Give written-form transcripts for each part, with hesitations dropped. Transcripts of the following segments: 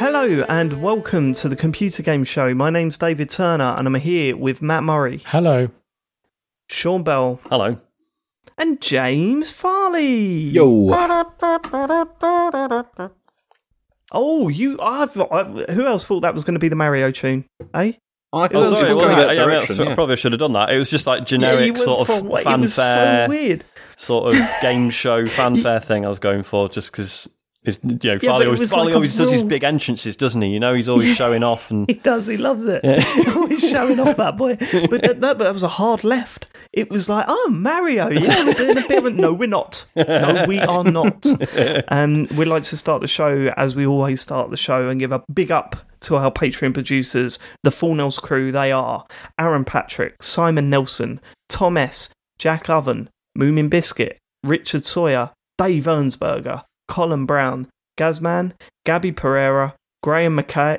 Hello and welcome to the Computer Game Show. My name's David Turner and I'm here with Matt Murray. Hello. Sean Bell. Hello. And James Farley. Yo. Oh, who else thought that was going to be the Mario tune, eh? I probably should have done that. It was just like generic fanfare. It was so weird. Sort of game show fanfare thing I was going for, just because... Farley always does his big entrances, doesn't he? You know, he's always showing off. And he does, he loves it. Yeah. He's always showing off, that boy. But that was a hard left. It was like, oh, Mario, yeah, we're doing a bit of a... No, we're not. No, we are not. We like to start the show, as we always start the show, and give a big up to our Patreon producers, the Four Nels crew. They are Aaron Patrick, Simon Nelson, Tom S., Jack Oven, Moomin Biscuit, Richard Sawyer, Dave Ernsberger, Colin Brown, Gazman, Gabby Pereira, Graham Mackay,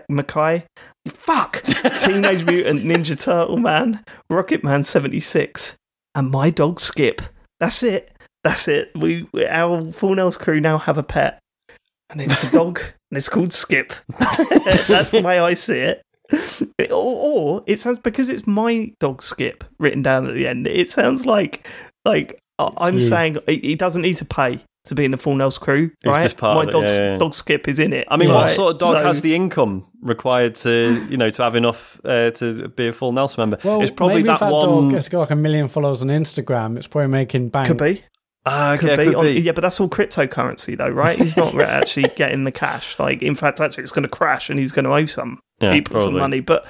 Teenage Mutant Ninja Turtle Man, Rocketman 76, and my dog Skip. That's it. Our Four Nels crew now have a pet, and it's a dog, and it's called Skip. That's the way I see it. Or it sounds, because it's my dog Skip written down at the end, it sounds like I'm saying he doesn't need to pay to be in the Four Nels crew, right? It's just part of it, dog Skip is in it. I mean, right? What sort of dog has the income required to, to have enough to be a Four Nels member? Well, it's probably maybe that if dog has got like 1 million followers on Instagram, it's probably making bank. Could be. Yeah, but that's all cryptocurrency though, right? He's not actually getting the cash. Like, in fact, actually, it's going to crash and he's going to owe some people probably some money. But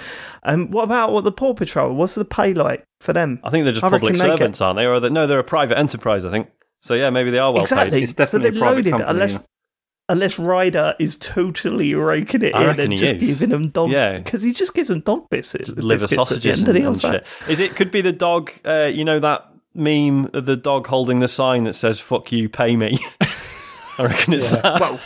what about the Paw Patrol? What's the pay like for them? I think they're just public servants, aren't they? Or they're a private enterprise, I think. So yeah, maybe they are well paid. It's definitely a private company. Unless Ryder is totally raking it in and just giving them dog, because he just gives them dog biscuits, liver sausages, and shit. It could be the dog. That meme of the dog holding the sign that says "fuck you, pay me." I reckon it's that. Well,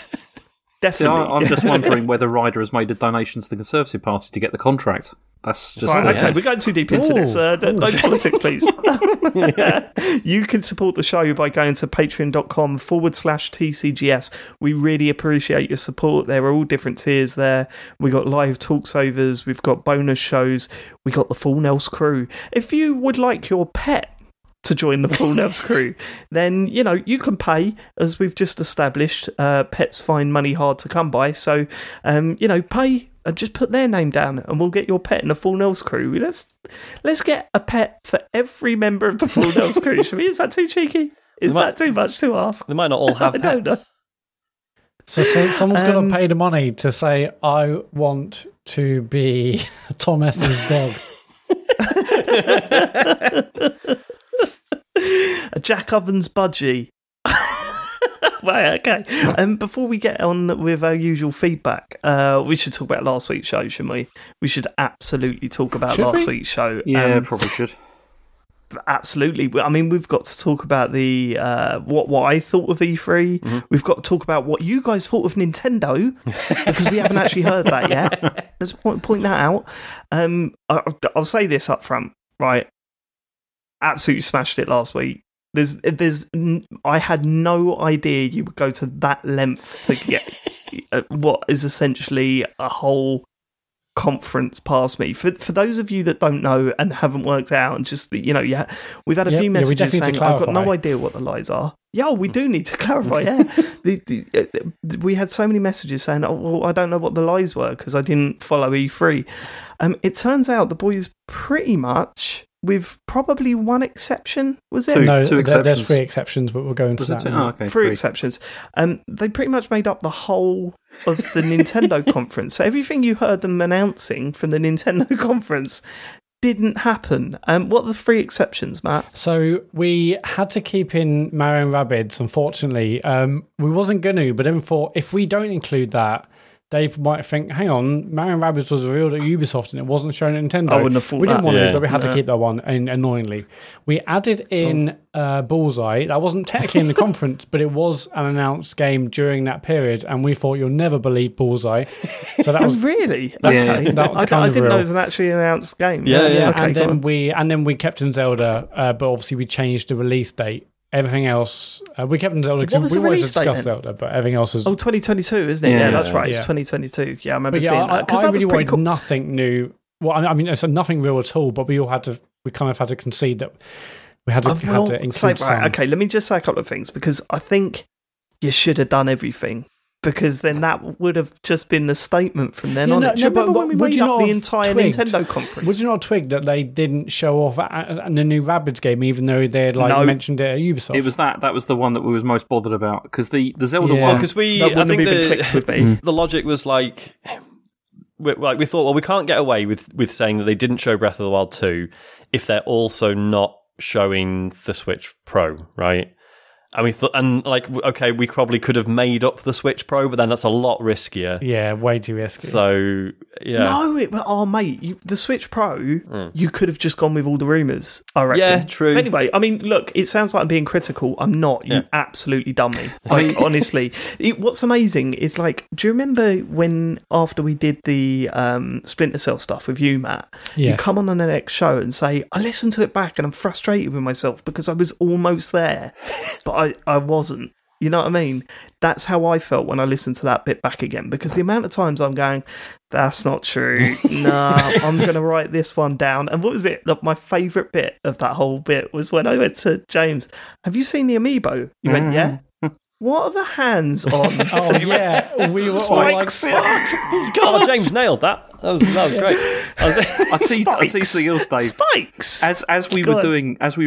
definitely. I'm just wondering whether Ryder has made a donation to the Conservative Party to get the contract. That's just right, okay. We're going too deep into this. No politics, please. You can support the show by going to patreon.com/TCGS. We really appreciate your support. There are all different tiers there. We got live talks overs. We've got bonus shows. We got the Four Nels crew. If you would like your pet to join the Four Nels crew, then you can pay, as we've just established. Pets find money hard to come by, so pay. And just put their name down, and we'll get your pet in the Four Nels crew. Let's get a pet for every member of the Four Nels crew. Should we? Is that too cheeky? Is that too much to ask? They might not all have pets. I don't know. So someone's going to pay the money to say, I want to be Thomas's dog. A Jack Ovens budgie. Right, okay. Before we get on with our usual feedback, we should talk about last week's show, shouldn't we? We should absolutely talk about last week's show. Yeah, probably should. Absolutely. I mean, we've got to talk about the what I thought of E3. Mm-hmm. We've got to talk about what you guys thought of Nintendo, because we haven't actually heard that yet. Let's point that out. I'll say this up front, right? Absolutely smashed it last week. I had no idea you would go to that length to get what is essentially a whole conference past me. For those of you that don't know and haven't worked out, and just we've had a few messages saying I've got no idea what the lies are. Yeah, we do need to clarify. Yeah, we had so many messages saying, "Oh, well, I don't know what the lies were because I didn't follow E3." It turns out the boys pretty much. With probably one exception, was it? Two exceptions. There's three exceptions, but we'll go into that. Three exceptions. They pretty much made up the whole of the Nintendo conference. So everything you heard them announcing from the Nintendo conference didn't happen. What are the three exceptions, Matt? So we had to keep in Mario and Rabbids, unfortunately. We wasn't going to, but then if we don't include that, Dave might think, hang on, Mario and Rabbids was revealed at Ubisoft and it wasn't shown at Nintendo. I wouldn't have thought we didn't want to, but we had to keep that one, and annoyingly. We added in Bullseye. That wasn't technically in the conference, but it was an announced game during that period, and we thought, you'll never believe Bullseye. So that was... Really? Okay. Yeah. I didn't know it was an actually announced game. Yeah. Okay, and then we kept in Zelda, but obviously we changed the release date Everything else, we kept in Zelda. We wanted to discuss Zelda, but everything else is 2022, isn't it? Yeah, that's right. It's 2022. Yeah, I remember seeing that because I really wanted nothing new. Well, I mean, it's nothing real at all. But we all had to. We kind of had to concede that we had to. Okay, let me just say a couple of things because I think you should have done everything because then that would have just been the statement from then on. No, do you remember when we made up the entire Nintendo conference? Would you not twig that they didn't show off the new Rabbids game, even though they had mentioned it at Ubisoft? It was that was the one that we was most bothered about because the Zelda one. Because the logic was like. We thought, well, we can't get away with saying that they didn't show Breath of the Wild 2 if they're also not showing the Switch Pro, right? And we thought, we probably could have made up the Switch Pro, but then that's a lot riskier. Yeah, way too risky. So, yeah. No, the Switch Pro, you could have just gone with all the rumours, I reckon. Yeah, true. Anyway, I mean, look, it sounds like I'm being critical. I'm not. Yeah. You absolutely done me. Like, honestly. What's amazing is, like, do you remember when, after we did the Splinter Cell stuff with you, Matt, you come on the next show and say, I listened to it back and I'm frustrated with myself because I was almost there, but I wasn't. You know what I mean? That's how I felt when I listened to that bit back again, because the amount of times I'm going, that's not true. Nah, I'm going to write this one down. And what was it? My favourite bit of that whole bit was when I went to James, have you seen the Amiibo? You went, yeah. What are the hands on? Oh, yeah. We were spikes. All like, fuck. Oh, James nailed that. That was great. I'd see something else, Dave. Spikes. As we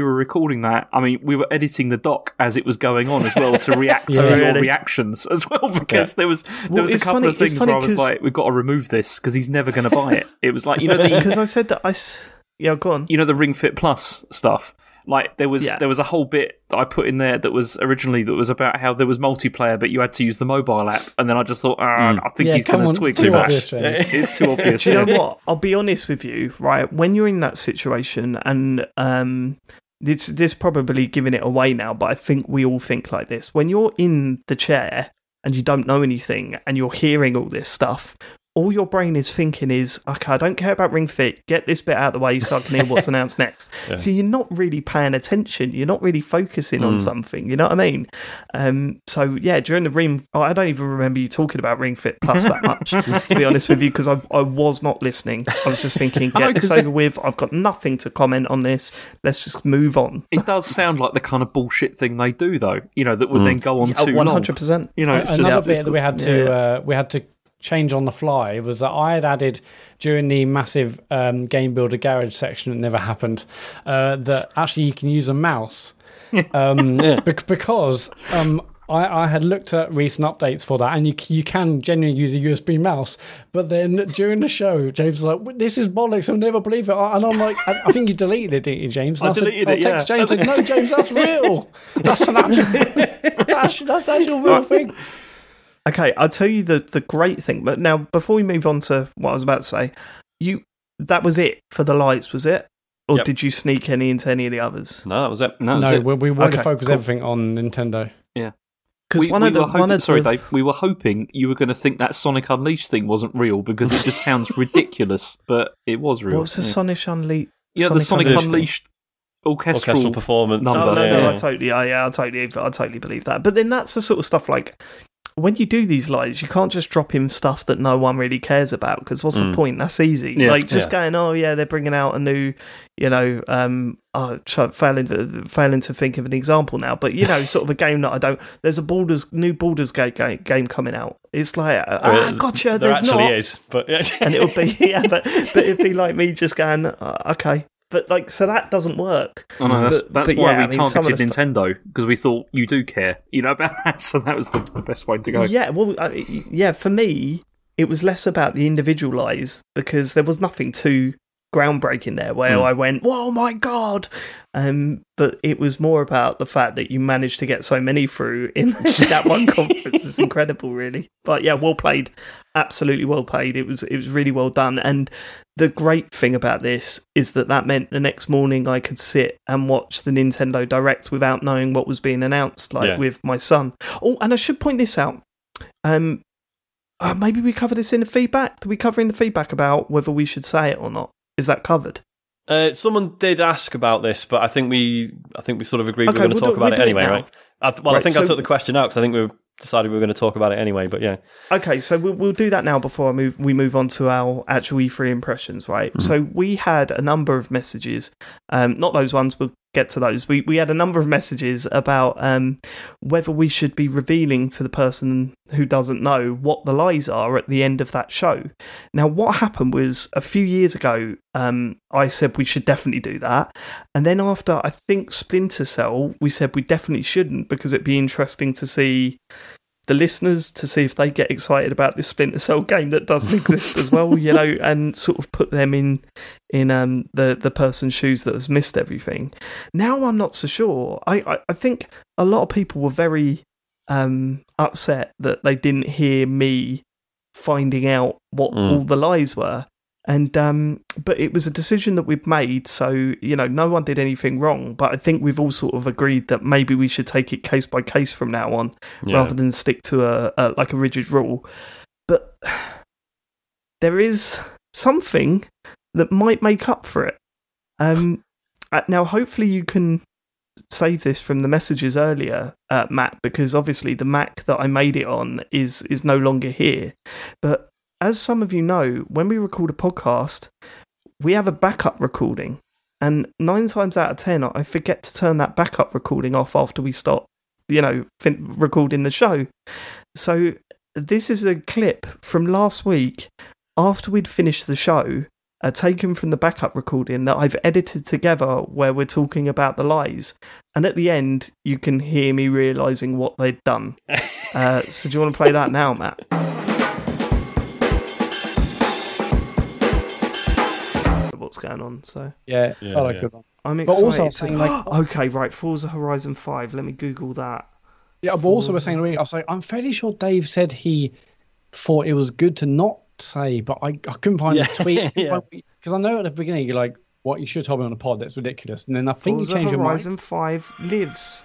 were recording that, I mean, we were editing the doc as it was going on as well to react to your reactions as well, because there was a couple of things where I was like, we've got to remove this because he's never going to buy it. It was like, you know, because I said that go on. You know, the Ring Fit Plus stuff. Like there was a whole bit that I put in there that was about how there was multiplayer, but you had to use the mobile app. And then I just thought, I think he's going to tweak too much. It's too obvious. Do you know what? I'll be honest with you, right? When you're in that situation, and this probably giving it away now, but I think we all think like this. When you're in the chair and you don't know anything and you're hearing all this stuff, all your brain is thinking is, okay, I don't care about Ring Fit. Get this bit out of the way so I can hear what's announced next. Yeah. So you're not really paying attention. You're not really focusing on something. You know what I mean? During the Ring... I don't even remember you talking about Ring Fit Plus that much, to be honest with you, because I was not listening. I was just thinking, get this over with. I've got nothing to comment on this. Let's just move on. It does sound like the kind of bullshit thing they do, though, you know, that would then go on too 100%. Long. 100%. You know, we had to change on the fly was that I had added during the massive game builder garage section that never happened that actually you can use a mouse because I had looked at recent updates for that, and you can genuinely use a USB mouse. But then during the show, James was like, "This is bollocks! I'll never believe it." And I'm like, "I think you deleted it, didn't you, James?" And I deleted it. James and no, James, that's real. That's an actual. That's an actual real thing. Okay, I'll tell you the great thing. But now, before we move on to what I was about to say, that was it for the lights, was it? Or did you sneak into any of the others? No, that was it. We wanted to focus everything on Nintendo. Yeah. Because Dave, we were hoping you were going to think that Sonic Unleashed thing wasn't real because it just sounds ridiculous, but it was real. What's the Sonic Unleashed? Yeah, the Sonic Unleashed orchestral performance. Number. Oh, no, I totally believe that. But then that's the sort of stuff like. When you do these lives, you can't just drop in stuff that no one really cares about, because what's the point? That's easy. Yeah, like, just going, oh, yeah, they're bringing out a new, you know, failing to think of an example now, but, you know, sort of a game that I don't... There's a new Baldur's Gate game coming out. It's like, gotcha, there's actually not. Is, but... and it would be, but it'd be like me just going, okay. But, like, so that doesn't work. Oh, no, that's why we targeted Nintendo, because we thought you do care, you know, about that. So that was the best way to go. Yeah, well, for me, it was less about the individual lies, because there was nothing too groundbreaking there where I went, oh, my God. But it was more about the fact that you managed to get so many through in that one conference. It's incredible, really. But, yeah, well played. Absolutely well played. It was really well done. And the great thing about this is that meant the next morning I could sit and watch the Nintendo Direct without knowing what was being announced, with my son. Oh, and I should point this out. Maybe we covered this in the feedback. Do we cover in the feedback about whether we should say it or not? Is that covered? Someone did ask about this, but I think we sort of agreed we were going to talk about it anyway, right? I took the question out because I think we decided we were going to talk about it anyway. But yeah, okay, so we'll do that now before we move on to our actual E3 impressions, right? Mm-hmm. So we had a number of messages, not those ones, we'll get to those. We had a number of messages about whether we should be revealing to the person who doesn't know what the lies are at the end of that show. Now, what happened was a few years ago, I said we should definitely do that. And then after, I think, Splinter Cell, we said we definitely shouldn't because it'd be interesting to see the listeners, to see if they get excited about this Splinter Cell game that doesn't exist as well, you know, and sort of put them in the person's shoes that has missed everything. Now I'm not so sure. I think a lot of people were very... upset that they didn't hear me finding out what all the lies were, and but it was a decision that we've made, so you know, no one did anything wrong, but I think we've all sort of agreed that maybe we should take it case by case from now on, rather than stick to a rigid rule. But there is something that might make up for it. Now hopefully you can save this from the messages earlier, Matt, because obviously the Mac that I made it on is no longer here. But as some of you know, when we record a podcast, we have a backup recording. And 9 times out of 10, I forget to turn that backup recording off after we stop, you know, recording the show. So this is a clip from last week after we'd finished the show, taken from the backup recording that I've edited together where we're talking about the lies. And at the end, you can hear me realising what they'd done. So do you want to play that now, Matt? What's going on, so... Yeah, I like that one. I'm excited. But also, I was saying, like... okay, right, Forza Horizon 5, let me Google that. Yeah, but also we're saying, I was like, I'm fairly sure Dave said he thought it was good to not say, but I couldn't find the tweet because I know at the beginning you're like, what you should have told me on the pod, that's ridiculous, and then I think Forza you changed your mind. Horizon 5 lives.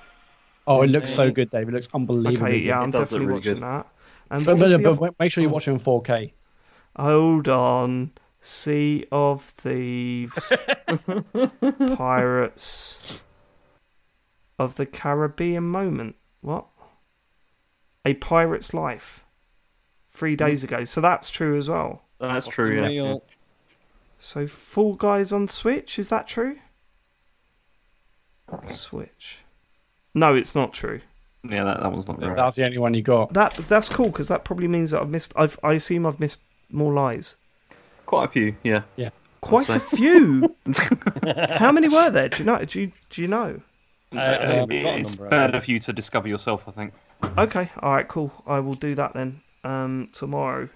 Oh, it looks so good, Dave. It looks unbelievable. Okay, yeah, I'm definitely really watching good. That. And but make sure you watch it in 4K. Hold on, Sea of Thieves, Pirates of the Caribbean moment. What? A Pirate's Life. 3 days ago, so that's true as well. That's true, yeah. So Fall Guys on Switch, is that true? Switch. No, it's not true. Yeah, that one's not right. That's the only one you got. That's cool, because that probably means that I assume I've missed more lies. Quite a few, yeah. Yeah. Quite a few? How many were there? Do you know? It's bad of you to discover yourself, I think. Okay, alright, cool. I will do that then. Tomorrow.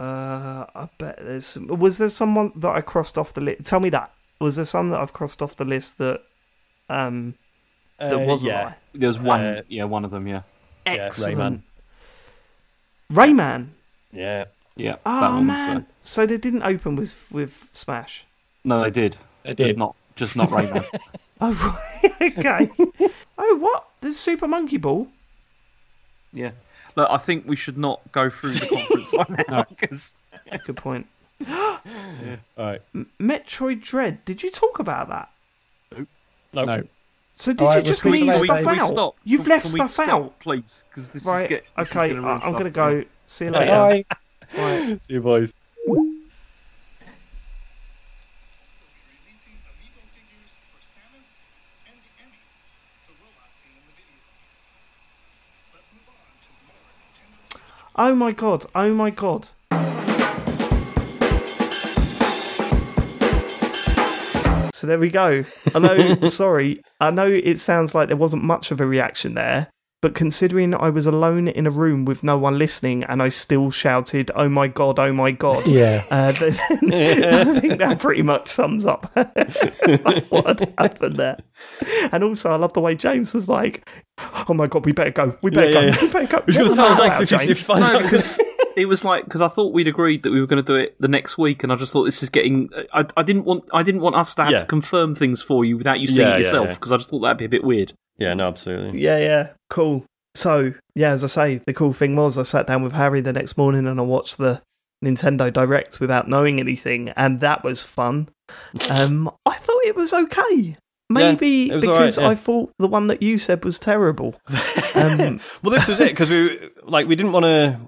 I bet there's... was there someone that I crossed off the list? Tell me that. Was there some that I've crossed off the list that that wasn't I? There was one. One of them, yeah. Excellent. Rayman. Yeah. Oh, man. So they didn't open with Smash? No, they did. Just not Rayman. Oh, okay. Oh, what? There's Super Monkey Ball? Yeah. Look, I think we should not go through the conference right now. Good point. Yeah. All right. Metroid Dread. Did you talk about that? No. So did you just leave stuff out? You've left stuff out, please. Okay. I'm gonna go. See you later. Bye. Bye. See you, boys. Oh my god. So there we go. I know it sounds like there wasn't much of a reaction there, but considering I was alone in a room with no one listening and I still shouted, oh my god. Yeah. I think that pretty much sums up like what had happened there. And also I love the way James was like, oh my god, we better go. We better go. Who's going to tell us actually if James? It was like, because I thought we'd agreed that we were going to do it the next week, and I just thought this is getting... I didn't want us to have to confirm things for you without you seeing it yourself, because I just thought that'd be a bit weird. Yeah, no, absolutely. Yeah, cool. So, yeah, as I say, the cool thing was I sat down with Harry the next morning and I watched the Nintendo Direct without knowing anything, and that was fun. I thought it was okay. Maybe because I thought the one that you said was terrible. Well, this was it, because we didn't want to.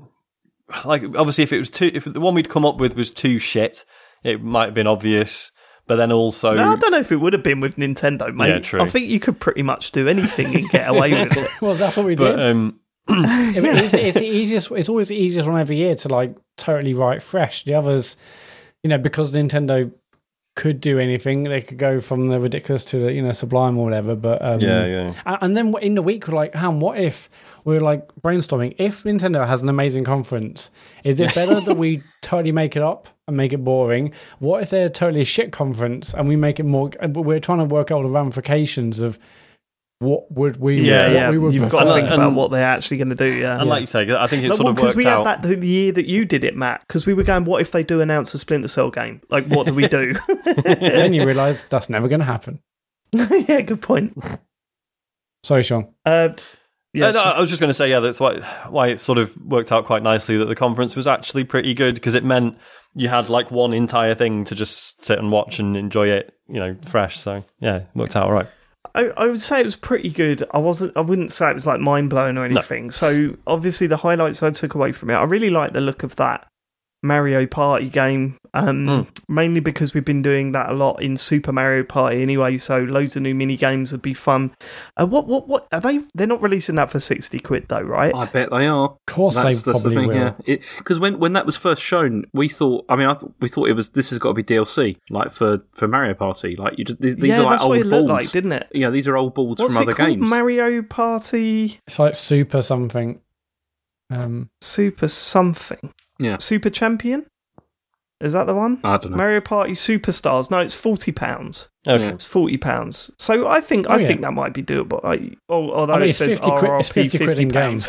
Like, obviously, if the one we'd come up with was too shit, it might have been obvious. But then also, no, I don't know if it would have been with Nintendo, mate. Yeah, true. I think you could pretty much do anything and get away with it. Well, that's what we did. It's the easiest. It's always the easiest one every year to like totally write fresh. The others, because Nintendo could do anything, they could go from the ridiculous to the sublime or whatever. But And then in the week, we're like, what if? We were like brainstorming. If Nintendo has an amazing conference, is it better that we totally make it up and make it boring? What if they're a totally shit conference and we make it more? We're trying to work out the ramifications of what would we? We would. You've got to think about what they're actually going to do. Yeah, and like you say, I think it's sort of worked out. Because we had that the year that you did it, Matt. Because we were going, what if they do announce a Splinter Cell game? Like, what do we do? Then you realise that's never going to happen. Yeah, good point. Sorry, Sean. Yes. No, I was just going to say, that's why it sort of worked out quite nicely that the conference was actually pretty good, because it meant you had like one entire thing to just sit and watch and enjoy it, fresh. So yeah, it worked out all right. I would say it was pretty good. I wouldn't say it was like mind blowing or anything. No. So obviously the highlights I took away from it, I really like the look of that Mario Party game, mainly because we've been doing that a lot in Super Mario Party anyway, so loads of new mini games would be fun. What are they? They're not releasing that for £60 though, right? I bet they are. Of course, that's the thing. Because when that was first shown, we thought. I mean, we thought it was. This has got to be DLC, like for Mario Party. Like you just these are like that's old what it looked balls, like, didn't it? Yeah, these are old balls from other games. Mario Party. It's like Super something. Super something. Yeah. Super Champion? Is that the one? I don't know. Mario Party Superstars. No, it's £40. Okay. It's £40. So I think that might be doable. It says it's 50 quid in games.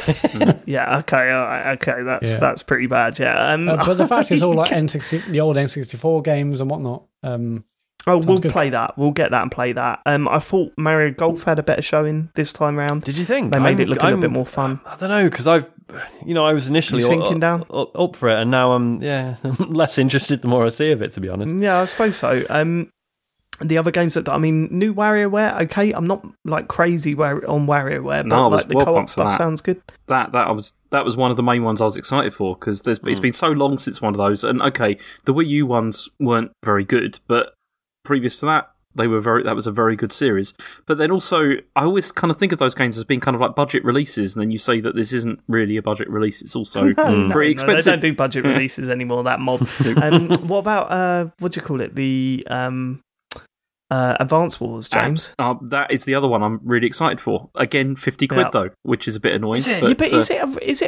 Yeah, okay. All right, okay, that's pretty bad, yeah. But the fact is all like the old N64 games and whatnot. Play that. We'll get that and play that. I thought Mario Golf had a better showing this time round. Did you think? They made it look a little bit more fun. I don't know, because I've, I was initially up for it, and now I'm less interested the more I see of it, to be honest. Yeah, I suppose so. The other games new WarioWare, okay, I'm not like crazy on WarioWare, but like the co-op stuff sounds good. That was one of the main ones I was excited for, because it's been so long since one of those, and okay, the Wii U ones weren't very good, but previous to that, that was a very good series. But then also, I always kind of think of those games as being kind of like budget releases, and then you say that this isn't really a budget release. It's also pretty expensive. They don't do budget releases anymore, that mob. What about, what do you call it? The Advance Wars, James? That is the other one I'm really excited for. Again, 50 quid though, which is a bit annoying. Is it? But is it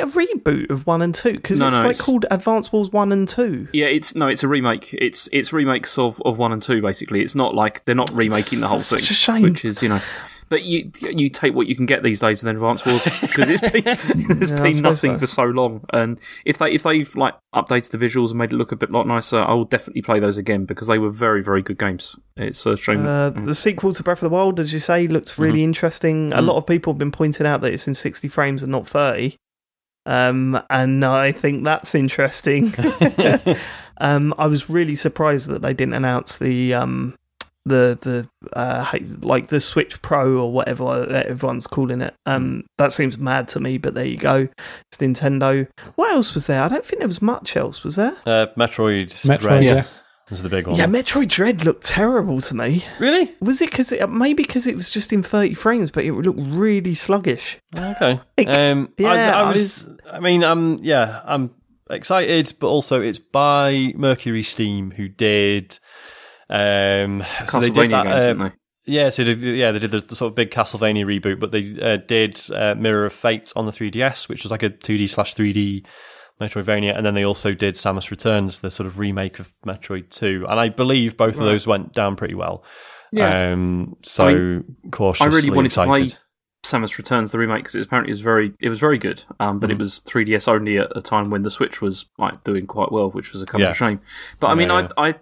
a reboot of 1 and 2? Because it's called Advance Wars 1 and 2. Yeah, it's a remake. It's remakes of 1 and 2, basically. It's not like they're not remaking the whole thing. It's a shame. Which is, But you take what you can get these days in Advance Wars, because it's been nothing for so long. And if they've like updated the visuals and made it look a bit lot nicer, I will definitely play those again, because they were very, very good games. It's a shame. The sequel to Breath of the Wild, as you say, looks really interesting. A lot of people have been pointing out that it's in 60 frames and not 30. And I think that's interesting. I was really surprised that they didn't announce the Switch Pro or whatever everyone's calling it. That seems mad to me, but there you go. It's Nintendo. What else was there? I don't think there was much else, was there? Metroid Dread was the big one. Yeah, Metroid Dread looked terrible to me. Really? Was it because it was just in 30 frames, but it looked really sluggish? Okay. I'm excited, but also it's by Mercury Steam, who did... so they did that. Games, didn't they? Yeah, so they did the sort of big Castlevania reboot, but they did Mirror of Fate on the 3DS, which was like a 2D/3D Metroidvania, and then they also did Samus Returns, the sort of remake of Metroid 2, and I believe both of those went down pretty well. Yeah. So cautiously, I really wanted excited. To play Samus Returns, the remake, because it was very good, but it was 3DS only at a time when the Switch was like doing quite well, which was a kind of shame. But I mean, I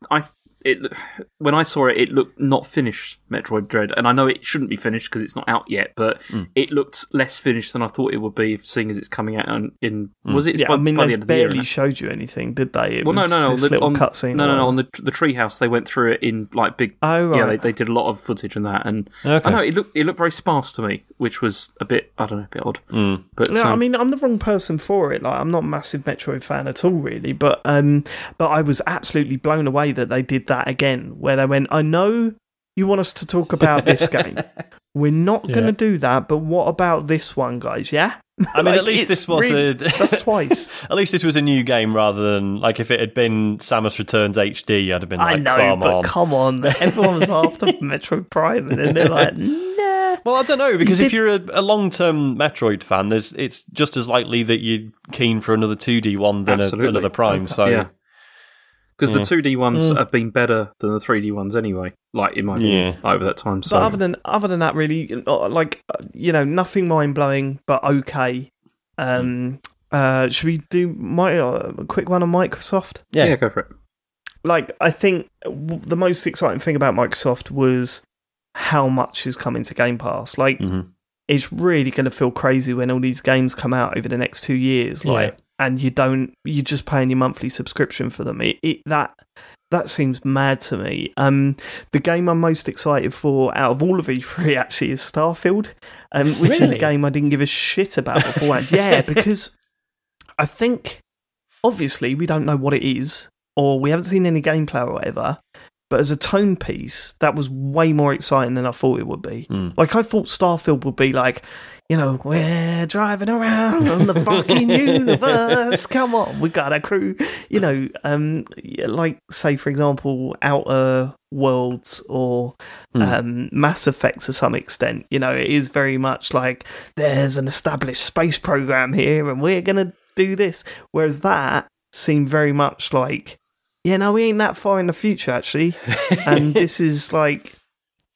when I saw it, it looked not finished, Metroid Dread. And I know it shouldn't be finished because it's not out yet, but it looked less finished than I thought it would be, seeing as it's coming out. By the end of the year. They barely showed you anything, did they? On the treehouse, they went through it in like big... Oh, right. Yeah, they did a lot of footage and that. And okay. I know it looked very sparse to me, which was a bit, I don't know, a bit odd. Mm. But no, I mean, I'm the wrong person for it. Like, I'm not a massive Metroid fan at all, really. But I was absolutely blown away that they did that again, where they went, I know you want us to talk about this game. We're not going to do that, but what about this one, guys? Yeah? I mean, like, at least this was that's twice. At least this was a new game rather than, like, if it had been Samus Returns HD, I'd have been like, come on. Everyone was after Metroid Prime, and then they're like, nah. Well, I don't know, because if you're a long-term Metroid fan, it's just as likely that you're keen for another 2D one than another Prime, so... Yeah. Because the 2D ones have been better than the 3D ones anyway, like in my opinion, over that time. So. But other than that, really, like, you know, nothing mind-blowing, but okay. Should we do my quick one on Microsoft? Yeah, go for it. Like, I think the most exciting thing about Microsoft was how much is coming to Game Pass. Like, it's really going to feel crazy when all these games come out over the next 2 years. Like. And you're just paying your monthly subscription for them. That seems mad to me. The game I'm most excited for out of all of E3 actually is Starfield, which is a game I didn't give a shit about beforehand. Yeah, because I think, obviously, we don't know what it is, or we haven't seen any gameplay or whatever, but as a tone piece, that was way more exciting than I thought it would be. Mm. Like, I thought Starfield would be like... You know, we're driving around on the fucking universe. Come on, we got a crew. You know, like, say, for example, Outer Worlds or Mass Effect to some extent. You know, it is very much like there's an established space program here and we're going to do this. Whereas that seemed very much like, yeah, no, we ain't that far in the future, actually. And this is like...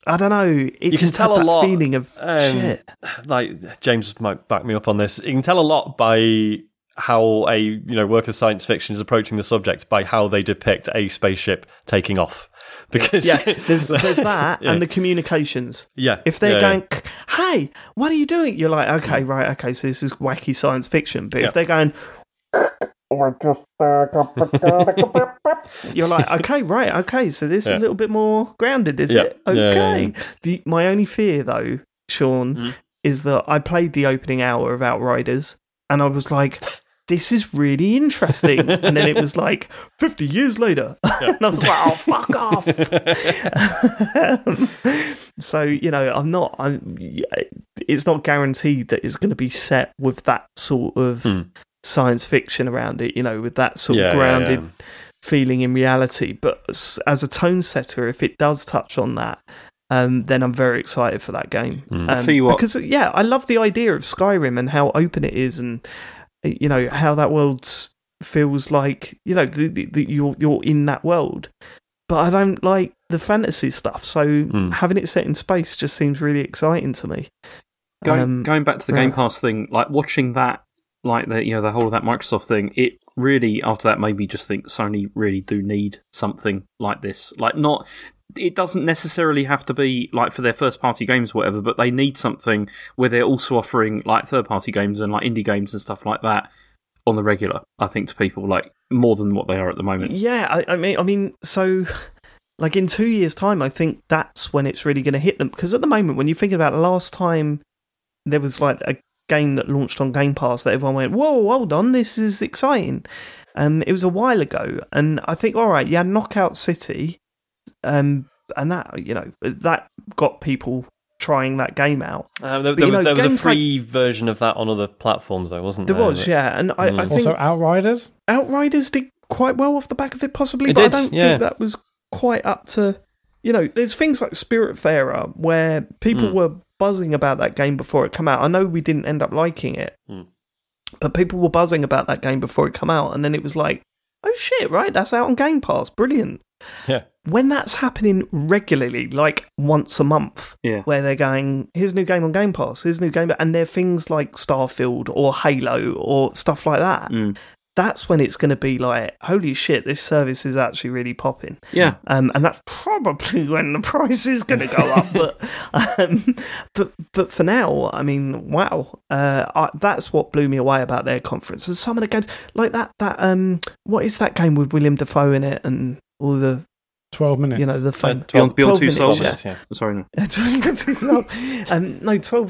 I don't know. It you just can tell had that a lot, feeling of shit. Like, James might back me up on this. You can tell a lot by how a work of science fiction is approaching the subject by how they depict a spaceship taking off. Because there's that and the communications. Yeah, if they're going, hey, what are you doing? You're like, okay, right, okay. So this is wacky science fiction. But if they're going. You're like, okay, right, okay, so this is a little bit more grounded, is it? Okay. My only fear, though, Sean, is that I played the opening hour of Outriders, and I was like, this is really interesting. And then it was like, 50 years later. Yeah. And I was like, oh, fuck off. So, you know, it's not guaranteed that it's going to be set with that sort of... science fiction around it, you know, with that sort of grounded feeling in reality. But as a tone setter, if it does touch on that, then I'm very excited for that game. I'll tell you what. Because, I love the idea of Skyrim and how open it is and, you know, how that world feels like, you know, you're in that world. But I don't like the fantasy stuff. So having it set in space just seems really exciting to me. Going back to the Game Pass thing, like watching that, like the the whole of that Microsoft thing, it really after that made me just think Sony really do need something like this. Like, not it doesn't necessarily have to be like for their first party games or whatever, but they need something where they're also offering like third party games and like indie games and stuff like that on the regular, I think, to people, like more than what they are at the moment. Yeah, I mean so like in 2 years' time I think that's when it's really going to hit them, because at the moment when you think about last time there was like a game that launched on Game Pass that everyone went, whoa, hold on, this is exciting. It was a while ago, and I think, all right, Knockout City, and that, you know, that got people trying that game out. There was a free version of that on other platforms, though, wasn't there? There was, yeah, and I think... Also Outriders? Outriders did quite well off the back of it, possibly, but I don't think that was quite up to... You know, there's things like Spiritfarer, where people were... buzzing about that game before it came out. I know we didn't end up liking it, but people were buzzing about that game before it came out, and then it was like, oh shit, right, that's out on Game Pass, brilliant. Yeah. When that's happening regularly, like once a month, where they're going, here's a new game on Game Pass, and they're things like Starfield or Halo or stuff like that, that's when it's going to be like, holy shit, this service is actually really popping. Yeah. And that's probably when the price is going to go up. But for now, I mean, wow. That's what blew me away about their conference. And some of the games, like that what is that game with William Dafoe in it and all the... 12 Minutes. You know, the fun. Beyond 2 Souls. Yeah. Sorry. 12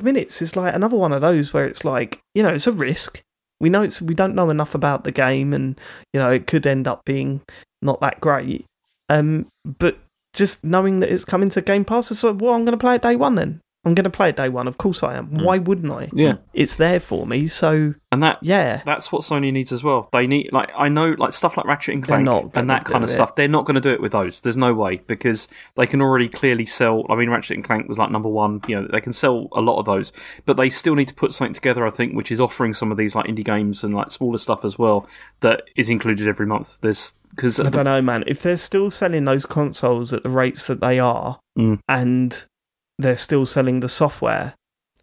Minutes is like another one of those where it's like, you know, it's a risk. We know we don't know enough about the game, and you know, it could end up being not that great. But just knowing that it's coming to Game Pass, it's like, well, I'm going to play it day one. Then I'm going to play it day one. Of course I am. Mm. Why wouldn't I? Yeah, it's there for me. So and that, yeah, that's what Sony needs as well. They need, like, I know, like stuff like Ratchet and Clank and that kind of stuff. They're not going to do it with those. There's no way, because they can already clearly sell. I mean, Ratchet and Clank was like number one. You know, they can sell a lot of those, but they still need to put something together, I think, which is offering some of these like indie games and like smaller stuff as well that is included every month. There's. Cause I don't know, man. If they're still selling those consoles at the rates that they are, and they're still selling the software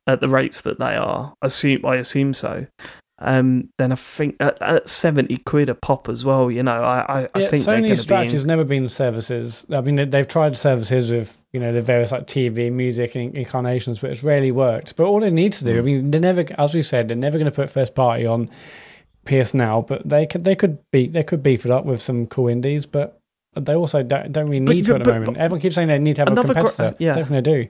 at the rates that they are. I assume so. Then I think at 70 quid a pop as well, you know, I think Sony's strategy has never been services. I mean, they've tried services with, you know, the various like TV, music and incarnations, but it's rarely worked. But all they need to do, I mean, they're never, as we said, they're never going to put first party on PS Now, but they could beef it up with some cool indies, but they also don't really need to at the moment. Everyone keeps saying they need to have a competitor. I don't think they do.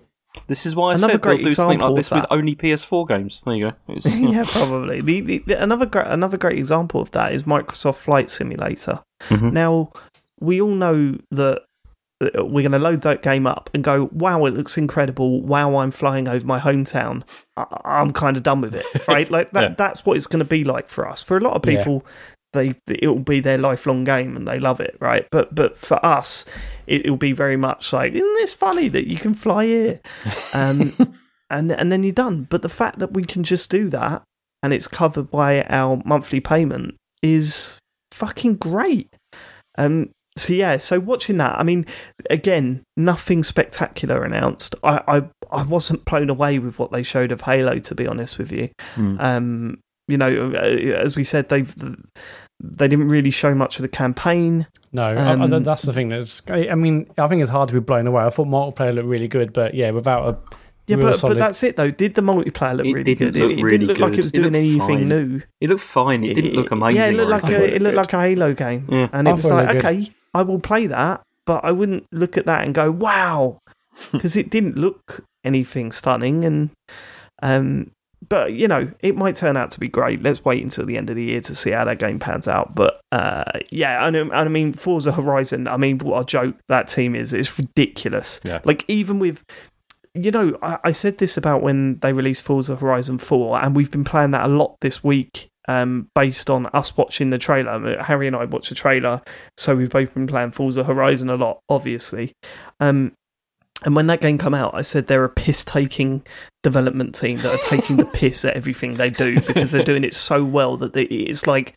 This is why I said they'll do something like this with only PS4 games. There you go. Yeah, probably. Another great example of that is Microsoft Flight Simulator. Mm-hmm. Now, we all know that we're going to load that game up and go, wow, it looks incredible. Wow, I'm flying over my hometown. I'm kind of done with it, right? Like that. Yeah. That's what it's going to be like for us. For a lot of people, it will be their lifelong game and they love it, right? But for us... It will be very much like, isn't this funny that you can fly here? And then you're done. But the fact that we can just do that and it's covered by our monthly payment is fucking great. So watching that, I mean, again, nothing spectacular announced. I wasn't blown away with what they showed of Halo, to be honest with you. You know, as we said, they didn't really show much of the campaign. No, that's the thing. I mean, I think it's hard to be blown away. I thought multiplayer looked really good, but but that's it though. Did the multiplayer look really good? It didn't look like it was doing anything new. It looked fine. It didn't look amazing. Yeah, it looked like a Halo game, and it was like, okay, I will play that, but I wouldn't look at that and go wow, because it didn't look anything stunning and. But, you know, it might turn out to be great. Let's wait until the end of the year to see how that game pans out. But, and I mean, Forza Horizon, I mean, what a joke that team is. It's ridiculous. Yeah. Like, even with, you know, I said this about when they released Forza Horizon 4, and we've been playing that a lot this week based on us watching the trailer. Harry and I watched the trailer, so we've both been playing Forza Horizon a lot, obviously. And when that game came out, I said they're a piss-taking development team that are taking the piss at everything they do because they're doing it so well that it's like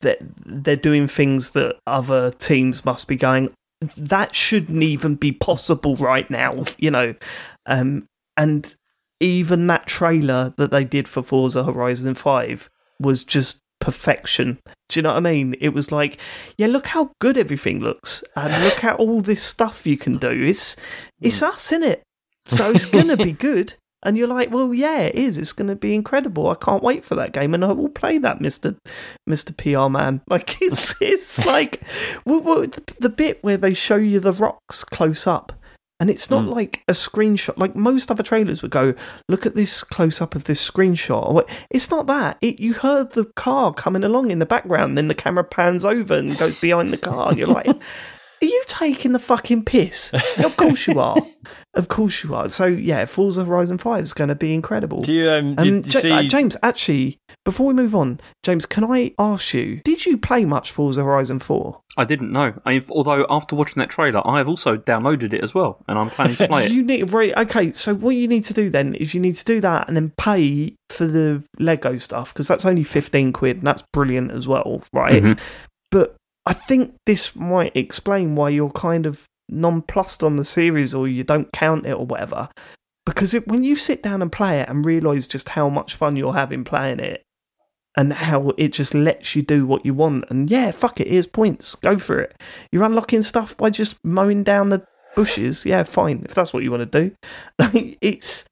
they're doing things that other teams must be going, that shouldn't even be possible right now, you know. And even that trailer that they did for Forza Horizon 5 was just perfection. Do you know what I mean? It was like, yeah, look how good everything looks, and look at all this stuff you can do. It's us, isn't it? So it's gonna be good. And you're like, well, yeah, it is. It's gonna be incredible. I can't wait for that game, and I will play that, Mr. PR man. Like it's like the bit where they show you the rocks close up. And it's not like a screenshot. Like most other trailers would go, look at this close-up of this screenshot. It's not that. You heard the car coming along in the background, then the camera pans over and goes behind the car. And you're like, are you taking the fucking piss? Of course you are. Of course you are. So, yeah, Forza Horizon 5 is going to be incredible. James, actually, before we move on, James, can I ask you, did you play much Forza Horizon 4? I didn't know. Although after watching that trailer, I have also downloaded it as well, and I'm planning to play it. So what you need to do then is you need to do that and then pay for the Lego stuff, because that's only 15 quid, and that's brilliant as well, right? Mm-hmm. But I think this might explain why you're kind of nonplussed on the series, or you don't count it or whatever. Because when you sit down and play it and realise just how much fun you're having playing it, and how it just lets you do what you want. And yeah, fuck it, here's points, go for it. You're unlocking stuff by just mowing down the bushes. Yeah, fine, if that's what you want to do. Like, it's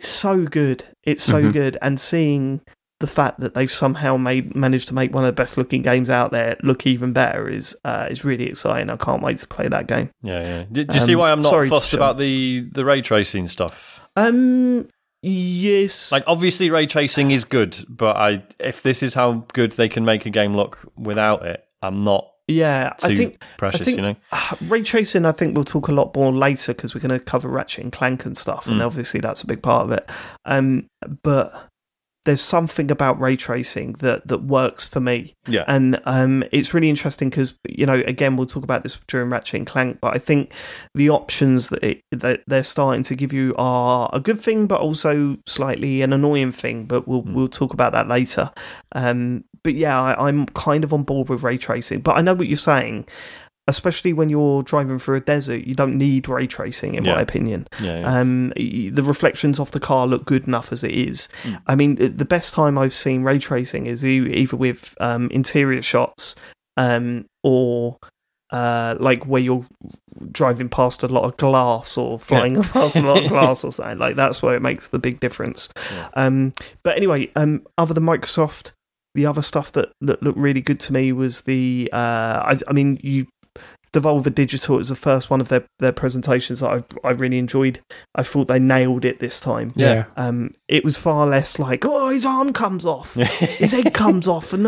so good. It's so good. And seeing the fact that they've somehow managed to make one of the best looking games out there look even better is really exciting. I can't wait to play that game. Yeah, yeah. Do you see why I'm not fussed about the ray tracing stuff? Yes. Like, obviously ray tracing is good, but if this is how good they can make a game look without it, I'm not. Yeah, I think, you know. Ray tracing, I think we'll talk a lot more later because we're going to cover Ratchet and Clank and stuff, and obviously that's a big part of it. But there's something about ray tracing that works for me. Yeah. And it's really interesting because, you know, again, we'll talk about this during Ratchet and Clank, but I think the options that they're starting to give you are a good thing, but also slightly an annoying thing. But we'll talk about that later. But yeah, I'm kind of on board with ray tracing. But I know what you're saying, especially when you're driving through a desert, you don't need ray tracing, in my opinion. Yeah, yeah. The reflections off the car look good enough as it is. Mm. I mean, the best time I've seen ray tracing is either with interior shots or like where you're driving past a lot of glass or flying past a lot of glass or something. Like, that's where it makes the big difference. Yeah. But anyway, other than Microsoft, the other stuff that looked really good to me was the... Devolver Digital is the first one of their presentations that I really enjoyed. I thought they nailed it this time. Yeah. It was far less like, oh, his arm comes off, his head comes off, and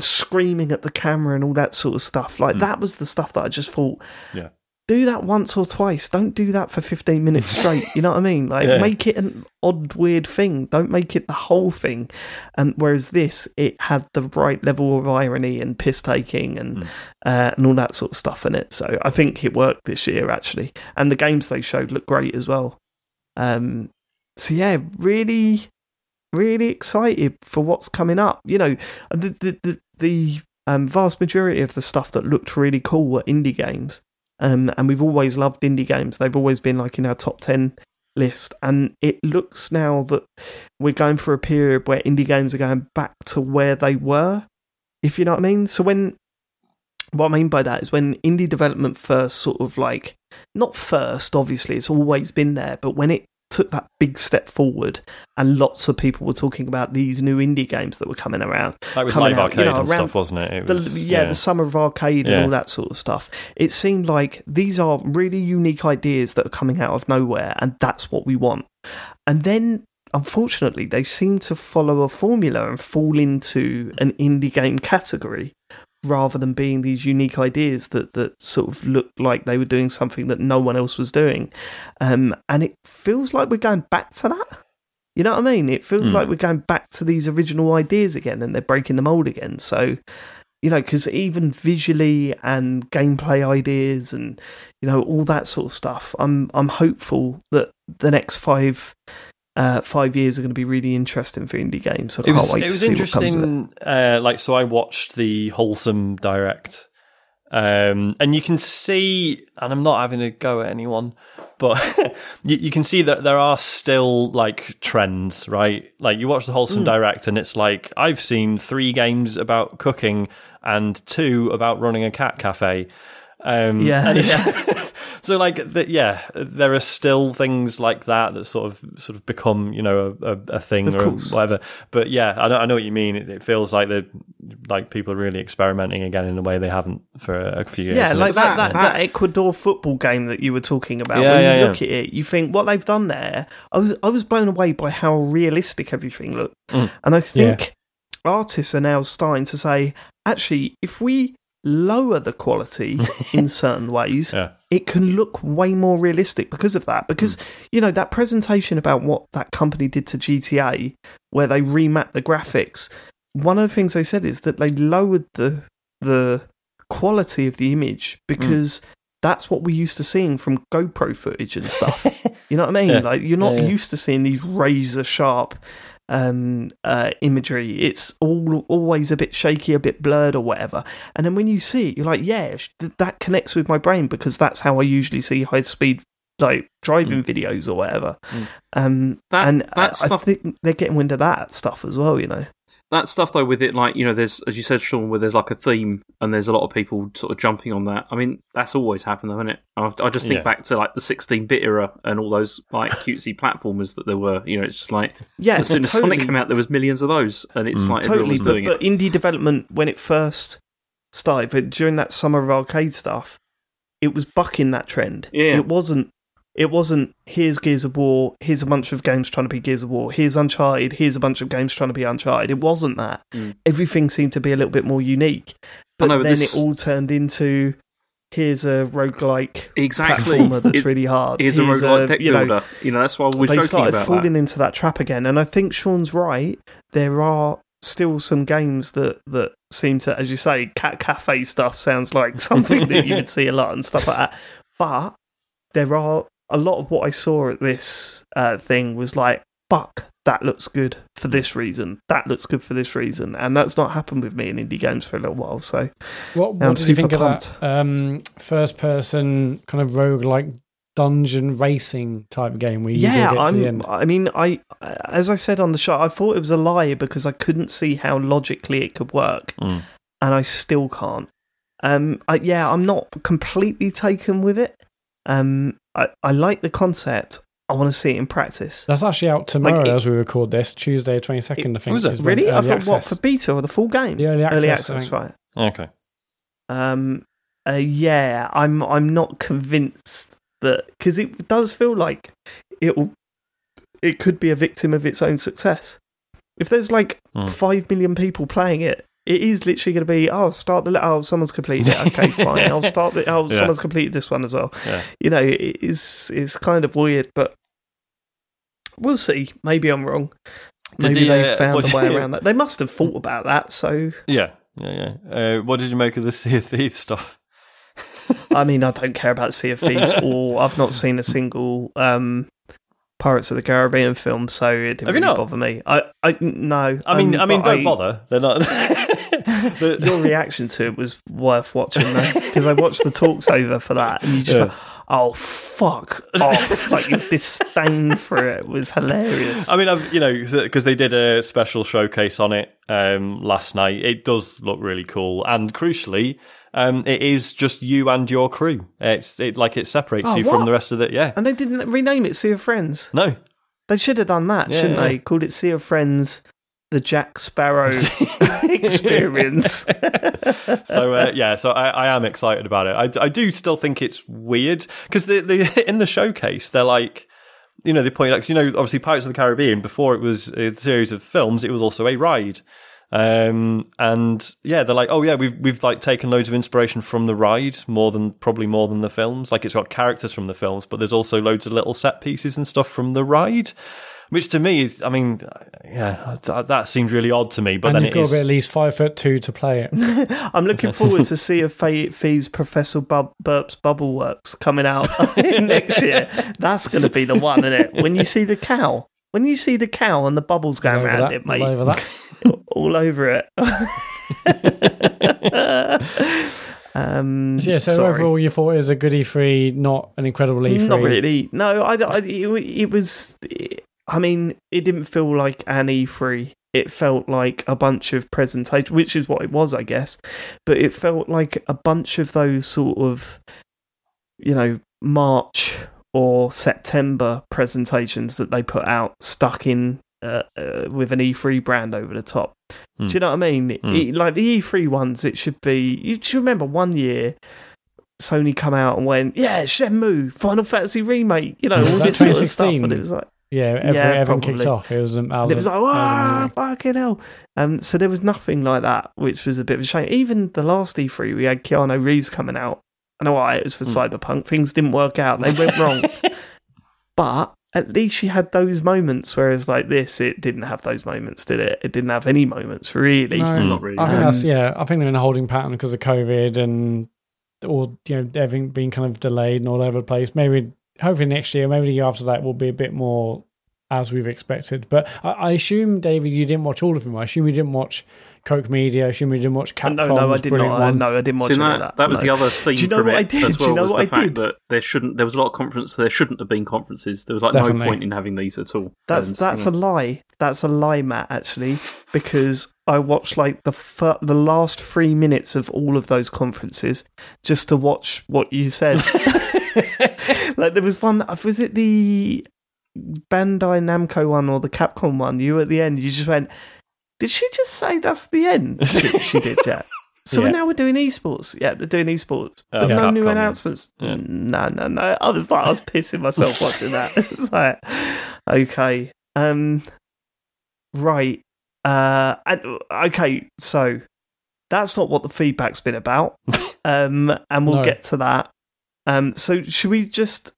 screaming at the camera and all that sort of stuff. Like, that was the stuff that I just thought, do that once or twice. Don't do that for 15 minutes straight. You know what I mean? Like, make it an odd, weird thing. Don't make it the whole thing. And whereas this, it had the right level of irony and piss taking and all that sort of stuff in it. So I think it worked this year, actually. And the games they showed looked great as well. So yeah, really, really excited for what's coming up. You know, the vast majority of the stuff that looked really cool were indie games. And we've always loved indie games. They've always been like in our top 10 list. And it looks now that we're going for a period where indie games are going back to where they were, if you know what I mean. So what I mean by that is when indie development first sort of like, not first, obviously, it's always been there, but when it took that big step forward and lots of people were talking about these new indie games that were coming around. Like with Live Arcade and stuff, wasn't it? The Summer of Arcade and all that sort of stuff. It seemed like these are really unique ideas that are coming out of nowhere, and that's what we want. And then, unfortunately, they seem to follow a formula and fall into an indie game category rather than being these unique ideas that sort of looked like they were doing something that no one else was doing. And it feels like we're going back to that. You know what I mean? It feels like we're going back to these original ideas again, and they're breaking the mold again. So, you know, because even visually and gameplay ideas and, you know, all that sort of stuff, I'm hopeful that the next 5 years are going to be really interesting for indie games. I can't wait to see what comes of it. It was interesting. Like, so I watched the Wholesome Direct, and you can see, and I'm not having a go at anyone, but you can see that there are still like trends, right? Like, you watch the Wholesome Direct, and it's like, I've seen 3 games about cooking and 2 about running a cat cafe. So, like, there are still things like that sort of become, you know, a thing of or course. Whatever. But yeah, I know what you mean. It feels like people are really experimenting again in a way they haven't for a few years. Yeah, like that Ecuador football game that you were talking about. Yeah, when you look at it, you think what they've done there. I was blown away by how realistic everything looked, and I think artists are now starting to say, actually, if we lower the quality in certain ways, it can look way more realistic because of that. Because, you know, that presentation about what that company did to GTA, where they remapped the graphics, one of the things they said is that they lowered the quality of the image because that's what we're used to seeing from GoPro footage and stuff. You know what I mean? Yeah. Like, you're not used to seeing these razor sharp imagery. It's always a bit shaky, a bit blurred or whatever, and then when you see it, you're like, that connects with my brain because that's how I usually see high speed like driving videos or whatever. And that stuff, I think they're getting wind of that stuff as well, you know. That stuff, though, with it, like, you know, there's, as you said, Sean, where there's like a theme and there's a lot of people sort of jumping on that. I mean, that's always happened, though, isn't it? I just think back to like the 16-bit era and all those like cutesy platformers that there were. You know, it's just like, as soon as Sonic came out, there was millions of those. And it's like everyone was doing it. But indie development, when it first started, but during that summer of arcade stuff, it was bucking that trend. Yeah. It wasn't, here's Gears of War, here's a bunch of games trying to be Gears of War, here's Uncharted, here's a bunch of games trying to be Uncharted. It wasn't that. Everything seemed to be a little bit more unique. But it all turned into, here's a roguelike platformer that's really hard. Here's a roguelike tech builder. You know, that's why we're joking about that. They started falling into that trap again. And I think Sean's right. There are still some games that seem to, as you say, cat cafe stuff sounds like something that you would see a lot and stuff like that. But there are... A lot of what I saw at this thing was like, fuck, that looks good for this reason. That looks good for this reason. And that's not happened with me in indie games for a little while. So, what did you think of that first-person kind of roguelike dungeon racing type game where you did get to the end? I mean, as I said on the show, I thought it was a lie because I couldn't see how logically it could work. And I still can't. I'm not completely taken with it. I like the concept. I want to see it in practice. That's actually out tomorrow as we record this, Tuesday 22nd, I think. Was it? Really? I thought, what, for beta or the full game? The early access right. Okay. I'm not convinced that... Because it does feel like it could be a victim of its own success. If there's 5 million people playing it, it is literally going to be, someone's completed it. Okay, fine. I'll start the. Someone's completed this one as well. Yeah. You know, it's kind of weird, but we'll see. Maybe I'm wrong. Maybe they found a way around that. They must have thought about that. So yeah. What did you make of the Sea of Thieves stuff? I mean, I don't care about Sea of Thieves, or I've not seen a single Pirates of the Caribbean film, so it didn't really bother me. No. I mean, don't bother. They're not. Your reaction to it was worth watching, though, because I watched the talks over for that, and you just went, oh, fuck off. Like, your disdain for it was hilarious. I mean, because they did a special showcase on it last night. It does look really cool, and crucially, it is just you and your crew. It separates you from the rest of the... Yeah. And they didn't rename it Sea of Friends? No. They should have done that, shouldn't they? Called it Sea of Friends... The Jack Sparrow experience. So I am excited about it. I do still think it's weird because in the showcase they're like, you know, they point out, 'cause, you know, obviously Pirates of the Caribbean, before it was a series of films, it was also a ride. And they're like, we've like taken loads of inspiration from the ride more than the films. Like, it's got characters from the films, but there's also loads of little set pieces and stuff from the ride. Which to me is, that seems really odd to me. But and then you've got to be at least 5'2" to play it. I'm looking forward to see if Thieves Professor Burp's Bubble Works coming out next year. That's going to be the one, isn't it? When you see the cow and the bubbles going around it, mate. All over that. All over it. Overall, you thought it was a good E3, not an incredible E3. Not really. No, it was. I mean, it didn't feel like an E3. It felt like a bunch of presentations, which is what it was, I guess. But it felt like a bunch of those sort of, you know, March or September presentations that they put out, stuck in with an E3 brand over the top. Do you know what I mean? Like the E3 ones, it should be... You should remember one year... Sony come out and went, Shenmue, Final Fantasy Remake, you know, all this sort of stuff. And it was like... everyone kicked off. It was like, fucking hell. So there was nothing like that, which was a bit of a shame. Even the last E3, we had Keanu Reeves coming out. I know why, it was for Cyberpunk. Things didn't work out. They went wrong. But at least you had those moments, whereas like this, it didn't have those moments, did it? It didn't have any moments, really. No, not really. I think I think they're in a holding pattern because of COVID and... or, you know, everything being kind of delayed and all over the place. Maybe, hopefully next year, maybe the year after that will be a bit more as we've expected. But I assume, David, you didn't watch all of them. I assume you didn't watch Coke Media. I assume you didn't watch Capcom's No, I did not. No, I didn't watch all of that. That was the other theme from it as well, was the fact that there was a lot of conferences. There shouldn't have been conferences. There was no point in having these at all. That's a lie. That's a lie, Matt, actually, because I watched the last 3 minutes of all of those conferences just to watch what you said. There was one, was it the Bandai Namco one or the Capcom one? You at the end, you just went, did she just say that's the end? She did, yeah. So now we're doing esports. Yeah, they're doing esports. But no new announcements. Yeah. No. I was pissing myself watching that. It's like, okay. Right. Okay, so that's not what the feedback's been about. And we'll get to that. So should we just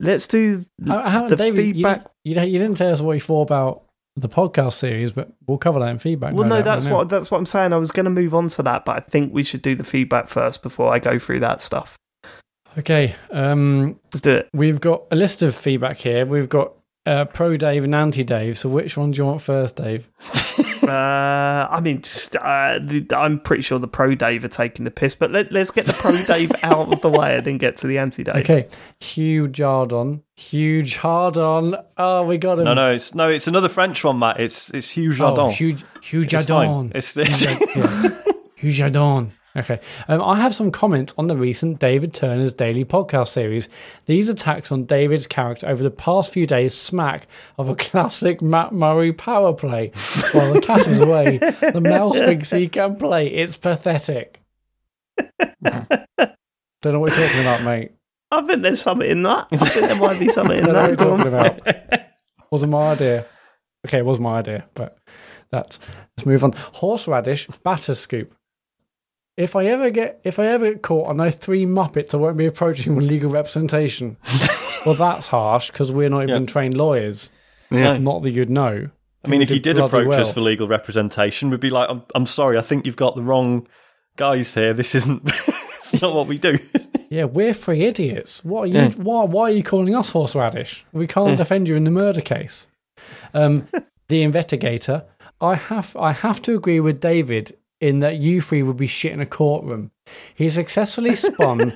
let's do the David, feedback? You didn't tell us what you thought about the podcast series, but we'll cover that in feedback. Well, that's what I'm saying. I was going to move on to that, but I think we should do the feedback first before I go through that stuff. Okay, let's do it. We've got a list of feedback here. We've got pro Dave and anti Dave. So which one do you want first, Dave? I'm pretty sure the pro Dave are taking the piss, but let's get the pro Dave out of the way and then get to the anti Dave. Okay, huge hard on. Oh, we got him. No, it's another French one, Matt. It's huge hard on. Huge hard on. Huge hard on. Okay, I have some comments on the recent David Turner's Daily Podcast series. These attacks on David's character over the past few days smack of a classic Matt Murray power play. While the cat is away, the mouse thinks he can play. It's pathetic. Don't know what you're talking about, mate. I think there's something in that. I think there might be something in that. Don't know what you're talking about. Wasn't my idea. Okay, it was my idea, but let's move on. Horseradish batter scoop. If I ever get caught, I know three Muppets I won't be approaching with legal representation. Well, that's harsh because we're not even trained lawyers. Yeah. Not that you'd know. I mean, if you did approach us for legal representation, we'd be like, "I'm sorry, I think you've got the wrong guys here. This isn't. It's not what we do." Yeah, we're three idiots. What are you? Yeah. Why are you calling us horseradish? We can't defend you in the murder case. The investigator. I have to agree with David in that you three would be shit in a courtroom. He successfully spun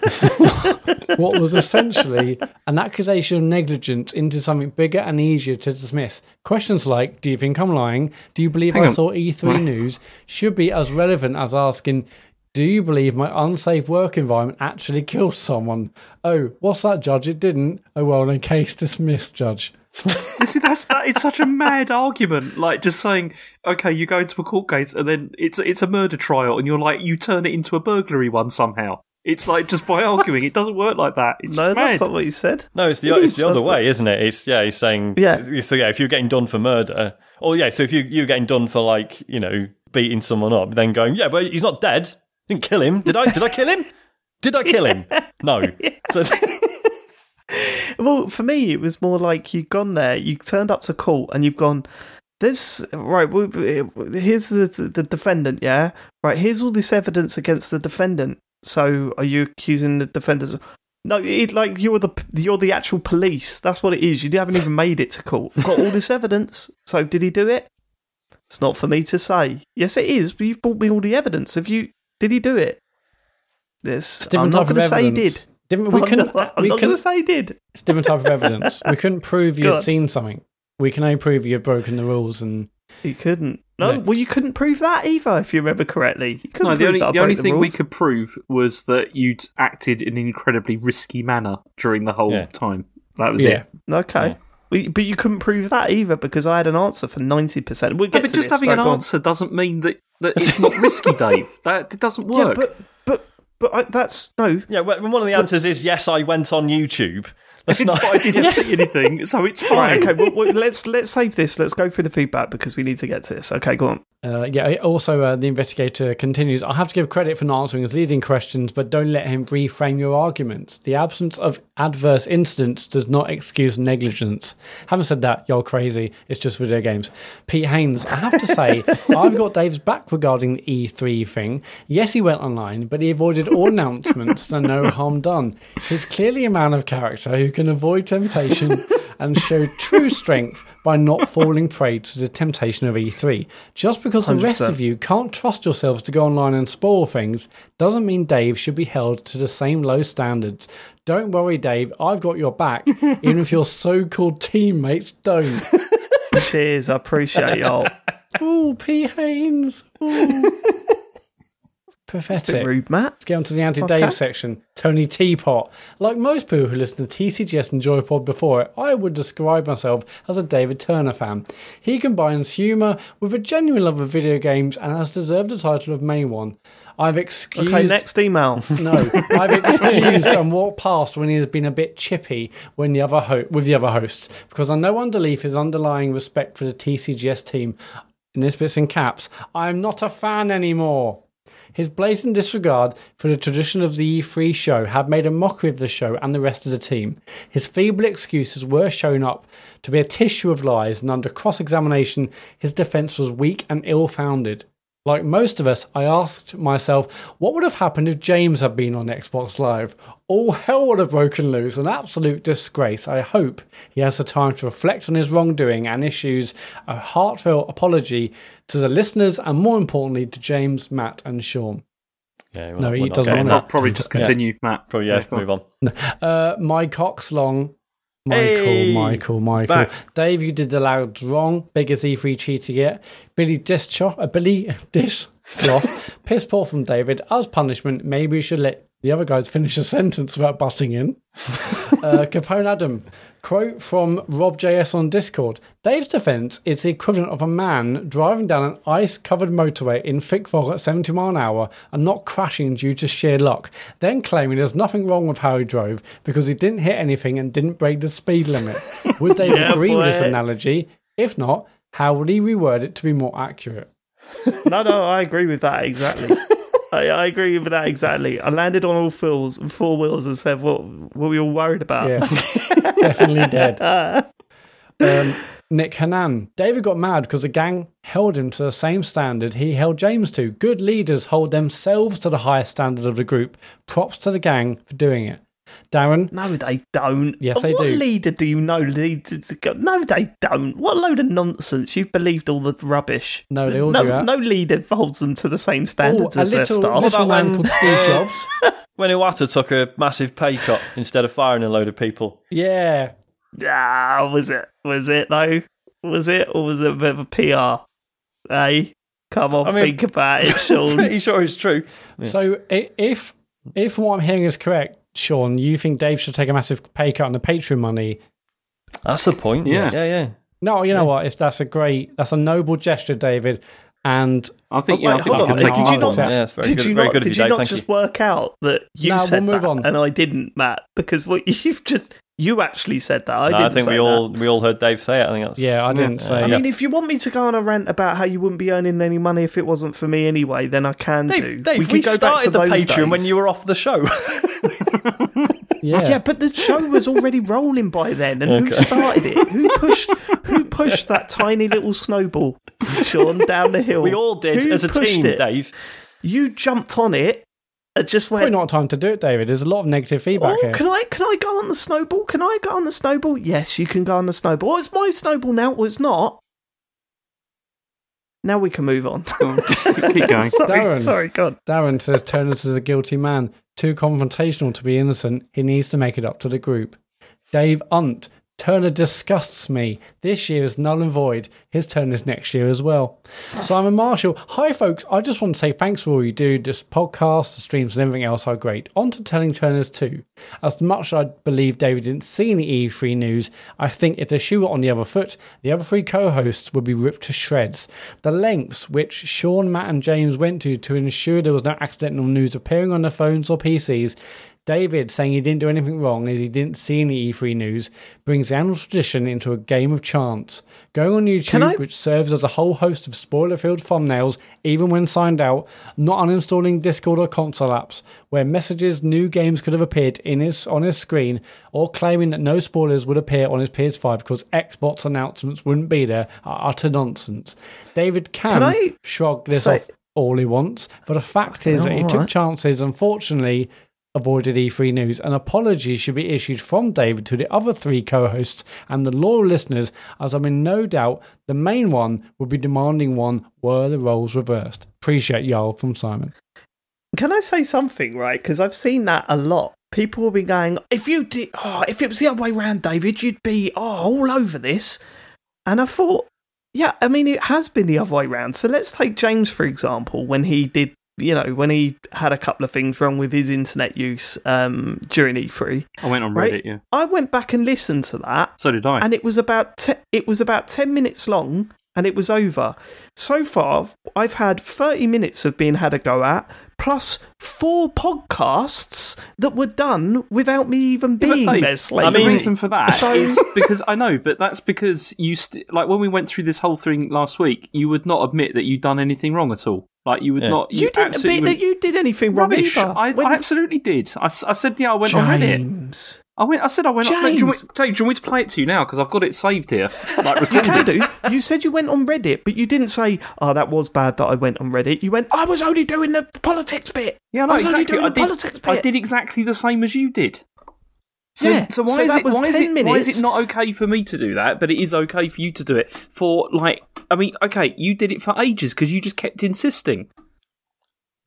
what was essentially an accusation of negligence into something bigger and easier to dismiss. Questions like, do you think I'm lying? Do you believe I saw E3 news? Should be as relevant as asking, do you believe my unsafe work environment actually killed someone? Oh, what's that, Judge? It didn't. Oh, well, then case dismissed, Judge. See, it's such a mad argument. Like just saying, okay, you go into a court case and then it's a murder trial, and you're like, you turn it into a burglary one somehow. It's like just by arguing, it doesn't work like that. It's no, that's not what he said. No, it's the other way, isn't it? It's he's saying So if you're getting done for murder, or so if you're getting done for beating someone up, then going but he's not dead. Didn't kill him, did I? Did I kill him? Did I kill him? No. Yeah. So, well, for me, it was more like you've gone there, you turned up to court, and you've gone, here's the defendant, yeah? Right, here's all this evidence against the defendant. So are you accusing the defendant? No, you're the actual police. That's what it is. You haven't even made it to court. I've got all this evidence. So did he do it? It's not for me to say. Yes, it is, but you've brought me all the evidence. Did he do it? I'm not going to say he did. It's a different type of evidence. We couldn't prove you had seen something. We can only prove you had broken the rules, and you couldn't. No, well, you couldn't prove that either, if you remember correctly. You couldn't. No, the only thing we could prove was that you'd acted in an incredibly risky manner during the whole time. That was it. Okay. Yeah. But you couldn't prove that either, because I had an answer for 90%. But having an answer doesn't mean that it's not risky, Dave. That doesn't work. Yeah, but that's no. Yeah, when one of the answers is yes, I went on YouTube. That's not. I didn't see anything, so it's fine. Right, okay, well, let's save this. Let's go through the feedback because we need to get to this. Okay, go on. Also, the investigator continues. I have to give credit for not answering his leading questions, but don't let him reframe your arguments. The absence of adverse incidents does not excuse negligence. Having said that, you're crazy. It's just video games. Pete Haynes, I have to say, I've got Dave's back regarding the E3 thing. Yes, he went online, but he avoided all announcements and no harm done. He's clearly a man of character who can avoid temptation and show true strength by not falling prey to the temptation of E3. Just because 100%. The rest of you can't trust yourselves to go online and spoil things doesn't mean Dave should be held to the same low standards. Don't worry, Dave, I've got your back, even if your so-called teammates don't. Cheers, I appreciate y'all. Ooh, P. Haynes. Ooh. Pathetic. That's a bit rude, Matt. Let's get on to the anti-Dave section. Tony Teapot. Like most people who listen to TCGS and JoyPod before it, I would describe myself as a David Turner fan. He combines humour with a genuine love of video games and has deserved the title of main one. I've excused... Okay, next email. No, I've excused and walked past when he has been a bit chippy when the other hosts, because I know underneath his underlying respect for the TCGS team, and this bit's in caps, I'm not a fan anymore. His blatant disregard for the tradition of the E3 show have made a mockery of the show and the rest of the team. His feeble excuses were shown up to be a tissue of lies, and under cross-examination, his defence was weak and ill-founded. Like most of us, I asked myself, what would have happened if James had been on Xbox Live? All hell would have broken loose, an absolute disgrace. I hope he has the time to reflect on his wrongdoing and issues a heartfelt apology to the listeners and, more importantly, to James, Matt and Sean. Yeah, well, no, he doesn't want that. Probably just continue, Matt. Probably, yeah, move on. My cock's long. Michael. Back. Dave, you did the loud wrong. Biggest E3 cheater yet. Billy Discloff. Piss poor from David. As punishment, maybe you should let the other guys finish a sentence without butting in. Capone Adam. Quote from Rob JS on Discord. Dave's defence is the equivalent of a man driving down an ice-covered motorway in thick fog at 70 mile an hour and not crashing due to sheer luck, then claiming there's nothing wrong with how he drove because he didn't hit anything and didn't break the speed limit. Would Dave agree with this analogy? If not, how would he reword it to be more accurate? No, I agree with that exactly. I agree with that exactly. I landed on all four wheels and said, what were we all worried about? Yeah, definitely dead. Nick Hanan. David got mad because the gang held him to the same standard he held James to. Good leaders hold themselves to the highest standard of the group. Props to the gang for doing it. Darren? No, they don't. Yes, they do. What leader do you know? No, they don't. What a load of nonsense. You've believed all the rubbish. No, they all do that. No leader holds them to the same standards as their staff. What about man called Steve Jobs? When Iwata took a massive pay cut instead of firing a load of people. Yeah. Ah, was it? Was it, though? Was it? Or was it a bit of a PR? Hey, come on, think about it, Sean. Pretty sure it's true. Yeah. So if what I'm hearing is correct, Sean, you think Dave should take a massive pay cut on the Patreon money? That's the point. Yeah. No, you know what? That's a noble gesture, David. And I think did you not work out that you said we'll move that on. And I didn't, Matt? Because you actually said that. I think we all heard Dave say it. I think that's... Yeah, I didn't say it. I mean, if you want me to go on a rant about how you wouldn't be earning any money if it wasn't for me anyway, then I can do. Dave, we go back to the Patreon days when you were off the show. Yeah, but the show was already rolling by then, and who started it? Who pushed that tiny little snowball, Sean, down the hill? We all did as a team, Dave. You jumped on it. Just went, probably not time to do it, David. There's a lot of negative feedback here. Can I go on the snowball? Yes, you can go on the snowball. Oh, it's my snowball now. Well, it's not. Now we can move on. Keep going. Sorry, God. Darren says Turner's is a guilty man. Too confrontational to be innocent. He needs to make it up to the group. Dave Unt. Turner disgusts me. This year is null and void. His turn is next year as well. Simon Marshall. Hi, folks. I just want to say thanks for all you do. This podcast, the streams, and everything else are great. On to telling Turners too. As much as I believe David didn't see any E3 news, I think if the shoe were on the other foot, the other three co-hosts would be ripped to shreds. The lengths which Sean, Matt, and James went to ensure there was no accidental news appearing on their phones or PCs. David saying he didn't do anything wrong as he didn't see any E3 news brings the annual tradition into a game of chance. Going on YouTube, which serves as a whole host of spoiler-filled thumbnails, even when signed out, not uninstalling Discord or console apps, where messages new games could have appeared on his screen, or claiming that no spoilers would appear on his PS5 because Xbox announcements wouldn't be there are utter nonsense. David can shrug this off all he wants, but the fact is that he took chances, unfortunately... avoided E3 news. An apology should be issued from David to the other three co-hosts and the loyal listeners, as I'm in no doubt the main one would be demanding one were the roles reversed. Appreciate y'all, from Simon. Can I say something, right? Because I've seen that a lot. People will be going, if you did, oh, if it was the other way around, David, you'd be all over this. And I thought, yeah, I mean, it has been the other way around. So let's take James, for example, when he did, you know, when he had a couple of things wrong with his internet use during E3. I went on Reddit, right? Yeah. I went back and listened to that. So did I. And it was about it was about 10 minutes long, and it was over. So far, I've had 30 minutes of being had a go at, plus 4 podcasts that were done without me even being there. I mean, the reason for that is because I know, but that's because you like when we went through this whole thing last week, you would not admit that you'd done anything wrong at all. Like, you would not... You didn't admit that you did anything wrong either. I absolutely did. I said, yeah, I went on Reddit. I said I went... James! Do you want me to play it to you now? Because I've got it saved here. Like, recorded. You can do. You said you went on Reddit, but you didn't say, oh, that was bad that I went on Reddit. You went, I was only doing the politics bit. Yeah, no, I was exactly. Only doing the politics bit. I did exactly the same as you did. So why is it not okay for me to do that, but it is okay for you to do it? For, like, I mean, okay, you did it for ages because you just kept insisting.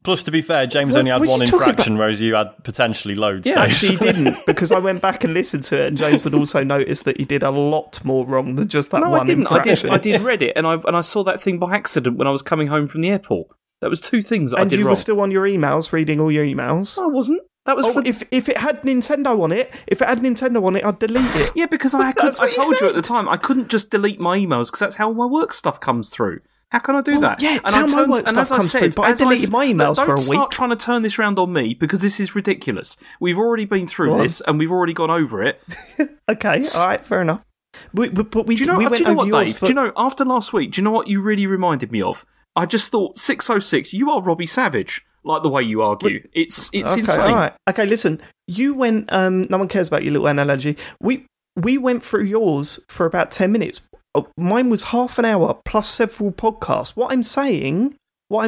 Plus, to be fair, James only had one infraction, whereas you had potentially loads. Yeah, actually, he didn't, because I went back and listened to it, and James would also notice that he did a lot more wrong than just that one infraction. I did Reddit, and I saw that thing by accident when I was coming home from the airport. That was two things I did wrong. And you were still on your emails, reading all your emails? I wasn't. That was if it had Nintendo on it, I'd delete it. Yeah, because I told you at the time I couldn't just delete my emails because that's how my work stuff comes through. How can I do that? Yeah, it's how my work stuff comes through. But I deleted my emails for a week. Don't start trying to turn this round on me because this is ridiculous. We've already been through this and we've already gone over it. Okay, all right, fair enough. Do you know, after last week, do you know what you really reminded me of? I just thought 606. You are Robbie Savage. Like the way you argue. It's okay, insane. All right. Okay, listen. You went... no one cares about your little analogy. We went through yours for about 10 minutes. Mine was half an hour plus several podcasts. What I'm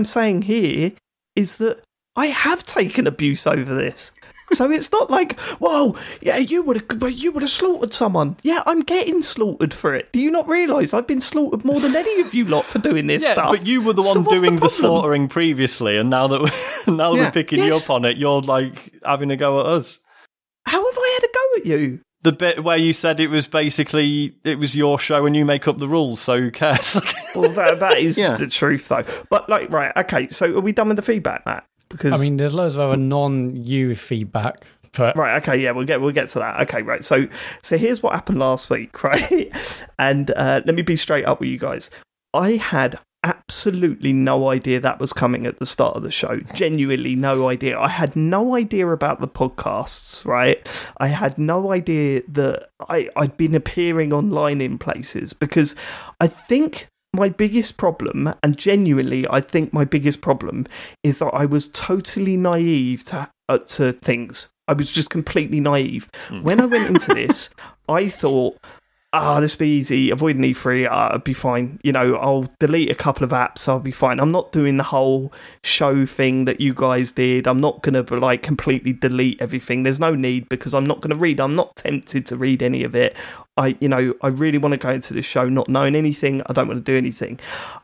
saying here is that I have taken abuse over this. So it's not like, whoa, yeah, you would have slaughtered someone. Yeah, I'm getting slaughtered for it. Do you not realise I've been slaughtered more than any of you lot for doing this stuff? Yeah, but you were the one doing the slaughtering previously, and now that we're picking you up on it, you're like having a go at us. How have I had a go at you? The bit where you said it was basically, it was your show and you make up the rules, so who cares? Well, that is the truth, though. But, like, right, okay, so are we done with the feedback, Matt? Because I mean, there's loads of other non-you feedback. But... Right, okay, yeah, we'll get to that. Okay, right, so here's what happened last week, right? And let me be straight up with you guys. I had absolutely no idea that was coming at the start of the show. Genuinely no idea. I had no idea about the podcasts, right? I had no idea that I'd been appearing online in places, because I think... my biggest problem, and genuinely, I think my biggest problem is that I was totally naive to things. I was just completely naive. When I went into this, I thought, this will be easy, avoiding E3, I'll be fine. You know, I'll delete a couple of apps, I'll be fine. I'm not doing the whole show thing that you guys did. I'm not going to, like, completely delete everything. There's no need, because I'm not going to read. I'm not tempted to read any of it. I really want to go into this show not knowing anything. I don't want to do anything.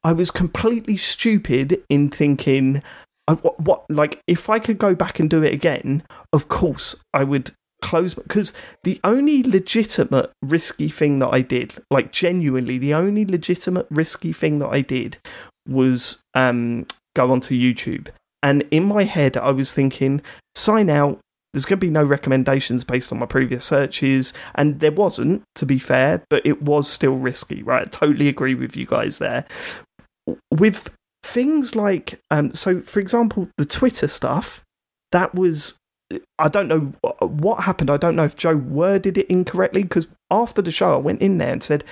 I was completely stupid in thinking, if I could go back and do it again, of course I would... close, because the only legitimate risky thing that I did, like genuinely the only legitimate risky thing that I did, was go onto YouTube. And in my head I was thinking, sign out, there's going to be no recommendations based on my previous searches, and there wasn't, to be fair, but it was still risky, right? I totally agree with you guys there. With things like so for example, the Twitter stuff, that was, I don't know what happened. I don't know if Joe worded it incorrectly, because after the show I went in there and said,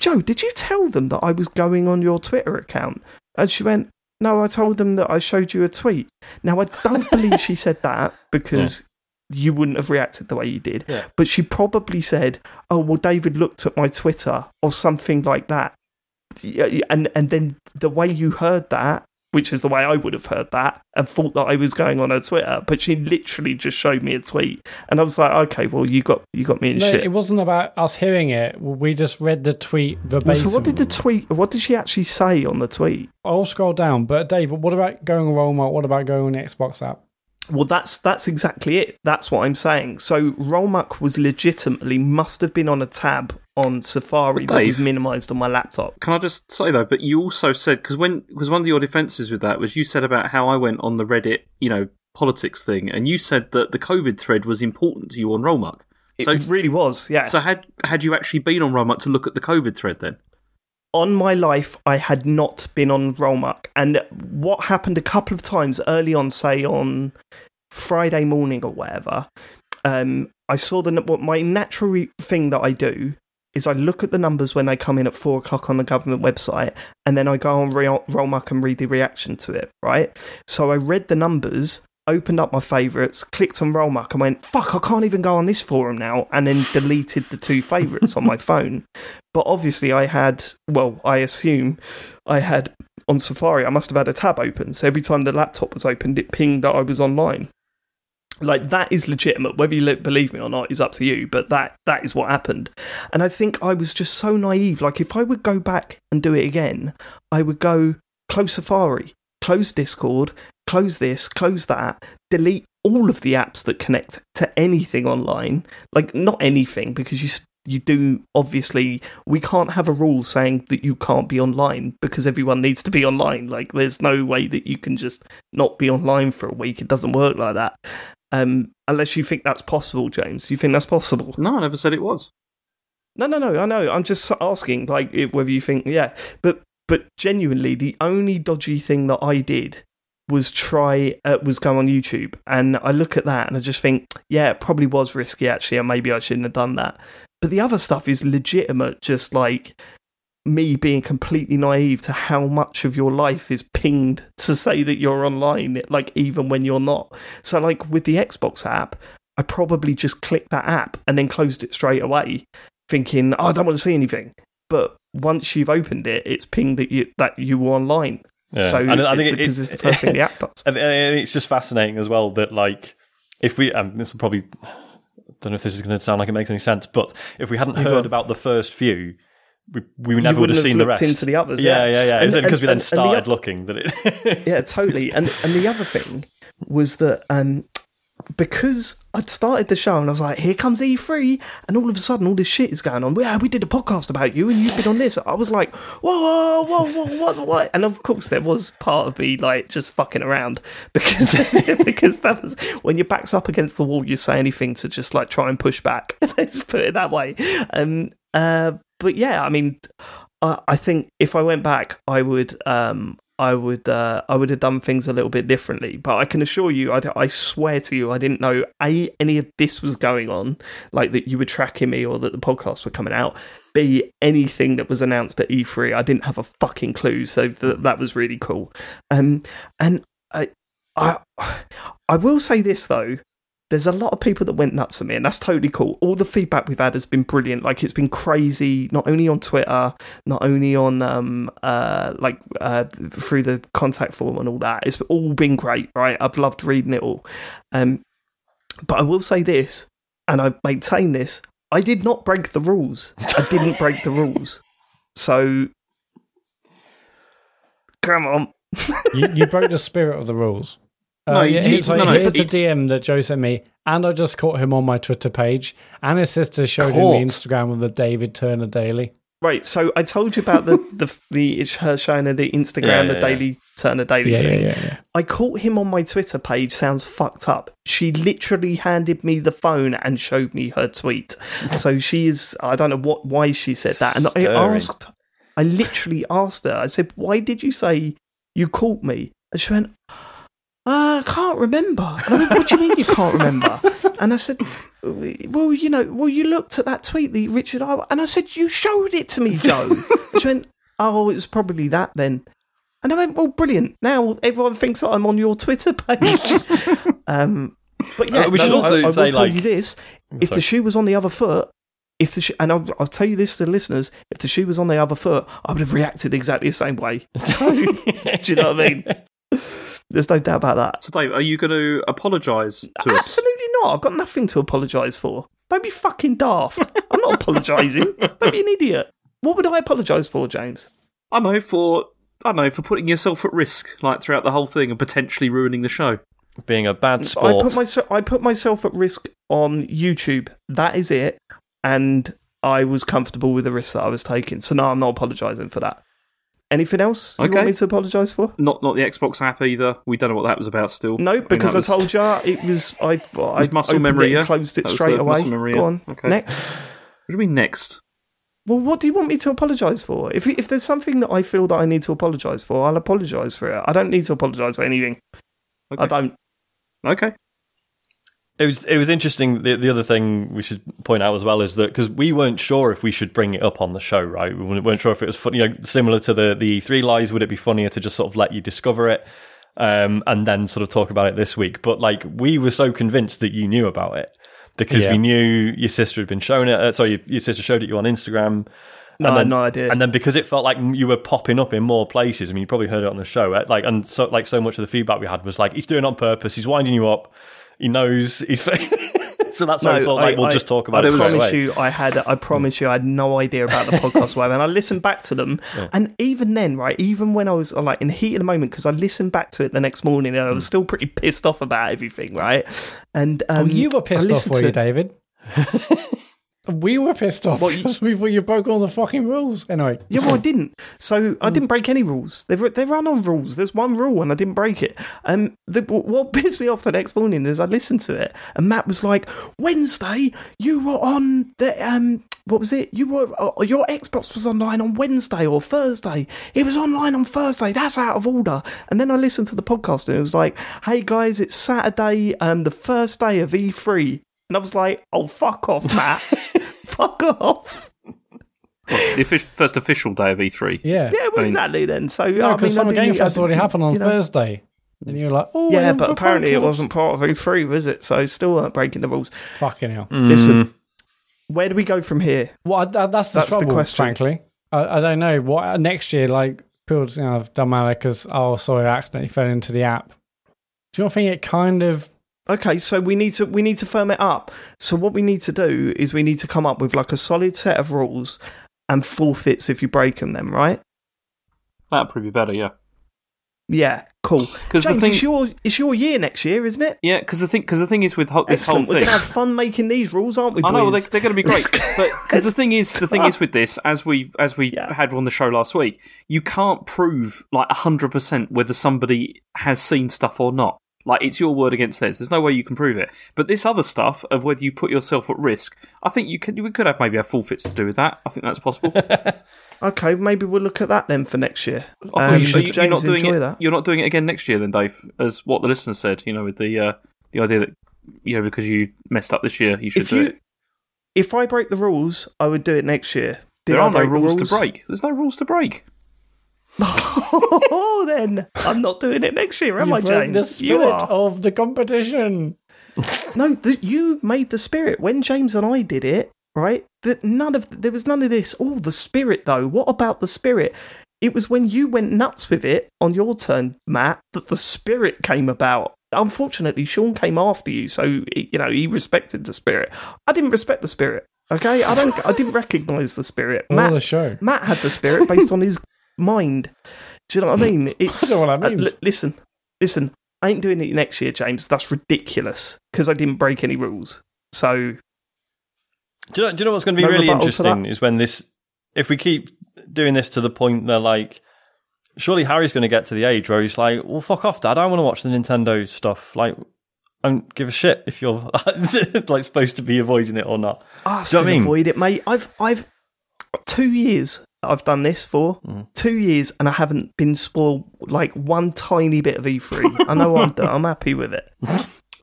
Joe, did you tell them that I was going on your Twitter account? And she went, no, I told them that I showed you a tweet. Now, I don't believe she said that, because you wouldn't have reacted the way you did. Yeah. But she probably said, oh, well, David looked at my Twitter or something like that. And then the way you heard that, which is the way I would have heard that, and thought that I was going on her Twitter. But she literally just showed me a tweet, and I was like, okay, well, you got me in shit. It wasn't about us hearing it. We just read the tweet verbatim. So what did she actually say on the tweet? I'll scroll down. But Dave, what about going on Walmart? What about going on the Xbox app? Well, that's exactly it. That's what I'm saying. So Rollmuck was legitimately must have been on a tab on Safari, Dave, that was minimised on my laptop. Can I just say though? But you also said, because one of your defences with that was you said about how I went on the Reddit, politics thing, and you said that the COVID thread was important to you on Rollmuck. So it really was, yeah. So had you actually been on Rollmuck to look at the COVID thread then? On my life, I had not been on Rollmuck. And what happened a couple of times early on, say on Friday morning or whatever, I saw my natural thing that I do is I look at the numbers when they come in at 4:00 on the government website, and then I go on Rollmuck and read the reaction to it, right? So I read the numbers, opened up my favourites, clicked on Rollmuck and went, fuck, I can't even go on this forum now, and then deleted the two favourites on my phone. But obviously I assume I had, on Safari, I must have had a tab open, so every time the laptop was opened, it pinged that I was online. Like, that is legitimate. Whether you believe me or not is up to you, but that is what happened. And I think I was just so naive. Like, if I would go back and do it again, I would go, close Safari, close Discord, close this, close that, delete all of the apps that connect to anything online. Like, not anything, because you do, obviously, we can't have a rule saying that you can't be online, because everyone needs to be online. Like, there's no way that you can just not be online for a week. It doesn't work like that. Unless you think that's possible, James. You think that's possible? No, I never said it was. No, I know. I'm just asking, like, whether you think, yeah. But genuinely, the only dodgy thing that I did was go on YouTube, and I look at that and I just think, yeah, it probably was risky actually, and maybe I shouldn't have done that. But the other stuff is legitimate, just like me being completely naive to how much of your life is pinged to say that you're online, like even when you're not. So like with the Xbox app, I probably just clicked that app and then closed it straight away, thinking, oh, I don't want to see anything. But once you've opened it, it's pinged that you were online. Yeah. So and I think because it's the first thing the app does. And it's just fascinating as well that, like, if we, this will probably, I don't know if this is going to sound like it makes any sense, but if we hadn't heard about the first few, we never would have seen the rest. Into the others, yeah. It was because we then started looking that it. Yeah, totally. And the other thing was that because I'd started the show and I was like, here comes E3, and all of a sudden all this shit is going on. We did a podcast about you and you've been on this. I was like, whoa, what? And of course there was part of me like just fucking around because that was, when your back's up against the wall, you say anything to just like try and push back. Let's put it that way. But yeah, I mean, I think if I went back, I would have done things a little bit differently, but I can assure you, I swear to you, I didn't know any of this was going on, like that you were tracking me or that the podcasts were coming out. B, anything that was announced at E3, I didn't have a fucking clue. So that was really cool. And I will say this though. There's a lot of people that went nuts at me, and that's totally cool. All the feedback we've had has been brilliant. Like, it's been crazy, not only on Twitter, not only on through the contact form and all that. It's all been great, right? I've loved reading it all. But I will say this, and I maintain this, I did not break the rules. I didn't break the rules. So, come on. You broke the spirit of the rules. He hit the DM that Joe sent me, and I just caught him on my Twitter page, and his sister showed him the Instagram of the David Turner Daily. Right, so I told you about her showing her the Instagram, Daily Turner Daily thing. Yeah. I caught him on my Twitter page, sounds fucked up. She literally handed me the phone and showed me her tweet. So she is, I don't know why she said that. And I literally asked her, I said, why did you say you caught me? And she went, I can't remember. And I went, what do you mean you can't remember? And I said, well, you looked at that tweet, the Richard Arbor. And I said, you showed it to me, Joe. She went, oh, it was probably that then. And I went, well, brilliant. Now everyone thinks that I'm on your Twitter page. But yeah, we should also say, I will tell you this. If the shoe was on the other foot, If the shoe, and I'll tell you this to the listeners, if the shoe was on the other foot, I would have reacted exactly the same way. So, do you know what I mean? There's no doubt about that. So, Dave, are you going to apologise to us? Absolutely not. I've got nothing to apologise for. Don't be fucking daft. I'm not apologising. Don't be an idiot. What would I apologise for, James? I don't know, for putting yourself at risk, like, throughout the whole thing and potentially ruining the show. Being a bad sport. I put myself at risk on YouTube. That is it. And I was comfortable with the risk that I was taking. So, no, I'm not apologising for that. Anything else you want me to apologise for? Not the Xbox app either. We don't know what that was about still. No, because I told you it was... I was muscle memory, yeah? Closed it straight away. Go on, next. What do you mean next? Well, what do you want me to apologise for? If there's something that I feel that I need to apologise for, I'll apologise for it. I don't need to apologise for anything. Okay. I don't. Okay. It was interesting. The other thing we should point out as well is that because we weren't sure if we should bring it up on the show, right? We weren't sure if it was funny, you know, similar to the E3 lies. Would it be funnier to just sort of let you discover it and then sort of talk about it this week? But like we were so convinced that you knew about it because we knew your sister had been shown it. Your sister showed it to you on Instagram. No, I had no idea. And then because it felt like you were popping up in more places. I mean, you probably heard it on the show, right? So much of the feedback we had was like, he's doing it on purpose. He's winding you up. He knows he's so that's why I thought we'll just talk about it. I promise you I had no idea about the podcast web, and I listened back to them and even then, right, even when I was like in the heat of the moment, because I listened back to it the next morning and I was still pretty pissed off about everything, right? And you were pissed off, were you, David? We were pissed off because you broke all the fucking rules. Anyway. Yeah, well, I didn't. So I didn't break any rules. They run on rules. There's one rule and I didn't break it. What pissed me off the next morning is I listened to it and Matt was like, Wednesday, you were on the... What was it? Your Xbox was online on Wednesday or Thursday. It was online on Thursday. That's out of order. And then I listened to the podcast and it was like, hey guys, it's Saturday, the first day of E3. And I was like, oh, fuck off, Matt. Fuck off. Well, the first official day of E3. Yeah. Yeah, well, exactly then. So, no, because some Game Pass already happened on Thursday. And you were like, oh, yeah, but apparently it wasn't part of E3, was it? So, still weren't breaking the rules. Fucking hell. Listen, where do we go from here? Well, that's trouble, the question. Frankly. I don't know. What next year, like, people have done matter because, oh, sorry, I accidentally fell into the app. Do you not think it kind of... Okay, so we need to firm it up. So what we need to do is we need to come up with like a solid set of rules and forfeits if you break them, then, right? That'd probably be better, yeah. Yeah, cool. James, it's your year next year, isn't it? Yeah, because the thing is with this whole thing, we're gonna have fun making these rules, aren't we? I know they're going to be great, but because the thing is with this, as we had on the show last week, you can't prove like 100% whether somebody has seen stuff or not. Like, it's your word against theirs. There's no way you can prove it. But this other stuff of whether you put yourself at risk, I think we could have maybe have forfeits to do with that. I think that's possible. Okay, maybe we'll look at that then for next year. You're not doing it again next year then, Dave, as what the listener said, you know, with the idea that, you know, because you messed up this year, you should do it. If I break the rules, I would do it next year. There's no rules to break. Oh, then I'm not doing it next year, am I, James? The spirit of the competition. No, you made the spirit when James and I did it, right? There was none of this. Oh, the spirit though. What about the spirit? It was when you went nuts with it on your turn, Matt, that the spirit came about. Unfortunately, Sean came after you, so he respected the spirit. I didn't respect the spirit. Okay, I didn't recognise the spirit. Matt, the show. Matt had the spirit based on his. Mind, do you know what I mean? It's, I know what I mean. Listen. I ain't doing it next year, James. That's ridiculous because I didn't break any rules. So, do you know what's going to be really interesting is when this, if we keep doing this to the point they're like, surely Harry's going to get to the age where he's like, well, fuck off, Dad. I want to watch the Nintendo stuff. Like, I don't give a shit if you're like supposed to be avoiding it or not. I still avoid it, mate. I've 2 years. I've done this for 2 years and I haven't been spoiled like one tiny bit of E3. I know I'm happy with it.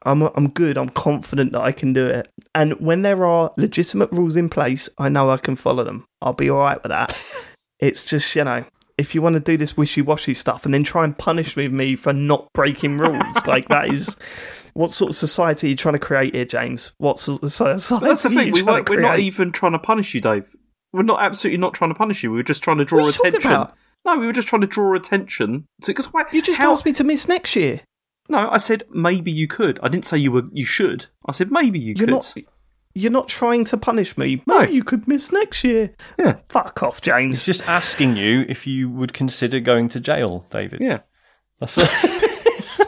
I'm good. I'm confident that I can do it. And when there are legitimate rules in place, I know I can follow them. I'll be all right with that. It's just, you know, if you want to do this wishy-washy stuff and then try and punish me for not breaking rules, like that is What sort of society are you trying to create here, James? What sort of society? That's the thing. We're not even trying to punish you, Dave. We're not absolutely not trying to punish you. We were just trying to draw attention. No, we were just trying to draw attention to. Cause why, you just asked me to miss next year. No, I said maybe you could. I didn't say you should. I said maybe you could. You're not trying to punish me. No, you could miss next year. Yeah, fuck off, James. It's just asking you if you would consider going to jail, David. Yeah, that's it.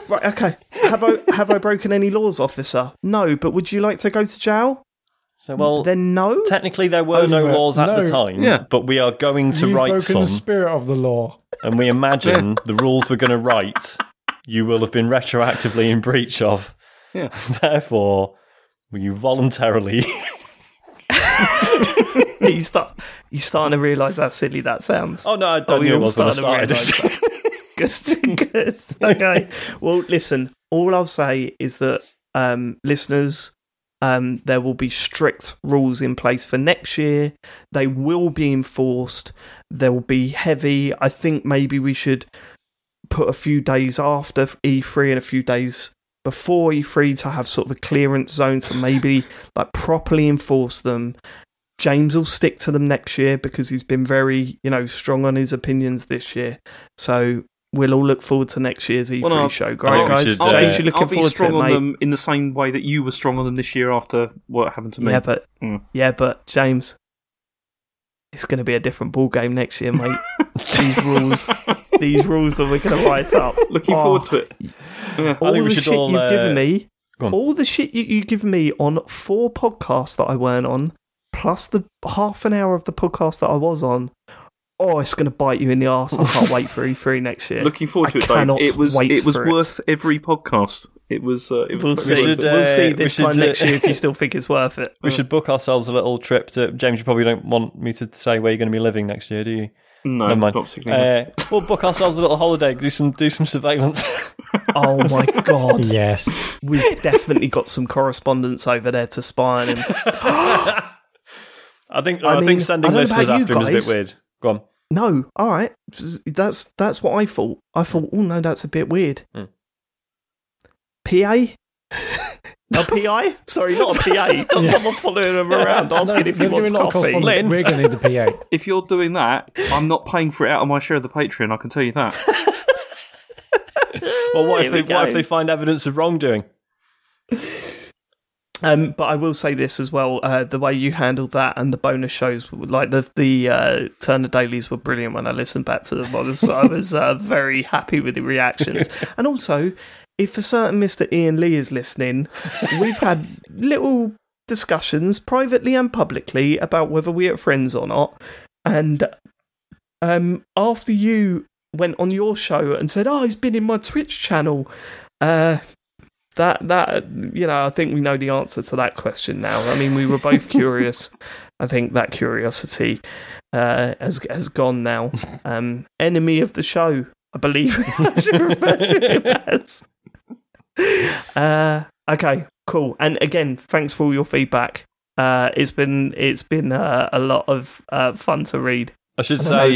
Right. Okay. Have I broken any laws, officer? No, but would you like to go to jail? So, well, then no. Technically, there were no laws at the time, but we are going to write some. You've broken the spirit of the law, and we imagine the rules we're going to write. You will have been retroactively in breach of. Yeah. Therefore, will you voluntarily? You're starting to realise how silly that sounds. Oh no, I don't know what's going to Good. Okay. Well, listen. All I'll say is that listeners. There will be strict rules in place for next year. They will be enforced. They will be heavy. I think maybe we should put a few days after E3 and a few days before E3 to have sort of a clearance zone to maybe like properly enforce them. James will stick to them next year because he's been very, strong on his opinions this year. So we'll all look forward to next year's E3 show. Great, guys. James, you're looking forward to it, mate. I'll be strong on them in the same way that you were strong on them this year after what happened to me. Yeah, but James, it's going to be a different ball game next year, mate. These rules that we're going to write up. Looking forward to it. Yeah. All the shit you've given me, all the shit you've given me on 4 podcasts that I weren't on, plus the half an hour of the podcast that I was on. Oh, it's going to bite you in the arse. I can't wait for E3 next year. Looking forward to it, Dave. It was worth every podcast. It was. We'll see next year if you still think it's worth it. We should book ourselves a little trip to... James, you probably don't want me to say where you're going to be living next year, do you? No, never mind. Not particularly. We'll book ourselves a little holiday, do some surveillance. Oh, my God. Yes. We've definitely got some correspondence over there to spy on him. I think sending listeners after him is a bit weird. Go on. No, all right. That's what I thought. I thought, oh no, that's a bit weird. PA? A PI? Sorry, not a PA. Not someone following him around asking if he wants coffee. We're going to need the PA. If you're doing that, I'm not paying for it out of my share of the Patreon, I can tell you that. Well, what if they find evidence of wrongdoing? But I will say this as well, the way you handled that and the bonus shows, like the Turner Dailies were brilliant when I listened back to them. I was very happy with the reactions. And also, if a certain Mr. Ian Lee is listening, we've had little discussions privately and publicly about whether we are friends or not. And after you went on your show and said, oh, he's been in my Twitch channel, I think we know the answer to that question now. I mean, we were both curious. I think that curiosity has gone now. Enemy of the show, I believe I should refer to him as. Okay, cool. And again, thanks for all your feedback. It's been a lot of fun to read. I should say,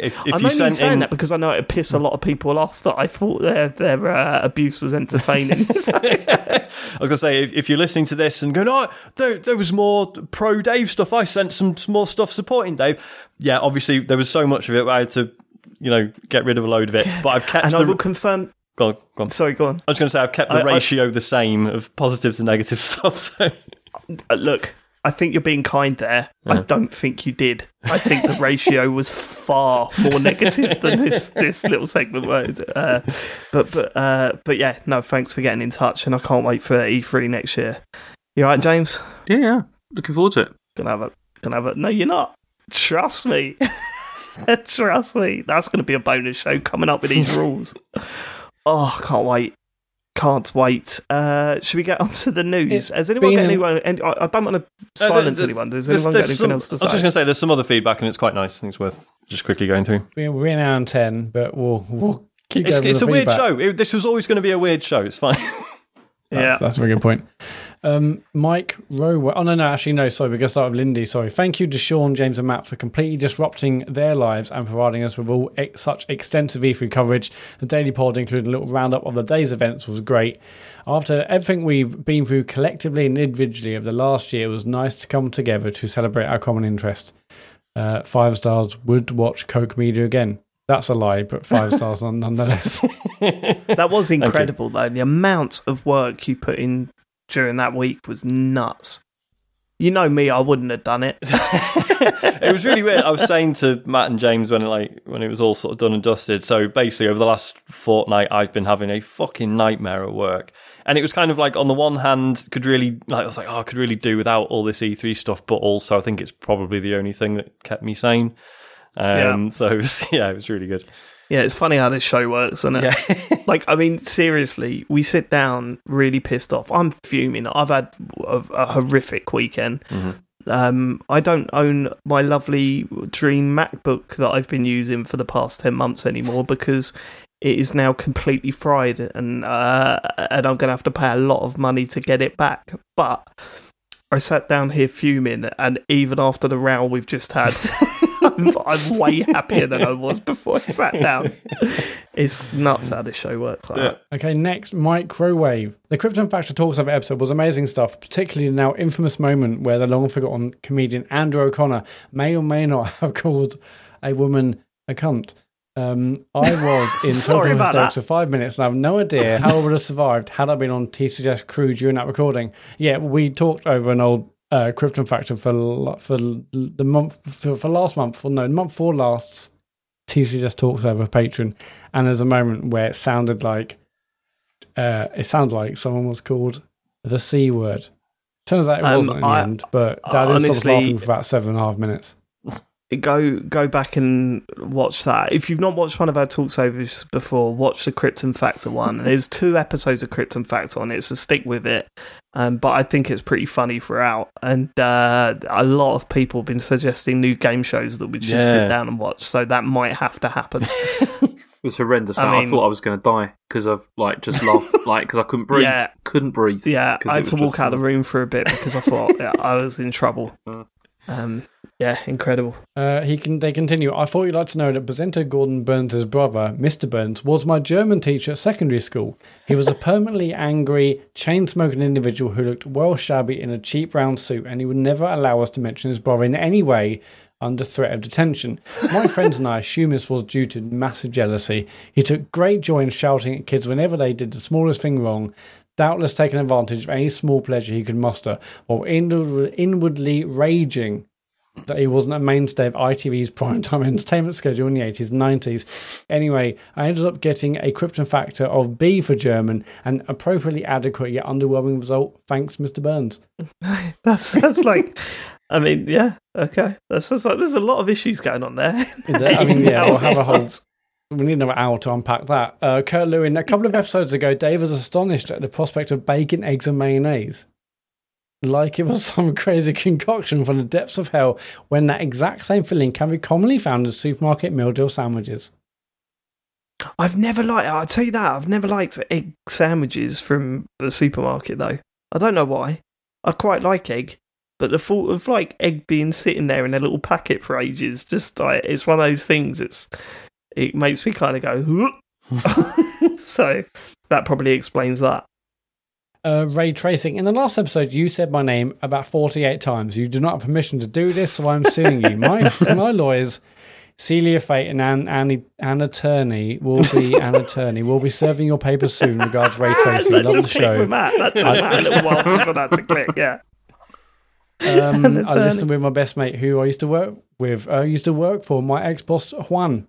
if you sent in that because I know it'd piss a lot of people off that I thought their abuse was entertaining. So. I was going to say, if you're listening to this and going, oh, there was more pro Dave stuff. I sent some more stuff supporting Dave. Yeah, obviously there was so much of it. I had to, get rid of a load of it. But I've kept. And I will confirm. Go on. Sorry, go on. I was going to say I've kept the ratio the same of positive to negative stuff. So. Look. I think you're being kind there. Yeah. I don't think you did. I think the ratio was far more negative than this little segment was. But yeah, no, thanks for getting in touch, and I can't wait for E3 next year. You all right, James? Yeah, looking forward to it. Gonna have it. No, you're not. Trust me. Trust me. That's going to be a bonus show coming up with these rules. Oh, I can't wait. Can't wait. Should we get on to the news? Has anyone got anyone? And I don't want to silence anyone. Does anyone got anything else to say? I was just going to say there's some other feedback and it's quite nice. I think it's worth just quickly going through. We're in hour and 10, but we'll keep going. It's a feedback. Weird show. This was always going to be a weird show. It's fine. That's a very good point. Mike Rowe. Oh, no, actually, no, sorry. We're going to start with Lindy. Sorry. Thank you to Sean, James, and Matt for completely disrupting their lives and providing us with all such extensive E3 coverage. The daily pod, including a little roundup of the day's events, was great. After everything we've been through collectively and individually over the last year, it was nice to come together to celebrate our common interest. 5 stars would watch Coke Media again. That's a lie, but 5 stars nonetheless. That was incredible, though. The amount of work you put in during that week was nuts. You know me, I wouldn't have done it. It was really weird. I was saying to Matt and James when it was all sort of done and dusted. So basically, over the last fortnight, I've been having a fucking nightmare at work. And it was kind of like, on the one hand, I could really do without all this E3 stuff, but also I think it's probably the only thing that kept me sane. So it was really good. Yeah, it's funny how this show works, isn't it? Yeah. Seriously, we sit down really pissed off. I'm fuming. I've had a horrific weekend. Mm-hmm. I don't own my lovely dream MacBook that I've been using for the past 10 months anymore because it is now completely fried, and I'm going to have to pay a lot of money to get it back. But I sat down here fuming, and even after the row we've just had... I'm way happier than I was before I sat down. It's nuts how this show works like that. Okay, next, Microwave. The Krypton Factor Talks Over episode was amazing stuff, particularly the now infamous moment where the long-forgotten comedian Andrew O'Connor may or may not have called a woman a cunt. I was in total hysterics for 5 minutes, and I have no idea how I would have survived had I been on TCS Crew during that recording. Yeah, we talked over an old... Krypton Factor for the month before last TC just talks over a patron, and there's a moment where it sounded like someone was called the C word. Turns out it wasn't in the end, but that didn't stop laughing for about 7.5 minutes. Go back and watch that. If you've not watched one of our talks overs before, watch the Krypton Factor one. There's 2 episodes of Krypton Factor on it, so stick with it. But I think it's pretty funny throughout. And a lot of people have been suggesting new game shows that we should sit down and watch, so that might have to happen. It was horrendous. I thought I was going to die because I've just laughed, because I couldn't breathe. Yeah. Yeah, I had to walk out of the room for a bit because I thought I was in trouble. Yeah, incredible. They continue. I thought you'd like to know that presenter Gordon Burns' brother, Mr. Burns, was my German teacher at secondary school. He was a permanently angry, chain-smoking individual who looked well shabby in a cheap round suit, and he would never allow us to mention his brother in any way under threat of detention. My friends and I assume this was due to massive jealousy. He took great joy in shouting at kids whenever they did the smallest thing wrong, doubtless taking advantage of any small pleasure he could muster, while inwardly raging that he wasn't a mainstay of ITV's primetime entertainment schedule in the 80s and 90s. Anyway, I ended up getting a Krypton Factor of B for German, an appropriately adequate yet underwhelming result. Thanks, Mr. Burns. That's like... I mean, yeah, okay. That's like, there's a lot of issues going on there. I mean, yeah, we'll have a whole... We need another hour to unpack that. Kurt Lewin, a couple of episodes ago, Dave was astonished at the prospect of bacon, eggs and mayonnaise. Like it was some crazy concoction from the depths of hell, when that exact same filling can be commonly found in supermarket meal deal sandwiches. I'll tell you that, I've never liked egg sandwiches from the supermarket though. I don't know why. I quite like egg, but the thought of egg being sitting there in a little packet for ages, it's one of those things, it makes me kind of go, so that probably explains that. Ray Tracing, in the last episode, you said my name about 48 times. You do not have permission to do this, so I'm suing you. My lawyers, Celia Fate and an attorney will be serving your papers soon. Regards, Ray Tracing. Love the show. That took a little while for that to click. Yeah. I listened with my best mate, who I used to work with. I used to work for my ex-boss, Juan.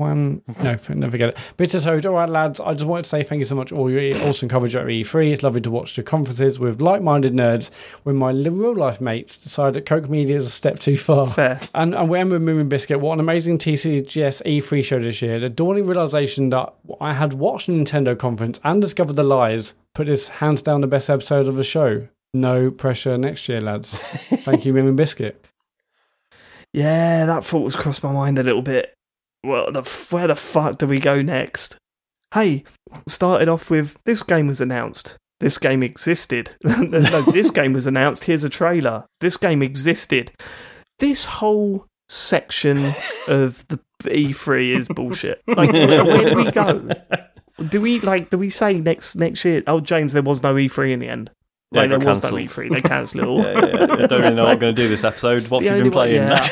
No, forget it. Bitter Toad, all right, lads. I just wanted to say thank you so much for all your awesome coverage at E3. It's lovely to watch the conferences with like-minded nerds when my real-life mates decide that Coke Media is a step too far. Fair. And we end with Moomin Biscuit. What an amazing TCGS E3 show this year. The dawning realisation that I had watched a Nintendo conference and discovered the lies put this hands down the best episode of the show. No pressure next year, lads. Thank you, Moomin Biscuit. Yeah, that thought was crossed my mind a little bit. Well, where the fuck do we go next? Hey, started off with, this game was announced. this game existed. No, this game was announced. Here's a trailer. This game existed. This whole section of the E3 is bullshit. Like, where do we go? Do we say next year? Oh, James, there was no E3 in the end. Like, yeah, there was no E3. They cancelled it all. I don't really know what I'm going to do this episode. What have you been playing? Yeah.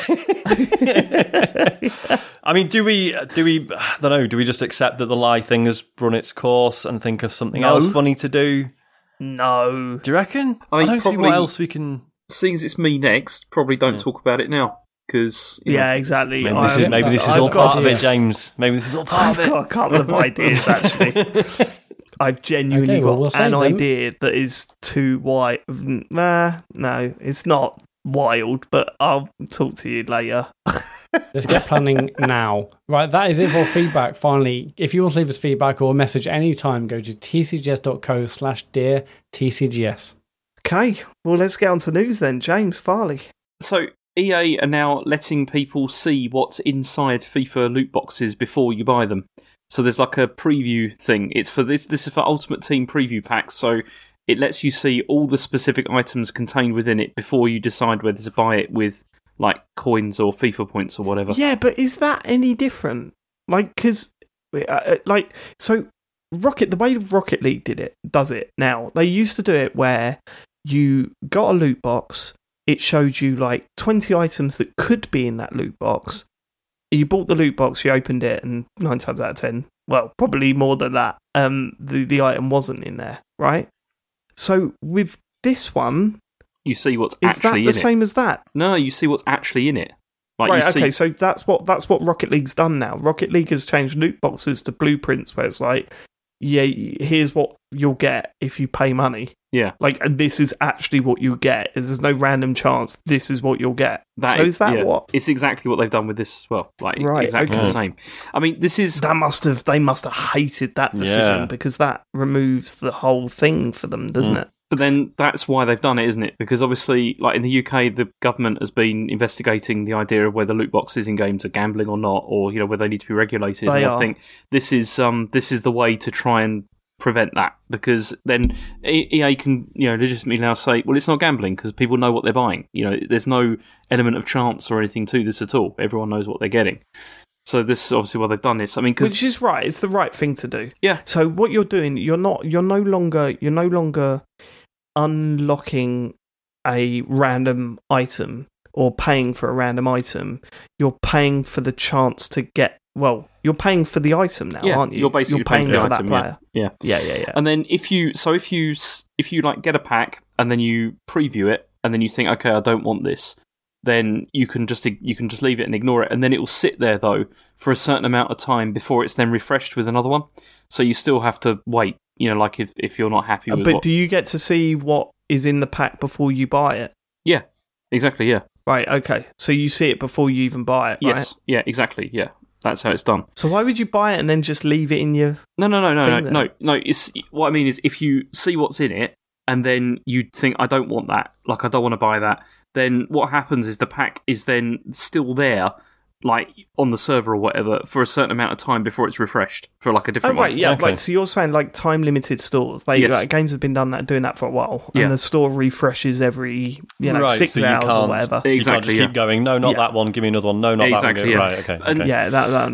I mean, do we? I don't know. Do we just accept that the lie thing has run its course and think of something else funny to do? No. Do you reckon? I mean, I don't see what else we can. Seeing as it's me next, probably don't talk about it now. Because exactly. Maybe this is all part of it, James. Maybe this is all part of it. I've got a couple of ideas, actually. I've genuinely got an idea that is too wide. Nah, no, it's not wild, but I'll talk to you later. Let's get planning now. Right, that is it for feedback. Finally, if you want to leave us feedback or a message anytime, go to tcgs.co/deartcgs. Okay, well, let's get on to news then. James Farley. So, EA are now letting people see what's inside FIFA loot boxes before you buy them. So there's like a preview thing. It's for this. This is for Ultimate Team preview packs. So it lets you see all the specific items contained within it before you decide whether to buy it with like coins or FIFA points or whatever. Yeah, but is that any different? Like, because the way Rocket League did it, does it now? They used to do it where you got a loot box. It showed you like 20 items that could be in that loot box. You bought the loot box, you opened it, and 9 times out of 10, well, probably more than that, the item wasn't in there, right? So with this one, you see what's actually in it. Is that the same as that? No, you see what's actually in it. Like, right, okay, so that's what Rocket League's done now. Rocket League has changed loot boxes to blueprints where it's like, yeah, here's what you'll get if you pay money. Yeah. Like, and this is actually what you get. There's no random chance this is what you'll get. What? It's exactly what they've done with this as well. Like, right, exactly the same. I mean, this is... They must have hated that decision because that removes the whole thing for them, doesn't it? But then that's why they've done it, isn't it? Because obviously, like in the UK, the government has been investigating the idea of whether loot boxes in games are gambling or not, or you know whether they need to be regulated. I think this is the way to try and prevent that, because then EA can legitimately now say, well, it's not gambling because people know what they're buying. You know, there's no element of chance or anything to this at all. Everyone knows what they're getting. So this is obviously why they've done this. I mean, which is right. It's the right thing to do. Yeah. So what you're doing, you're no longer unlocking a random item or paying for a random item, you're paying for the chance to get. Well, you're paying for the item now, aren't you? You're basically paying for that player. Yeah. And then if you like get a pack and then you preview it and then you think, okay, I don't want this, then you can just leave it and ignore it, and then it will sit there though for a certain amount of time before it's then refreshed with another one. So you still have to wait. You know, like if you're not happy with it. But do you get to see what is in the pack before you buy it? Yeah, exactly, yeah. Right, okay. So you see it before you even buy it, right? Yes, yeah, exactly, yeah. That's how it's done. So why would you buy it and then just leave it in your... No. It's, what I mean is if you see what's in it and then you think, I don't want that, like I don't want to buy that, then what happens is the pack is then still there, like on the server or whatever, for a certain amount of time before it's refreshed for like a different one. Right, so you're saying like time-limited stores. Like, games have been doing that for a while, and the store refreshes every 6 hours or whatever. So you can't just keep going, not that one, give me another one, that one. Right, okay. And,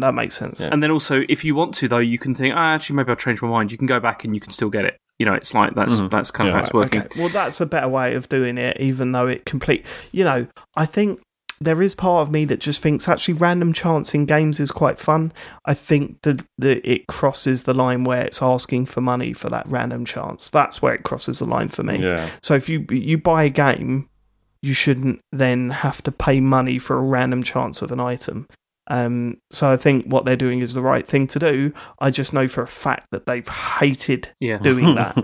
that makes sense. Yeah. And then also, if you want to, though, you can think, actually, maybe I'll change my mind. You can go back and you can still get it. You know, it's like that's kind of how it's working. Okay. Well, that's a better way of doing it, even though it complete... You know, I think... There is part of me that just thinks actually random chance in games is quite fun. I think that it crosses the line where it's asking for money for that random chance. That's where it crosses the line for me. Yeah. So if you buy a game, you shouldn't then have to pay money for a random chance of an item. So I think what they're doing is the right thing to do. I just know for a fact that they've hated doing that.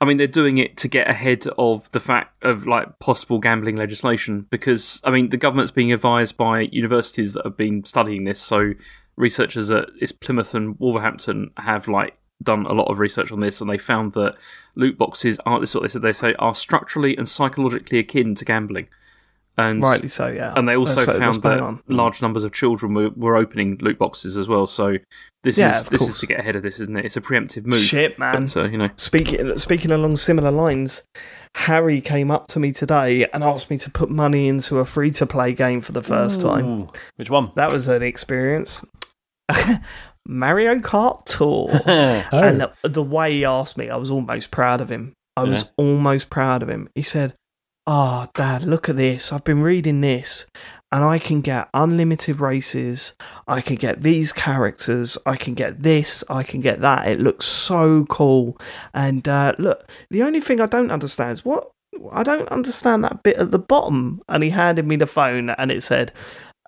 I mean, they're doing it to get ahead of the fact of like possible gambling legislation, because I mean the government's being advised by universities that have been studying this. So researchers at Plymouth and Wolverhampton have like done a lot of research on this, and they found that loot boxes are structurally and psychologically akin to gambling. And rightly so, yeah. And they also found that large numbers of children were opening loot boxes as well. So this is to get ahead of this, isn't it? It's a preemptive move. Shit, man. But, you know. Speaking along similar lines, Harry came up to me today and asked me to put money into a free-to-play game for the first time. Which one? That was an experience. Mario Kart Tour. Oh. And the way he asked me, I was almost proud of him. He said, "Oh, Dad, look at this. I've been reading this, and I can get unlimited races. I can get these characters. I can get this. I can get that. It looks so cool. And look, the only thing I don't understand is what... I don't understand that bit at the bottom." And he handed me the phone, and it said,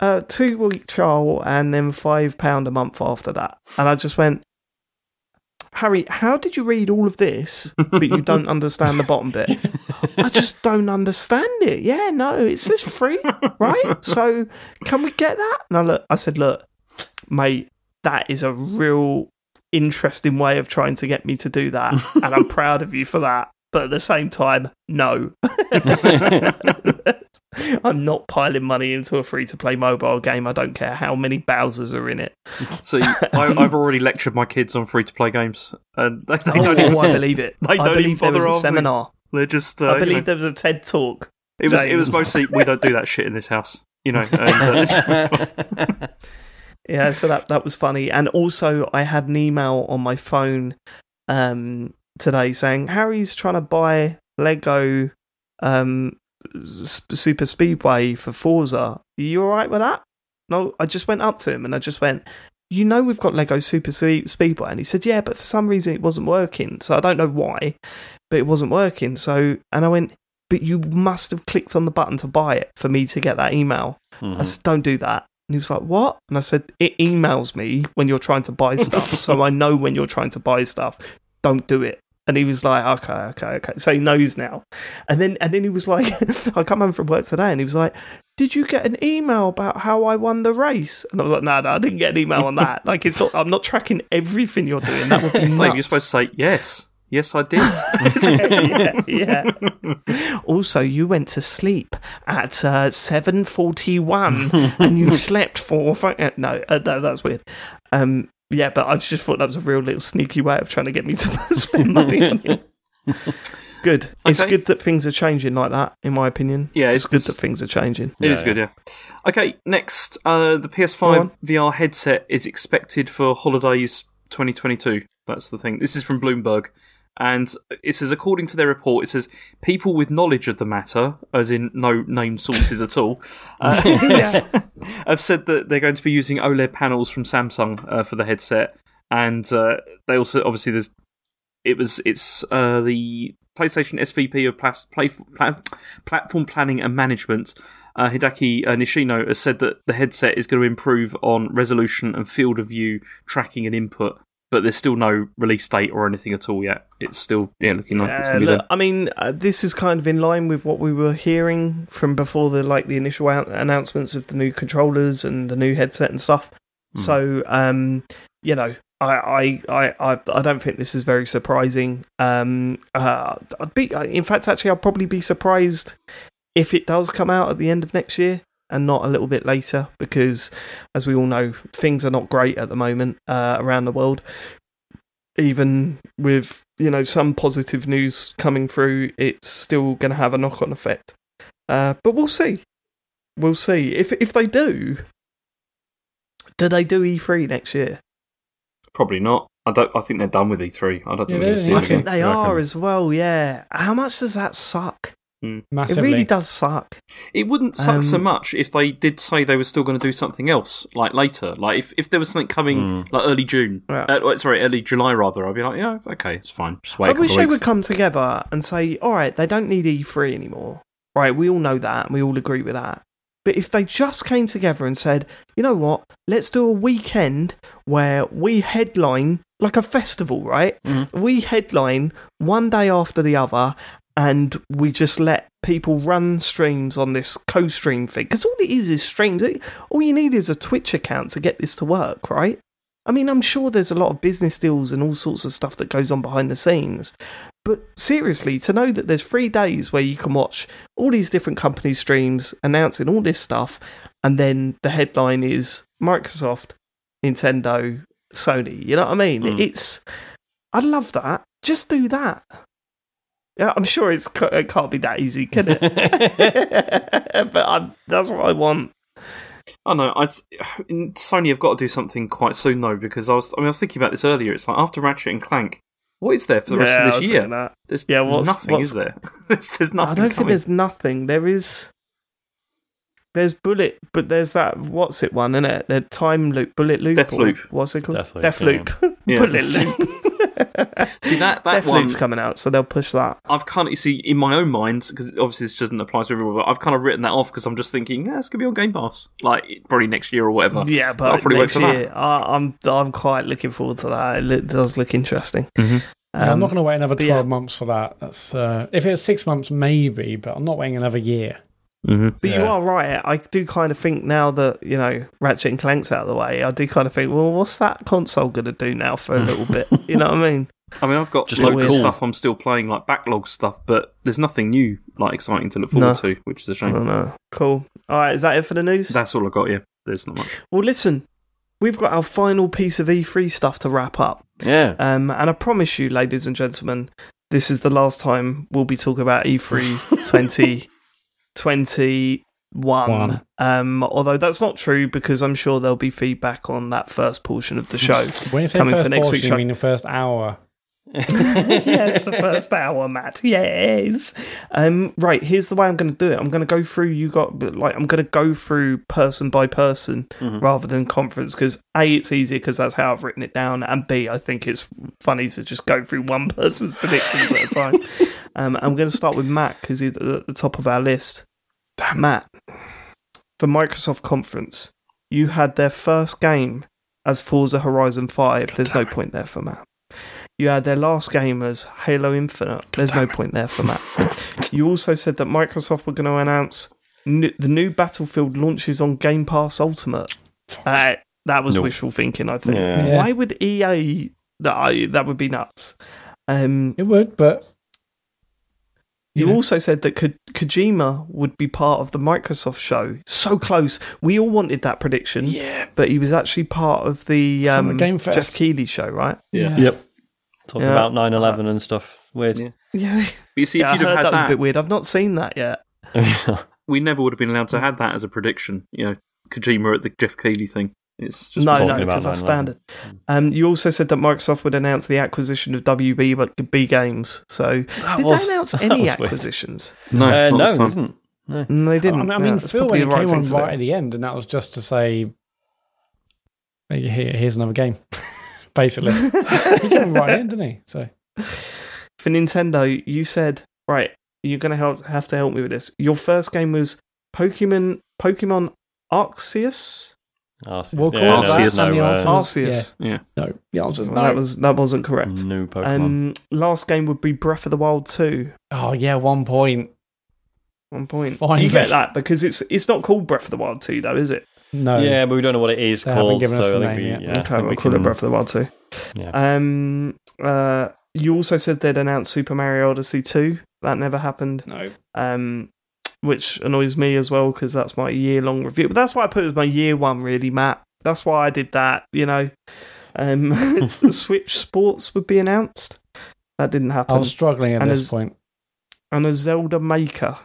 2 week trial and then £5 a month after that. And I just went, "Harry, how did you read all of this, but you don't understand the bottom bit?" "I just don't understand it. Yeah, no, it says free, right? So can we get that?" And I said, "Mate, that is a real interesting way of trying to get me to do that. And I'm proud of you for that. But at the same time, no." I'm not piling money into a free-to-play mobile game. I don't care how many Bowsers are in it. See, I've already lectured my kids on free-to-play games, and I believe it. I believe there was a seminar. They're just. There was a TED talk. It was mostly we don't do that shit in this house, you know. And, yeah, so that was funny, and also I had an email on my phone today saying Harry's trying to buy Lego Super Speedway for Forza. Are you all right with that? No, I just went up to him and I just went, "You know, we've got Lego Super Speedway," and he said, "Yeah, but for some reason it wasn't working." So I don't know why, but it wasn't working. So and I went, "But you must have clicked on the button to buy it for me to get that email." Mm-hmm. I said, "Don't do that." And he was like, "What?" And I said, "It emails me when you're trying to buy stuff, so I know when you're trying to buy stuff. Don't do it." And he was like, okay. So he knows now. And then he was like, I come home from work today and he was like, "Did you get an email about how I won the race?" And I was like, no, I didn't get an email on that. Like, it's not, I'm not tracking everything you're doing. That would be nuts. Like, you're supposed to say, yes, I did. yeah. Also, you went to sleep at 7:41 and you slept for... No, that's weird. Yeah, but I just thought that was a real little sneaky way of trying to get me to spend money on it. Good. Okay. It's good that things are changing like that, in my opinion. Yeah, it's good that things are changing. It is good, yeah. Okay, next, the PS5 VR headset is expected for holidays 2022. That's the thing. This is from Bloomberg. And it says, according to their report, it says, people with knowledge of the matter, as in no named sources at all, have said that they're going to be using OLED panels from Samsung for the headset. And they also, obviously, it's the PlayStation SVP of Platform Planning and Management, Hideki Nishino, has said that the headset is going to improve on resolution and field of view tracking and input. But there's still no release date or anything at all yet. It's still looking like it's going to be there. I mean, this is kind of in line with what we were hearing from before the initial announcements of the new controllers and the new headset and stuff. Mm. So, you know, I don't think this is very surprising. I'll probably be surprised if it does come out at the end of next year and not a little bit later, because as we all know, things are not great at the moment around the world. Even with, you know, some positive news coming through, it's still going to have a knock-on effect. But we'll see. We'll see. If they do they do E3 next year? Probably not. I think they're done with E3. I don't think we're going to see it again. I think they are as well, yeah. How much does that suck? Massively. It really does suck. It wouldn't suck so much if they did say they were still going to do something else, like later. Like if there was something coming, like early June, early July rather. I'd be like, yeah, okay, it's fine. Just wait. I wish they would come together and say, all right, they don't need E3 anymore. Right? We all know that, and we all agree with that. But if they just came together and said, you know what, let's do a weekend where we headline like a festival, right? Mm-hmm. We headline one day after the other. And we just let people run streams on this co-stream thing. Because all it is streams. All you need is a Twitch account to get this to work, right? I mean, I'm sure there's a lot of business deals and all sorts of stuff that goes on behind the scenes. But seriously, to know that there's 3 days where you can watch all these different companies' streams announcing all this stuff, and then the headline is Microsoft, Nintendo, Sony. You know what I mean? Mm. I love that. Just do that. Yeah, I'm sure it can't be that easy, can it? But that's what I want. I know. Sony have got to do something quite soon, though, because I was thinking about this earlier. It's like after Ratchet and Clank, what is there for the rest of this year? There's nothing, is there? There's nothing. I don't think there's nothing. There's Bullet, but there's that what's it one, isn't it? The time loop, Bullet Loop, Death Loop. What's it called? Death Loop. Yeah. Bullet Loop. See that Death one's coming out, so they'll push that. I've kind of in my own mind, because obviously this doesn't apply to everyone, but I've kind of written that off because I'm just thinking, it's gonna be on Game Pass, like probably next year or whatever. Yeah, but I'll probably next year, I'm quite looking forward to that. It does look interesting. Mm-hmm. I'm not going to wait another 12 months for that. That's if it's 6 months, maybe, but I'm not waiting another year. Mm-hmm. But you are right. I do kind of think now that, Ratchet and Clank's out of the way, I do kind of think, well, what's that console going to do now for a little bit? You know what I mean? I mean, I've got just loads of stuff I'm still playing, like backlog stuff, but there's nothing new, like exciting to look forward to, which is a shame. No. Cool. All right, is that it for the news? That's all I got, yeah. There's not much. Well, listen, we've got our final piece of E3 stuff to wrap up. Yeah. And I promise you, ladies and gentlemen, this is the last time we'll be talking about E3 2021. Although that's not true, because I'm sure there'll be feedback on that first portion of the show. When you say coming first for next portion, you mean the first hour? Yes, the first hour, Matt. Yes. Right, here's the way I'm going to do it. I'm going to go through. I'm going to go through person by person rather than conference, because A, it's easier because that's how I've written it down, and B, I think it's funny to just go through one person's predictions at a time. I'm going to start with Matt because he's at the top of our list. Damn. Matt, for Microsoft conference, you had their first game as Forza Horizon 5. There's no point there for Matt. You had their last game as Halo Infinite. There's no point there for Matt. You also said that Microsoft were going to announce the new Battlefield launches on Game Pass Ultimate. That was wishful thinking, I think. Yeah. Why would EA... That would be nuts. It would, but... You also said that Kojima would be part of the Microsoft show. So close. We all wanted that prediction. Yeah. But he was actually part of the Game Fest. Jeff Keighley show, right? Yeah. Yep. Talking about 9/11 and stuff. Weird. Yeah. But you see, if you'd have had that was a bit weird. I've not seen that yet. We never would have been allowed to have that as a prediction. Kojima at the Jeff Keighley thing. It's just no, because that's standard. You also said that Microsoft would announce the acquisition of WB Games. So did they announce any acquisitions? No, they didn't. I mean, Phil came on right at the end, and that was just to say, hey, "Here's another game." Basically, he came right in, didn't he? So for Nintendo, you said, "Right, you're going to have to help me with this." Your first game was Pokemon Arceus. Arceus. No, the answer's no. That wasn't correct. No Pokemon. Last game would be Breath of the Wild 2. Oh yeah, 1 point. 1 point. Finally. You get that because it's not called Breath of the Wild 2 though, is it? No. Yeah, but we don't know what it is called. Haven't given us the name yet. Yeah, okay, we'll call it Breath of the Wild 2. Yeah. You also said they'd announced Super Mario Odyssey 2. That never happened. No. Which annoys me as well, because that's my year-long review. But that's why I put it as my year one, really, Matt. That's why I did that, Switch Sports would be announced. That didn't happen. I was struggling at this point. And a Zelda Maker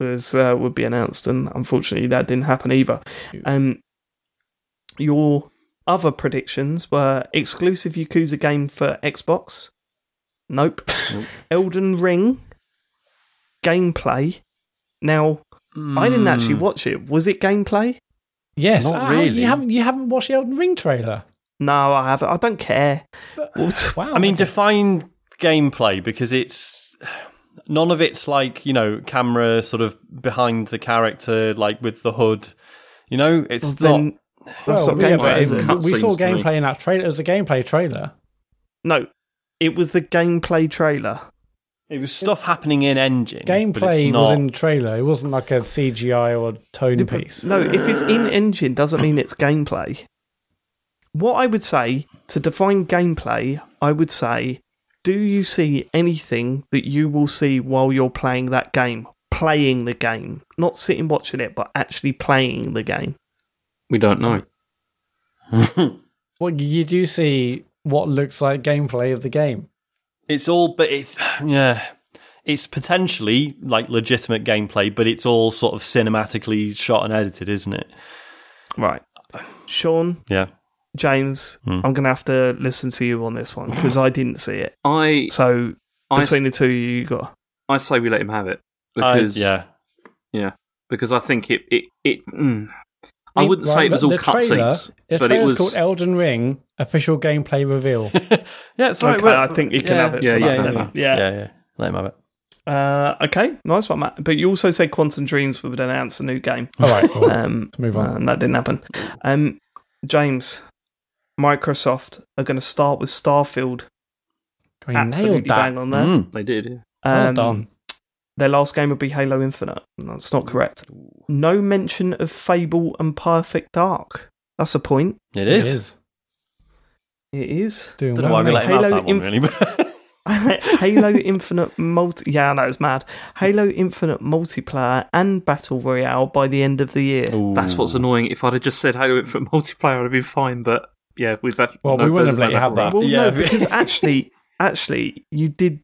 would be announced, and unfortunately that didn't happen either. Your other predictions were exclusive Yakuza game for Xbox. Nope. Elden Ring. Gameplay. Now, I didn't actually watch it. Was it gameplay? Yes, not really. You haven't watched the Elden Ring trailer? No, I haven't. I don't care. But, wow. I mean, define gameplay, because it's none of it's like camera sort of behind the character, like with the hood. It's not. That's not gameplay. Is it? We saw gameplay in that trailer. It was a gameplay trailer. No, it was the gameplay trailer. It was stuff happening in engine. Gameplay was in the trailer. It wasn't like a CGI or tone piece. No, if it's in engine, doesn't mean it's gameplay. What I would say to define gameplay, I would say do you see anything that you will see while you're playing that game? Playing the game. Not sitting watching it, but actually playing the game. We don't know. Well, you do see what looks like gameplay of the game. It's all, but it's potentially like legitimate gameplay, but it's all sort of cinematically shot and edited, isn't it? Right. Sean. Yeah. James, I'm going to have to listen to you on this one because I didn't see it. Between the two, you got. I say we let him have it because because I think it. I wouldn't say it was all cutscenes, but it was called Elden Ring official gameplay reveal. Yeah, it's right. Okay, I think you can have it. Yeah. Let him have it. Okay, nice one, Matt. But you also said Quantum Dreams would announce a new game. All right, cool. Let's move on. And that didn't happen. James, Microsoft are going to start with Starfield. Absolutely bang on there. They did. Yeah. Well done. Their last game would be Halo Infinite. That's not correct. No mention of Fable and Perfect Dark. That's a point. It is. Doing don't know well, why we let him have that one, really. Halo Infinite multi. Yeah, no, it's mad. Halo Infinite multiplayer and battle royale by the end of the year. Ooh. That's what's annoying. If I'd have just said Halo Infinite multiplayer, I'd have been fine. But yeah, we wouldn't have let you have that. Well, no, because actually, you did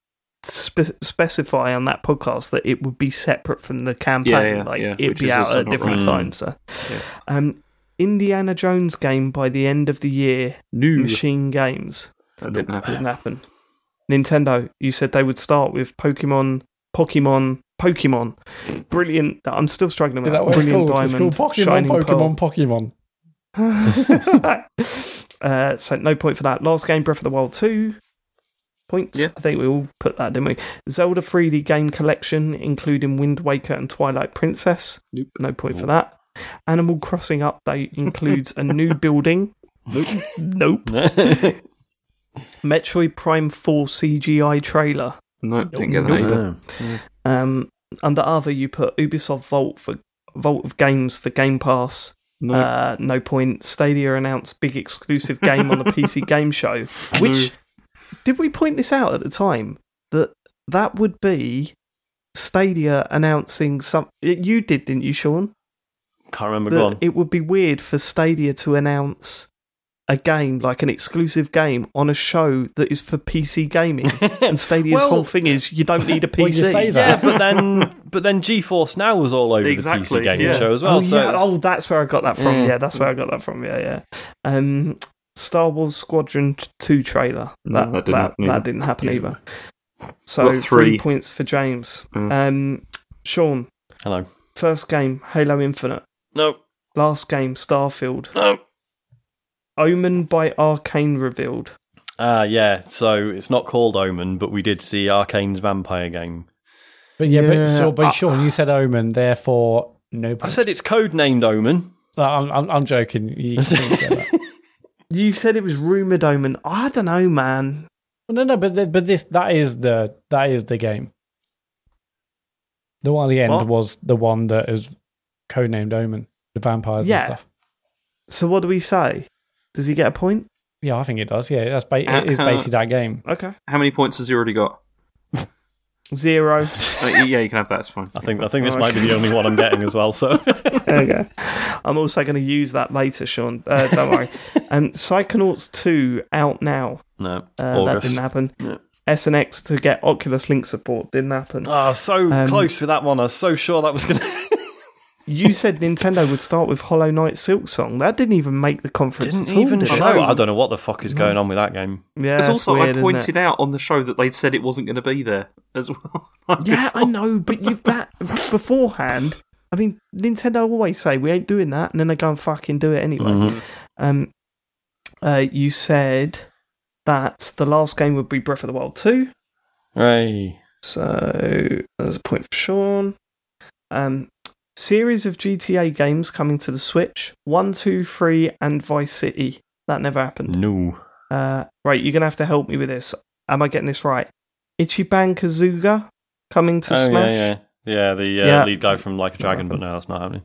specify on that podcast that it would be separate from the campaign. It'd be out at different times. So. Yeah. Indiana Jones game by the end of the year. New Machine Games. That didn't happen. Nintendo, you said they would start with Pokemon. Brilliant. I'm still struggling with that. Brilliant Diamond. It's called Pokemon. So no point for that. Last game, Breath of the Wild 2. Points. Yeah. I think we all put that, didn't we? Zelda 3D game collection, including Wind Waker and Twilight Princess. Nope. No point for that. Animal Crossing update includes a new building. Nope. Metroid Prime 4 CGI trailer. Nope, didn't get that either. Under other, you put Ubisoft Vault of Games for Game Pass. Nope. No point. Stadia announced big exclusive game on the PC Game Show. Which, did we point this out at the time? That would be Stadia announcing something. You did, didn't you, Sean? Can't remember. It would be weird for Stadia to announce a game, like an exclusive game, on a show that is for PC gaming. And Stadia's whole thing is you don't need a PC. Well, you say that. Yeah, but then GeForce Now was all over the PC gaming show as well. That's where I got that from. Yeah, that's where I got that from. Yeah. Star Wars Squadron 2 trailer. That didn't happen either. So 3 points for James. Sean. Hello. First game, Halo Infinite. No. Last game, Starfield. No. Omen by Arcane revealed. So it's not called Omen, but we did see Arcane's vampire game. But Sean, you said Omen, therefore no point. I said it's codenamed Omen. No, I'm joking. You didn't get that. You said it was rumored Omen. I don't know, man. No, but this that is the game. The one at the end was the one that is codenamed Omen, the vampires and stuff. So what do we say? Does he get a point? Yeah, I think it does. Yeah, it is basically that game. Okay. How many points has he already got? 0. Yeah, you can have that. It's fine. I think this might be the only one I'm getting as well. So okay. I'm also going to use that later, Sean. Don't worry. Psychonauts 2 out now. No, that didn't happen. Yeah. SNX to get Oculus Link support didn't happen. So close with that one. I was so sure that was going to. You said Nintendo would start with Hollow Knight Silksong. That didn't even make the conference at all. Didn't even show. I don't know what the fuck is going on with that game. Yeah, it's also weird, I pointed out on the show that they'd said it wasn't going to be there as well. I know, but you've that beforehand. I mean, Nintendo always say we ain't doing that, and then they go and fucking do it anyway. Mm-hmm. You said that the last game would be Breath of the Wild 2. Right. So there's a point for Sean. Series of GTA games coming to the Switch. 1, 2, 3, and Vice City. That never happened. No. Right, you're going to have to help me with this. Am I getting this right? Ichiban Kazuga coming to Smash. Yeah, the lead guy from Like a Dragon, but no, that's not happening.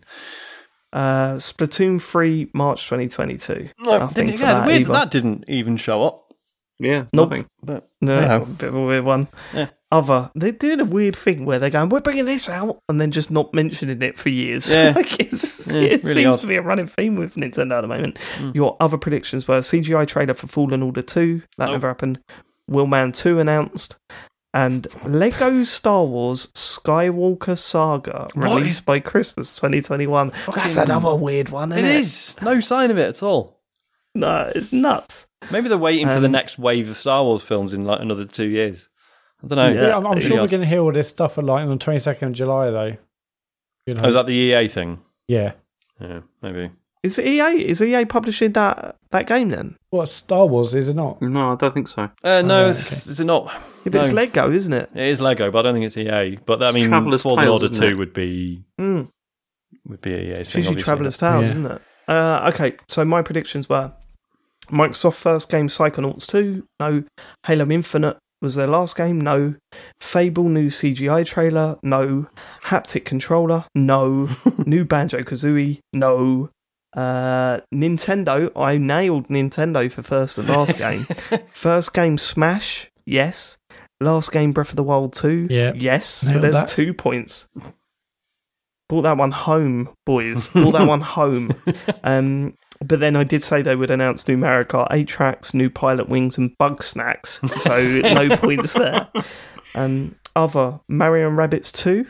Splatoon 3, March 2022. No, didn't, yeah, that, weird, that didn't even show up. Yeah, nothing. But no, bit of a weird one. Yeah. Other, they're doing a weird thing where they're going, we're bringing this out, and then just not mentioning it for years. Yeah. Like it really seems odd. To be a running theme with Nintendo at the moment. Mm. Your other predictions were CGI trailer for Fallen Order 2. That never happened. Will Man 2 announced. And Lego Star Wars Skywalker Saga released by Christmas 2021. That's another weird one, isn't it? It is. No sign of it at all. No, it's nuts. Maybe they're waiting for the next wave of Star Wars films in like another 2 years. I don't know. Yeah, I'm sure we're going to hear all this stuff like on the 22nd of July, though. You know? Oh, is that the EA thing? Yeah. Yeah, maybe. Is it EA? Is EA publishing that game then? What, Star Wars, is it not? No, I don't think so. No, is it not? Yeah, but it's Lego, isn't it? It is Lego, but I don't think it's EA. But I mean, Travelers Fallen Order 2 would be EA's thing. It's usually Travelers Tales, isn't it? Okay, so my predictions were Microsoft first game Psychonauts 2, no. Halo Infinite was their last game, no. Fable new CGI trailer, no. Haptic controller, no. New Banjo-Kazooie, no. Nintendo, I nailed Nintendo for first and last game. First game Smash, yes. Last game Breath of the Wild 2, yes. Nailed so there's that. 2 points. Brought that one home, boys. Brought that one home. But then I did say they would announce new Mario Kart 8 tracks, new Pilot Wings, and Bug Snacks. So no points there. Other, Mario and Rabbids 2.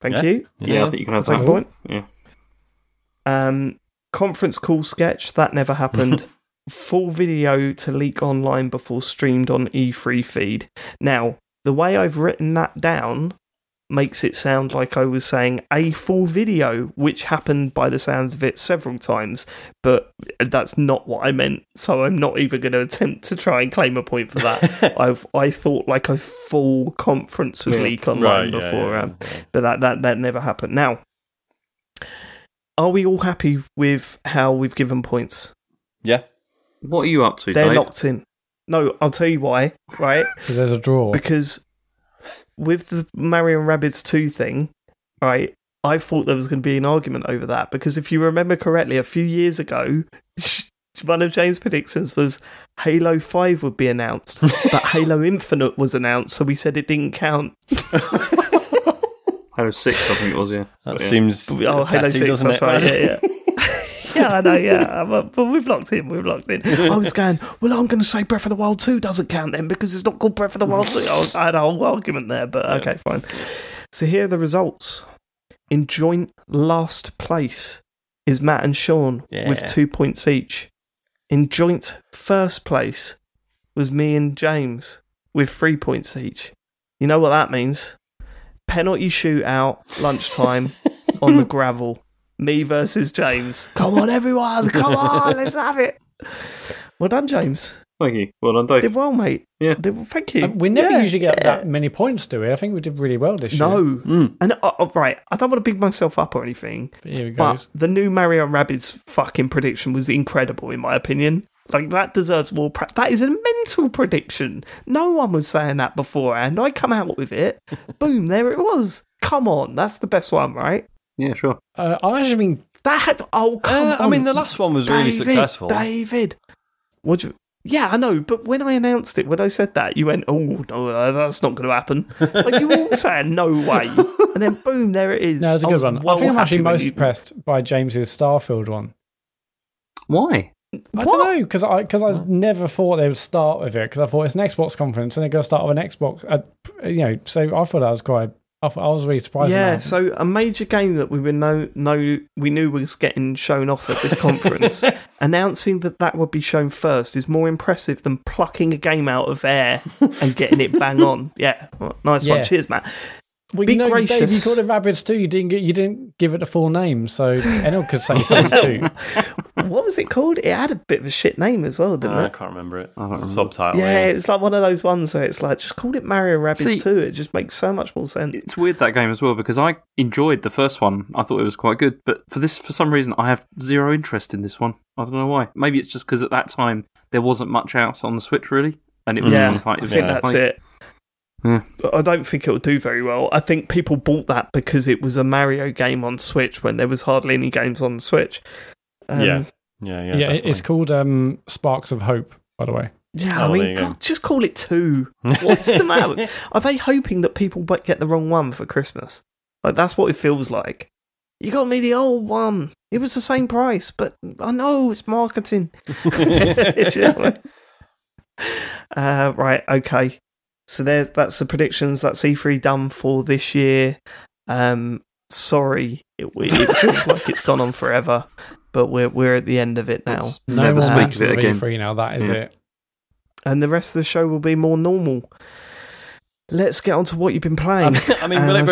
Thank you. Yeah, I think you can have that point. Yeah. Conference call sketch. That never happened. Full video to leak online before streamed on E3 feed. Now, the way I've written that down makes it sound like I was saying a full video, which happened by the sounds of it several times, but that's not what I meant, so I'm not even going to attempt to try and claim a point for that. I thought like a full conference was leaked online before, but that never happened. Now, are we all happy with how we've given points? Yeah. What are you up to, Dave? They're locked in. No, I'll tell you why, right? Because there's a draw. Because with the Mario and Rabbids 2 thing, right, I thought there was going to be an argument over that, because if you remember correctly, a few years ago, one of James' predictions was Halo 5 would be announced, but Halo Infinite was announced, so we said it didn't count. Halo 6, I think it was, yeah. That seems... Oh, Halo 6, doesn't that's it, right, yeah, I know, yeah. But we've locked in. I was going, well, I'm going to say Breath of the Wild 2 doesn't count then because it's not called Breath of the Wild 2. I had a whole argument there, but okay, fine. So here are the results. In joint last place is Matt and Sean with 2 points each. In joint first place was me and James with 3 points each. You know what that means? Penalty shootout, lunchtime, on the gravel. Me versus James. Come on, everyone. Come on. Let's have it. Well done, James. Thank you. Well done, Dave. Did well, mate. Yeah. Thank you. We never usually get that many points, do we? I think we did really well this year. No. Mm. And, right, I don't want to big myself up or anything, but here it goes. But the new Mario and Rabbids fucking prediction was incredible, in my opinion. Like, that deserves more practice. That is a mental prediction. No one was saying that before, and I come out with it. Boom, there it was. Come on. That's the best one, right? Yeah, sure. I actually mean that had come on. I mean the last one was really successful. David, would you? Yeah, I know. But when I announced it, when I said that, you went, "Oh no, that's not going to happen." Like you all saying, "No way!" And then boom, there it is. No, that's a good one. Well, I think I'm actually most impressed by James's Starfield one. Why? I don't know, because I never thought they would start with it, because I thought it's an Xbox conference and they're going to start with an Xbox. So I thought that was quite. I was really surprised. Yeah, so a major game that we were we knew was getting shown off at this conference, announcing that would be shown first is more impressive than plucking a game out of air and getting it bang on. Yeah, well, nice one. Cheers, Matt. Well, be gracious. Dave, you called it Rabbids 2. You didn't give it a full name, so anyone could say something too. What was it called? It had a bit of a shit name as well, didn't it? I can't remember it. Subtitle. Yeah, it's like one of those ones where it's like, just call it Mario Rabbids 2. It just makes so much more sense. It's weird, that game as well, because I enjoyed the first one. I thought it was quite good. But for some reason, I have zero interest in this one. I don't know why. Maybe it's just because at that time, there wasn't much else on the Switch, really. And it was kind of like... I think that's it. Yeah. I don't think it'll do very well. I think people bought that because it was a Mario game on Switch when there was hardly any games on Switch. It's called Sparks of Hope, by the way. Yeah, I mean, God, just call it 2. What's the matter? Are they hoping that people might get the wrong one for Christmas? Like, that's what it feels like. You got me the old one. It was the same price, but I know it's marketing. Right, okay. So that's the predictions. That's E3 done for this year. Sorry, it feels like it's gone on forever, but we're at the end of it now. It's never speak of it again. E3 now, that is it. And the rest of the show will be more normal. Let's get on to what you've been playing. I don't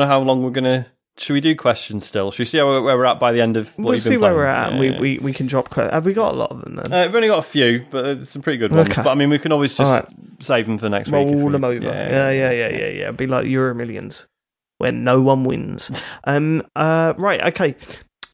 know how long we're going to... Should we do questions still? Should we see where we're at by the end of what you've been playing? We'll see where we're at. Yeah. We can drop questions. Have we got a lot of them then? We've only got a few, but there's some pretty good ones. Okay. But I mean, we can always just save them for next week. Roll them over. Yeah. Be like Euro Millions, where no one wins. Right, okay.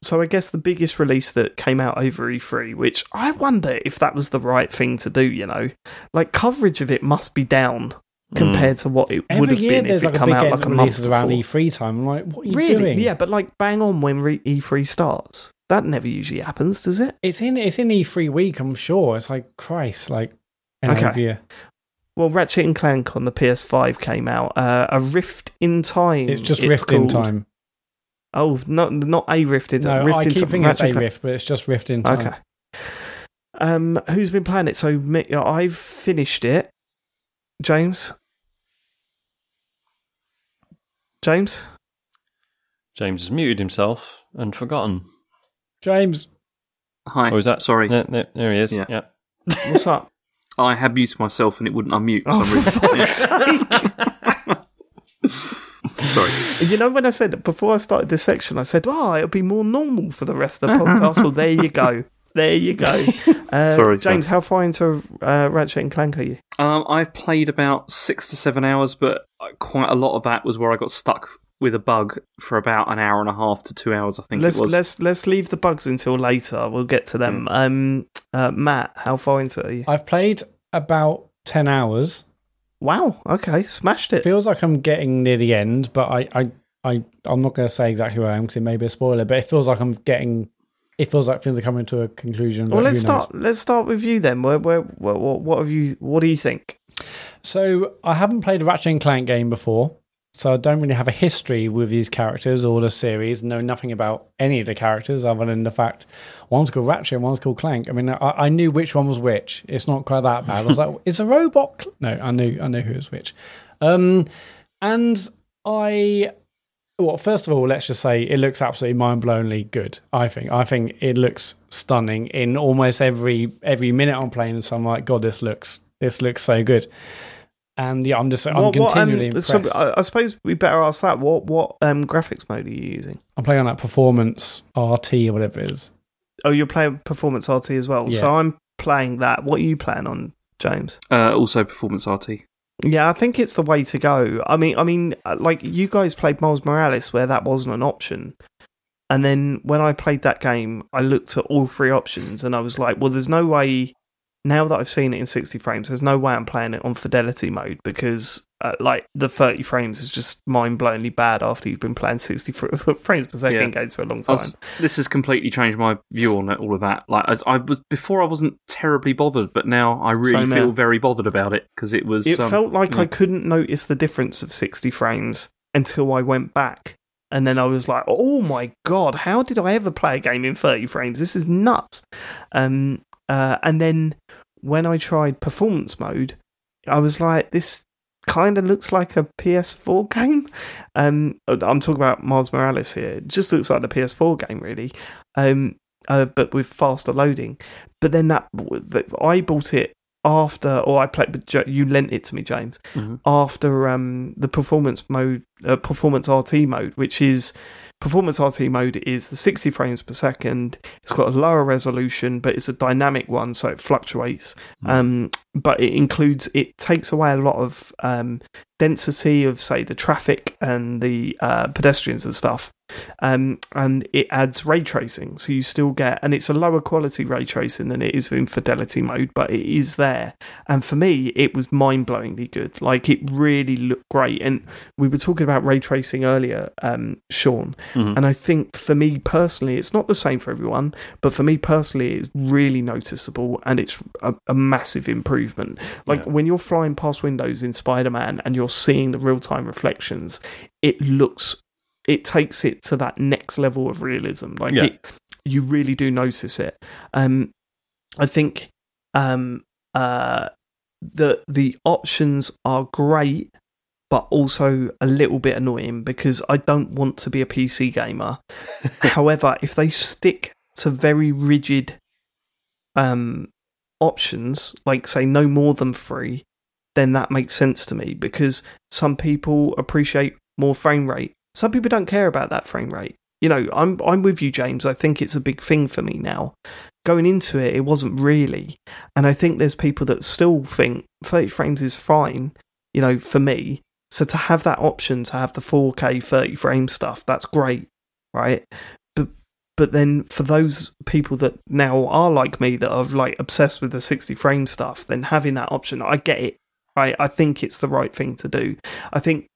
So I guess the biggest release that came out over E3, which I wonder if that was the right thing to do, you know? Like, coverage of it must be down compared to what it would have been if it come out like a month before. Around E3 time. I'm like, what are you doing? Yeah, but like bang on when E3 starts. That never usually happens, does it? It's in E3 week, I'm sure. It's like, Christ, like... Okay. Well, Ratchet and Clank on the PS5 came out. A Rift in Time. It's just Rift in Time. Oh, not A Rift in Time. No, I keep thinking it's A Rift, but it's just Rift in Time. Okay. Who's been playing it? So I've finished it. James? James has muted himself and forgotten. James! Hi. Oh, is that? Sorry. No, there he is. Yeah. What's up? I had muted myself and it wouldn't unmute for some reason. Sorry. You know, when I said, before I started this section, I said, it'll be more normal for the rest of the podcast. Well, there you go. Sorry. James, how far into Ratchet and Clank are you? I've played about 6 to 7 hours, but quite a lot of that was where I got stuck with a bug for about an hour and a half to 2 hours, I think it was. Let's leave the bugs until later. We'll get to them. Yeah. Matt, how far into are you? I've played about 10 hours. Wow, okay, smashed it. Feels like I'm getting near the end, but I'm not going to say exactly where I am because it may be a spoiler, but it feels like it feels like things are coming to a conclusion. Well, let's start with you then. What do you think? So I haven't played a Ratchet and Clank game before, so I don't really have a history with these characters or the series, know nothing about any of the characters other than the fact one's called Ratchet and one's called Clank. I mean, I knew which one was which. It's not quite that bad. I was like, it's a robot. I knew who was which. First of all, let's just say it looks absolutely mind-blowingly good, I think. I think it looks stunning in almost every minute I'm playing. So I'm like, God, this looks so good. And yeah, I'm continually impressed. So I suppose we better ask that. What graphics mode are you using? I'm playing on that performance RT or whatever it is. Oh, you're playing performance RT as well. Yeah. So I'm playing that. What are you playing on, James? Also performance RT. Yeah, I think it's the way to go. I mean, like you guys played Miles Morales where that wasn't an option. And then when I played that game, I looked at all three options and I was like, well, there's no way. Now that I've seen it in 60 frames, there's no way I'm playing it on fidelity mode because the 30 frames is just mind-blowingly bad after you've been playing 60 frames per second games for a long time. This has completely changed my view on it, all of that. Like before, I wasn't terribly bothered, but now I really feel very bothered about it because it was. It felt like I couldn't notice the difference of 60 frames until I went back, and then I was like, "Oh my God, how did I ever play a game in 30 frames? This is nuts." And then when I tried performance mode, I was like, this kind of looks like a PS4 game. I'm talking about Miles Morales here. It just looks like the PS4 game, really, but with faster loading. But then I bought it after, or I played, but you lent it to me, James, after the performance mode, performance RT mode, which is... Performance RT mode is the 60 frames per second. It's got a lower resolution, but it's a dynamic one, so it fluctuates. But it takes away a lot of density of, say, the traffic and the pedestrians and stuff. and it adds ray tracing, so you still get, and it's a lower quality ray tracing than it is in fidelity mode, but it is there. And for me, it was mind-blowingly good. Like, it really looked great. And we were talking about ray tracing earlier, Sean, and I think for me personally, it's not the same for everyone, but for me personally, it's really noticeable, and it's a massive improvement. Like, when you're flying past windows in Spider-Man and you're seeing the real-time reflections, it looks, it takes it to that next level of realism. Like, you really do notice it. I think the options are great, but also a little bit annoying, because I don't want to be a PC gamer. However, if they stick to very rigid options, like, say, no more than 3, then that makes sense to me, because some people appreciate more frame rate. Some people don't care about that frame rate. You know, I'm with you, James. I think it's a big thing for me now. Going into it, it wasn't really. And I think there's people that still think 30 frames is fine, you know, for me. So to have that option, to have the 4K 30 frame stuff, that's great, right? But then for those people that now are like me, that are like obsessed with the 60 frame stuff, then having that option, I get it. Right? I think it's the right thing to do. I think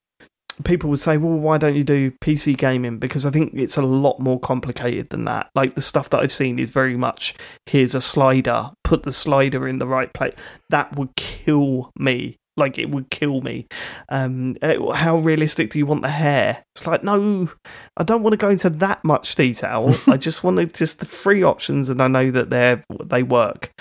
people would say, well, why don't you do PC gaming? Because I think it's a lot more complicated than that. Like, the stuff that I've seen is very much, here's a slider, put the slider in the right place. That would kill me. Like, it would kill me. How realistic do you want the hair? It's like, no, I don't want to go into that much detail. I just want to, just the free options, and I know that they work.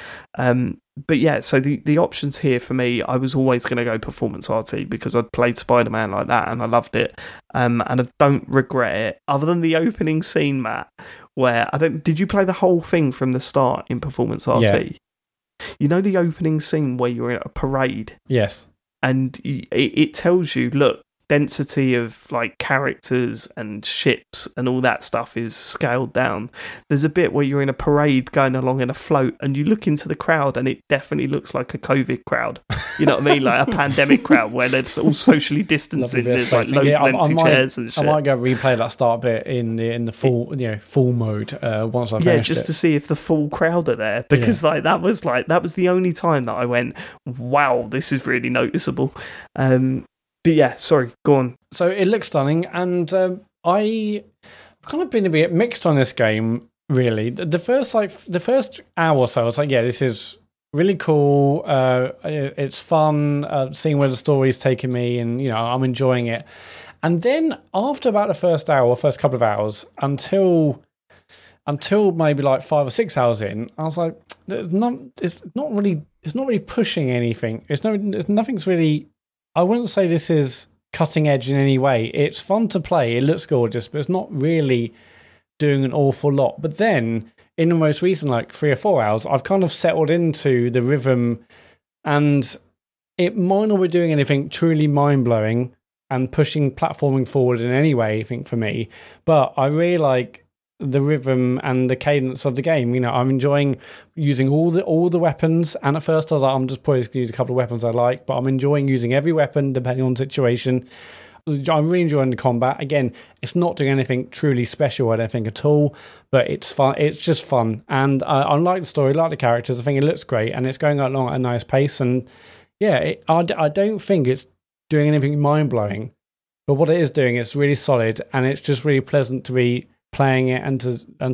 But yeah, so the options here for me, I was always going to go performance RT, because I'd played Spider-Man like that and I loved it. And I don't regret it, other than the opening scene, Matt, where did you play the whole thing from the start in performance RT? Yeah. You know the opening scene where you're at a parade? Yes. And it tells you, look, density of, like, characters and ships and all that stuff is scaled down. There's a bit where you're in a parade going along in a float, and you look into the crowd, and it definitely looks like a COVID crowd. You know what I mean? Like a pandemic crowd where it's all socially distancing. There's like loads of empty chairs and shit. I might go replay that start bit in the full full mode once I've finished it, to see if the full crowd are there, because that was the only time that I went, wow, this is really noticeable. But yeah, sorry, go on. So it looks stunning, and I've kind of been a bit mixed on this game, really. The first hour or so, I was like, yeah, this is really cool. It's fun, seeing where the story's taking me, and, you know, I'm enjoying it. And then after about the first couple of hours, until maybe like 5 or 6 hours in, I was like, it's not really pushing anything. Nothing's really. I wouldn't say this is cutting edge in any way. It's fun to play. It looks gorgeous, but it's not really doing an awful lot. But then in the most recent, like 3 or 4 hours, I've kind of settled into the rhythm, and it might not be doing anything truly mind-blowing and pushing platforming forward in any way, I think, for me. But I really like the rhythm and the cadence of the game. You know, I'm enjoying using all the weapons, and at first I was like, I'm just probably going to use a couple of weapons I like, but I'm enjoying using every weapon depending on the situation. I'm really enjoying the combat. Again, it's not doing anything truly special, I don't think, at all, but it's fun. It's just fun, and I like the story, I like the characters. I think it looks great, and it's going along at a nice pace, and I don't think it's doing anything mind-blowing, but what it is doing, it's really solid, and it's just really pleasant to be playing it and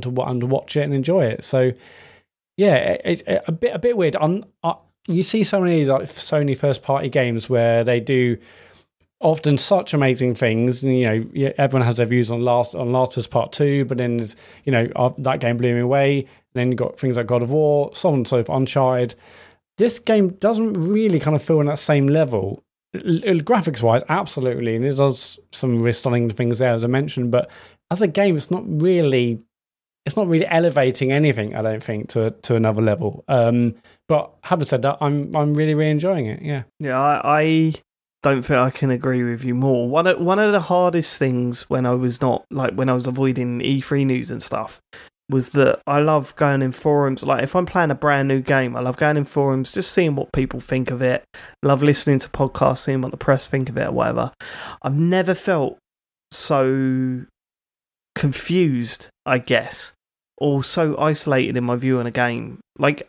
to watch it and enjoy it. So yeah, it's a bit weird. You see so many like Sony first party games where they do often such amazing things, and, you know, everyone has their views on Last of Us Part 2, but then there's, you know, that game blew me away. And then you got things like God of War, so on and so forth, Uncharted. This game doesn't really kind of feel on that same level. Graphics wise, absolutely, and there's some really stunning things there, as I mentioned, but as a game, it's not really elevating anything, I don't think, to another level. But having said that, I'm really, really enjoying it. Yeah. Yeah, I don't think I can agree with you more. One of the hardest things when I was avoiding E3 news and stuff, was that I love going in forums. Like, if I'm playing a brand new game, I love going in forums, just seeing what people think of it. Love listening to podcasts, seeing what the press think of it or whatever. I've never felt so confused, I guess, or so isolated in my view on a game. Like,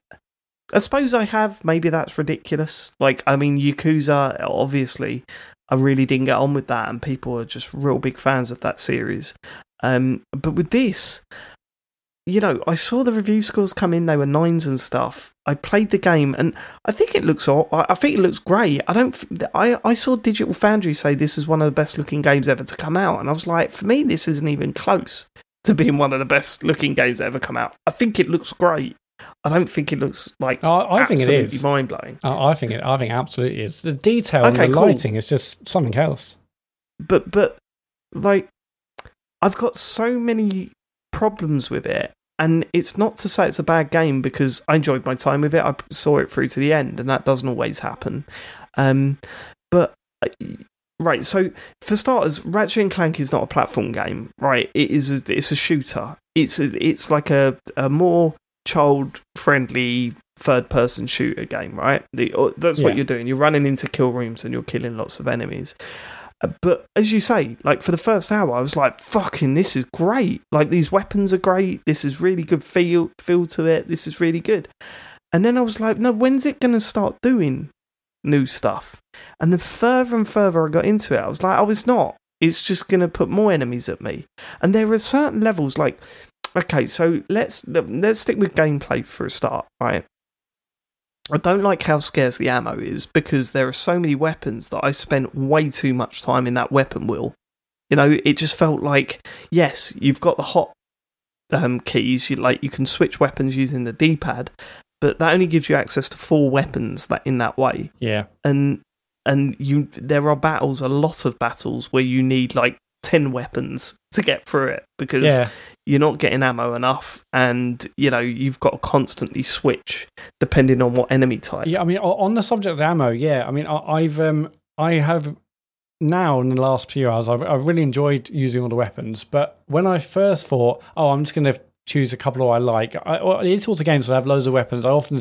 I suppose I have. Maybe that's ridiculous. Like, I mean, Yakuza, obviously, I really didn't get on with that, and people are just real big fans of that series. But with this, you know, I saw the review scores come in; they were 9s and stuff. I played the game, and I think it looks all. I think it looks great. I don't. I saw Digital Foundry say this is one of the best-looking games ever to come out, and I was like, for me, this isn't even close to being one of the best-looking games that ever come out. I think it looks great. I don't think it looks like. I think it is mind-blowing. I think it absolutely is. The detail and the lighting is just something else. But like, I've got so many problems with it, and it's not to say it's a bad game, because I enjoyed my time with it. I saw it through to the end, and that doesn't always happen. Right, so for starters, Ratchet and Clank is not a platform game, right? It's a shooter. It's like a more child-friendly third-person shooter game, right? What you're doing. You're running into kill rooms and you're killing lots of enemies. But as you say, like, for the first hour, I was like, fucking, this is great. Like, these weapons are great. This is really good feel to it. This is really good. And then I was like, no, when's it going to start doing new stuff? And the further and further I got into it, I was like, oh, it's not. It's just going to put more enemies at me. And there are certain levels, like, okay, so let's stick with gameplay for a start, right? I don't like how scarce the ammo is, because there are so many weapons that I spent way too much time in that weapon wheel. You know, it just felt like, yes, you've got the hot keys. You can switch weapons using the D-pad, but that only gives you access to 4 weapons in that way. Yeah, and there are battles, a lot of battles, where you need like 10 weapons to get through it, because. Yeah. You're not getting ammo enough, and, you know, you've got to constantly switch depending on what enemy type. Yeah, I mean, on the subject of ammo, yeah, I mean, I have now in the last few hours, I've really enjoyed using all the weapons, but when I first thought, oh, I'm just going to choose a couple I like, in sorts of games that have loads of weapons, I often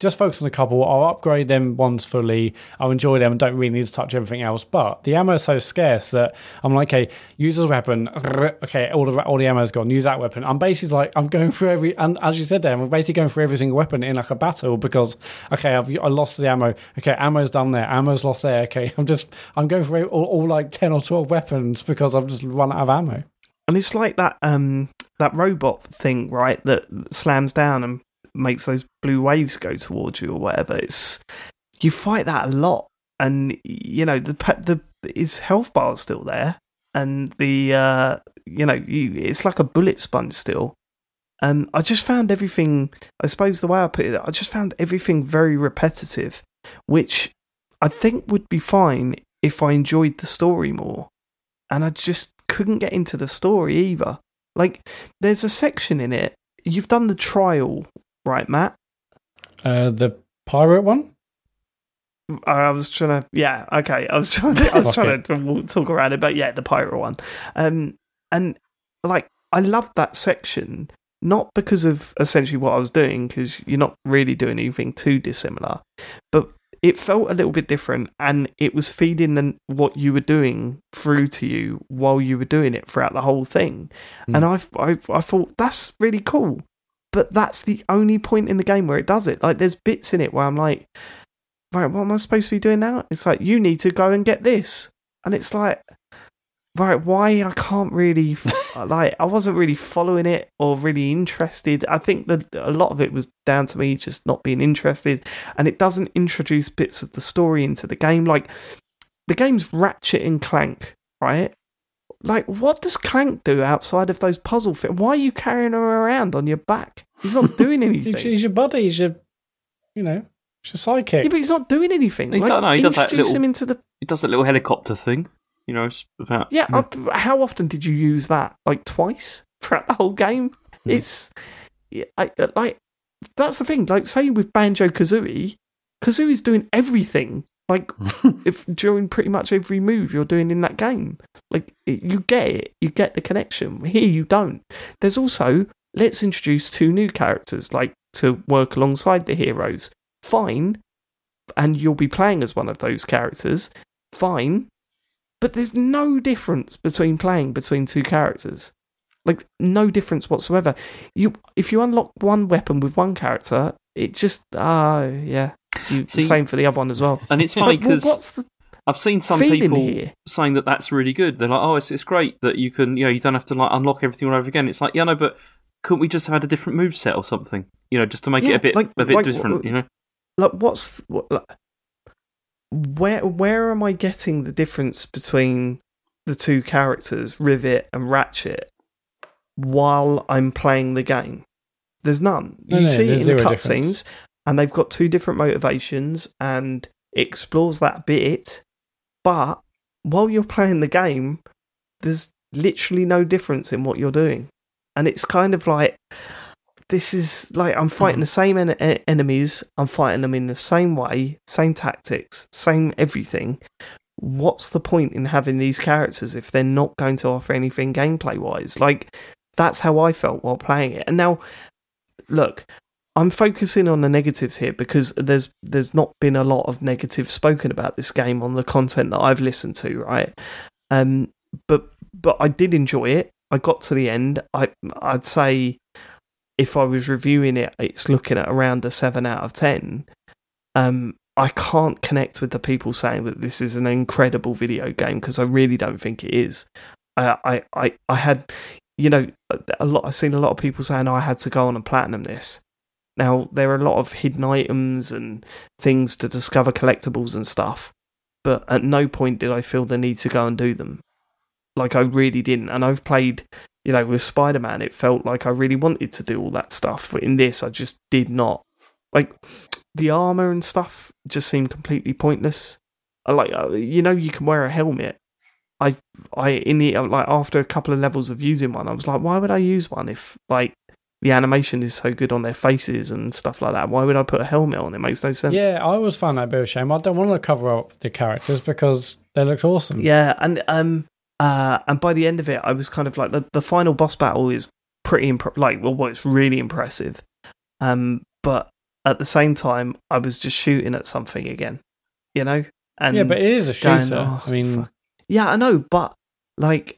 just focus on a couple, I'll upgrade them ones fully, I'll enjoy them and don't really need to touch everything else, but the ammo is so scarce that I'm like, okay, use this weapon, okay, all the ammo's gone, use that weapon. I'm basically like, I'm going through every, and as you said there, I'm basically going through every single weapon in like a battle, because, okay, I lost the ammo, okay, ammo's done there, ammo's lost there, okay, I'm going through all like 10 or 12 weapons because I've just run out of ammo. And it's like that robot thing, right, that slams down and makes those blue waves go towards you or whatever. You fight that a lot, and, you know, his health bar is still there, and it's like a bullet sponge still. I just found everything, I suppose the way I put it, I just found everything very repetitive, which I think would be fine if I enjoyed the story more. And I just couldn't get into the story either. Like, there's a section in it. You've done the trial, right, Matt? The pirate one? I was trying to talk around it, but yeah, the pirate one. And, like, I loved that section, not because of essentially what I was doing, because you're not really doing anything too dissimilar, but it felt a little bit different, and it was feeding what you were doing through to you while you were doing it throughout the whole thing. Mm. And I thought, that's really cool. But that's the only point in the game where it does it. Like, there's bits in it where I'm like, right, what am I supposed to be doing now? It's like, you need to go and get this. And it's like, right, why? I can't really, like, I wasn't really following it or really interested. I think that a lot of it was down to me just not being interested, and it doesn't introduce bits of the story into the game. Like, the game's Ratchet and Clank, right? Like, what does Clank do outside of those puzzle things? Why are you carrying him around on your back? He's not doing anything. He's your buddy, he's your sidekick. Yeah, but he's not doing anything. He does that little helicopter thing. You know, about, yeah. How often did you use that? Like, twice throughout the whole game. Yeah. It's that's the thing. Like, say with Banjo-Kazooie, Kazooie's doing everything. Like, during pretty much every move you're doing in that game, like, you get it, you get the connection. Here, you don't. There's also, let's introduce 2 new characters, like, to work alongside the heroes. Fine, and you'll be playing as one of those characters. Fine. But there's no difference between playing between 2 characters. Like, no difference whatsoever. If you unlock one weapon with one character, it just, yeah. Same for the other one as well. And it's funny because I've seen some people saying that that's really good. They're like, oh, it's great that you can, you don't have to like unlock everything all over again. It's like, yeah, no, but couldn't we just have had a different moveset or something? Just to make it a bit different, Like, where am I getting the difference between the two characters, Rivet and Ratchet, while I'm playing the game? There's none. You see it in the cutscenes, and they've got two different motivations, and it explores that bit. But while you're playing the game, there's literally no difference in what you're doing. And it's kind of like, this is like, I'm fighting the same enemies, I'm fighting them in the same way, same tactics, same everything. What's the point in having these characters if they're not going to offer anything gameplay-wise? Like, that's how I felt while playing it. And now, look, I'm focusing on the negatives here because there's not been a lot of negative spoken about this game on the content that I've listened to, right? But I did enjoy it. I got to the end. I'd say, if I was reviewing it, it's looking at around a 7 out of 10. I can't connect with the people saying that this is an incredible video game because I really don't think it is. I had, I've seen a lot of people saying, I had to go on and platinum this. Now, there are a lot of hidden items and things to discover, collectibles and stuff, but at no point did I feel the need to go and do them. Like, I really didn't. And I've played, with Spider-Man, it felt like I really wanted to do all that stuff, but in this, I just did not. Like, the armor and stuff just seemed completely pointless. Like, you can wear a helmet. After a couple of levels of using one, I was like, why would I use one if like the animation is so good on their faces and stuff like that? Why would I put a helmet on? It makes no sense. Yeah, I always found that a bit of a shame. I don't want to cover up the characters because they looked awesome. Yeah, and by the end of it, I was kind of like, the final boss battle is pretty it's really impressive. But at the same time, I was just shooting at something again, And yeah, but it is a shooter. Fuck. Yeah, I know, but like,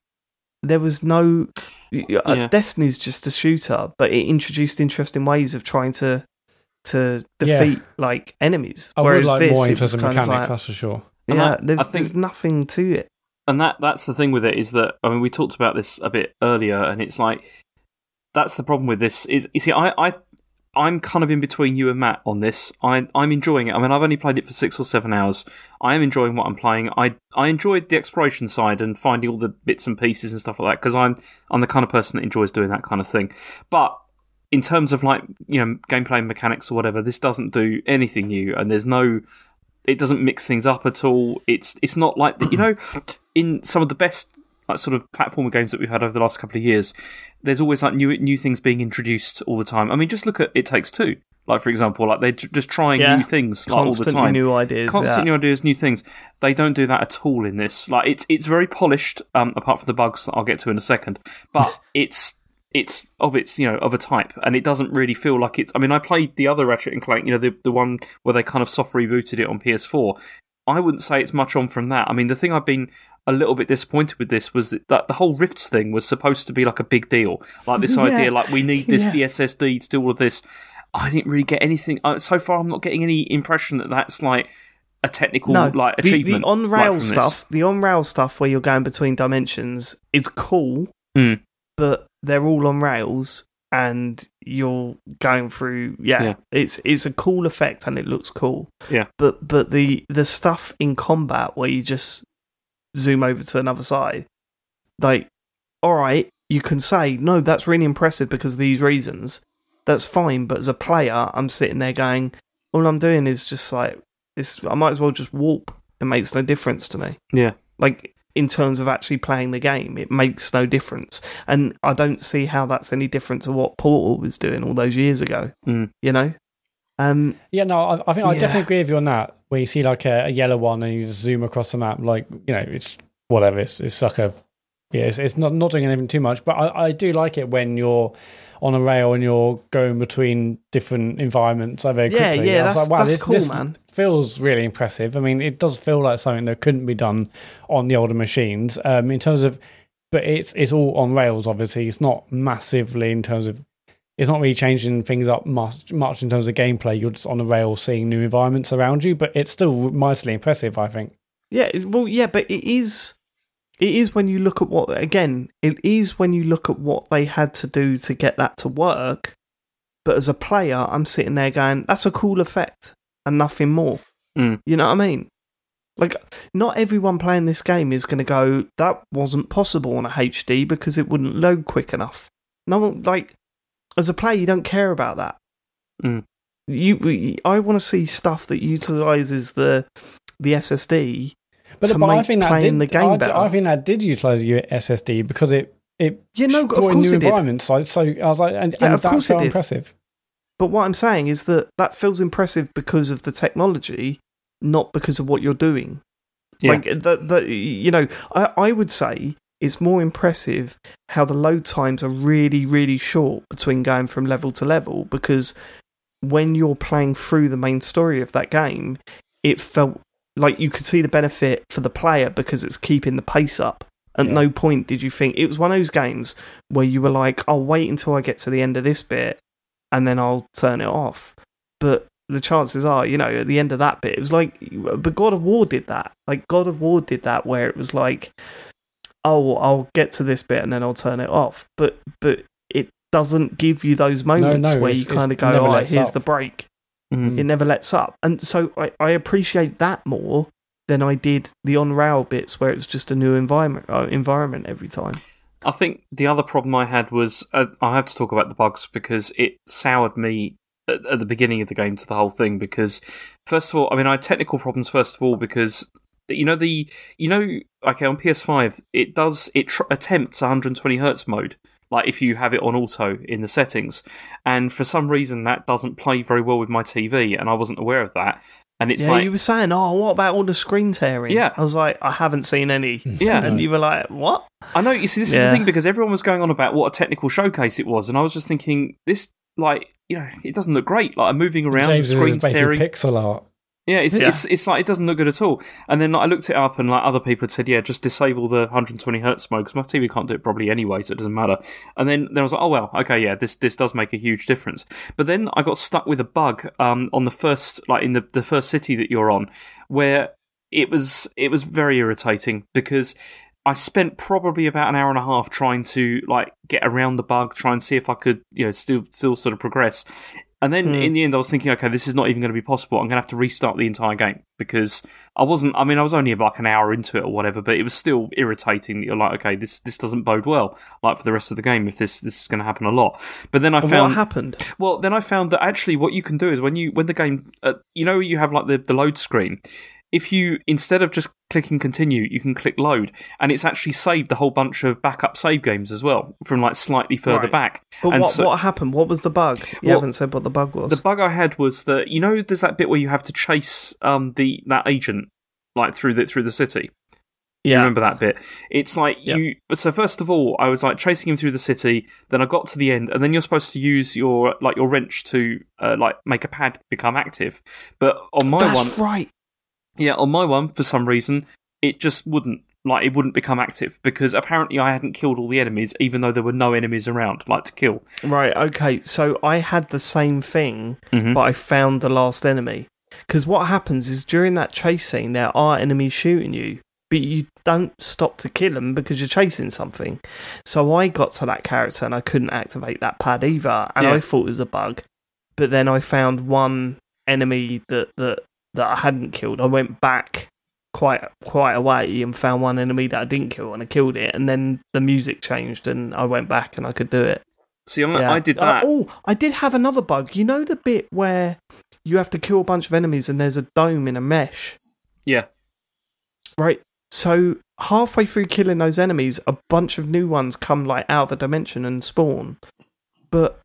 there was no. Destiny's just a shooter, but it introduced interesting ways of trying to defeat like enemies. Whereas this, more it was kind mechanics, of like, that's for sure. Yeah, there's nothing to it. And that's the thing with it is that we talked about this a bit earlier, and it's like that's the problem with this. Is you see, I'm kind of in between you and Matt on this. I'm enjoying it. I've only played it for 6 or 7 hours. I am enjoying what I'm playing. I enjoyed the exploration side and finding all the bits and pieces and stuff like that because I'm the kind of person that enjoys doing that kind of thing. But in terms of like gameplay mechanics or whatever, this doesn't do anything new, and there's no. It doesn't mix things up at all. It's not like that. In some of the best like sort of platformer games that we've had over the last couple of years, there's always like new things being introduced all the time. Just look at It Takes Two, like for example, like they're just trying new things like, all the time, new ideas, new ideas, new things. They don't do that at all in this. Like it's very polished, apart from the bugs that I'll get to in a second. But it's of a type, and it doesn't really feel like it's. I played the other Ratchet and Clank, the one where they kind of soft rebooted it on PS4. I wouldn't say it's much on from that. The thing I've been a little bit disappointed with this was that the whole Rifts thing was supposed to be like a big deal, like this idea, like we need this, the SSD to do all of this. I didn't really get anything so far. I'm not getting any impression that that's like a technical like achievement. The on-rail stuff, the on-rail stuff where you're going between dimensions is cool, but they're all on rails and you're going through. It's a cool effect and it looks cool. Yeah, but the stuff in combat where you just zoom over to another side, like, all right, you can say no, that's really impressive because of these reasons, that's fine, but as a player I'm sitting there going, all I'm doing is just like this, I might as well just warp, it makes no difference to me. Yeah, like in terms of actually playing the game, it makes no difference, and I don't see how that's any different to what Portal was doing all those years ago. I think I definitely agree with you on that. Where you see like a yellow one and you just zoom across the map, like, it's whatever. It's like a, it's not doing anything too much. But I do like it when you're on a rail and you're going between different environments like, very quickly. Yeah, I was like, wow, that's cool, man. Feels really impressive. It does feel like something that couldn't be done on the older machines. In terms of but it's all on rails, obviously. It's not massively in terms of, it's not really changing things up much in terms of gameplay. You're just on the rails seeing new environments around you, but it's still mightily impressive, I think. Yeah, well, yeah, but it is when you look at what, again, it is when you look at what they had to do to get that to work. But as a player, I'm sitting there going, that's a cool effect and nothing more. Mm. You know what I mean? Like, not everyone playing this game is going to go, that wasn't possible on a HD because it wouldn't load quick enough. No one, like, as a player, you don't care about that. Mm. I want to see stuff that utilises the SSD to make playing the game better. I think that did utilise the SSD because it brought in new environments. So I was like, and that's so impressive. But what I'm saying is that feels impressive because of the technology, not because of what you're doing. Yeah. Like, I would say it's more impressive how the load times are really, really short between going from level to level, because when you're playing through the main story of that game, it felt like you could see the benefit for the player because it's keeping the pace up. At no point did you think... It was one of those games where you were like, I'll wait until I get to the end of this bit and then I'll turn it off. But the chances are, at the end of that bit, it was like... But God of War did that. Like, God of War did that where it was like... Oh, I'll get to this bit and then I'll turn it off. But it doesn't give you those moments where you kind of go, here's the break. Mm. It never lets up. And so I appreciate that more than I did the on-rail bits where it was just a new environment every time. I think the other problem I had was, I have to talk about the bugs because it soured me at the beginning of the game to the whole thing because, first of all, I mean, I had technical problems, first of all, because... on PS5 it does attempts 120 hertz mode, like if you have it on auto in the settings, and for some reason that doesn't play very well with my TV, and I wasn't aware of that. And it's you were saying, what about all the screen tearing? Yeah, I was like, I haven't seen any. Yeah, and you were like, what? I know. You see, this is the thing because everyone was going on about what a technical showcase it was, and I was just thinking, this it doesn't look great. Like I'm moving around, James, the screen's tearing, pixel art. Yeah, it's like it doesn't look good at all. And then I looked it up, and like other people had said, just disable the 120 hertz mode because my TV can't do it properly anyway, so it doesn't matter. And then I was like, this does make a huge difference. But then I got stuck with a bug on the first, like in the first city that you're on, where it was very irritating because I spent probably about an hour and a half trying to like get around the bug, try and see if I could still sort of progress. And then in the end, I was thinking, okay, this is not even going to be possible. I'm going to have to restart the entire game because I was only like an hour into it or whatever, but it was still irritating that you're like, okay, this doesn't bode well, like for the rest of the game, if this is going to happen a lot. But then what happened? Well, then I found that actually what you can do is when the game, you have like the load screen. If you, instead of just clicking continue, you can click load, and it's actually saved a whole bunch of backup save games as well from like slightly further back. But and what happened? What was the bug? You haven't said what the bug was. The bug I had was that, there's that bit where you have to chase that agent like through the city. Yeah. You remember that bit? It's like you. So first of all, I was like chasing him through the city. Then I got to the end, and then you're supposed to use your wrench to like make a pad become active. But on my that's right. Yeah, on my one, for some reason, it just wouldn't. Like, it wouldn't become active, because apparently I hadn't killed all the enemies, even though there were no enemies around, like, to kill. Right, okay, so I had the same thing, but I found the last enemy. Because what happens is, during that chase scene, there are enemies shooting you, but you don't stop to kill them because you're chasing something. So I got to that character, and I couldn't activate that pad either, and I thought it was a bug. But then I found one enemy that I hadn't killed. I went back quite a way and found one enemy that I didn't kill, and I killed it, and then the music changed and I went back and I could do it. See, I did that. I did have another bug. You know the bit where you have to kill a bunch of enemies and there's a dome in a mesh? Yeah. Right. So halfway through killing those enemies, a bunch of new ones come like out of the dimension and spawn. But...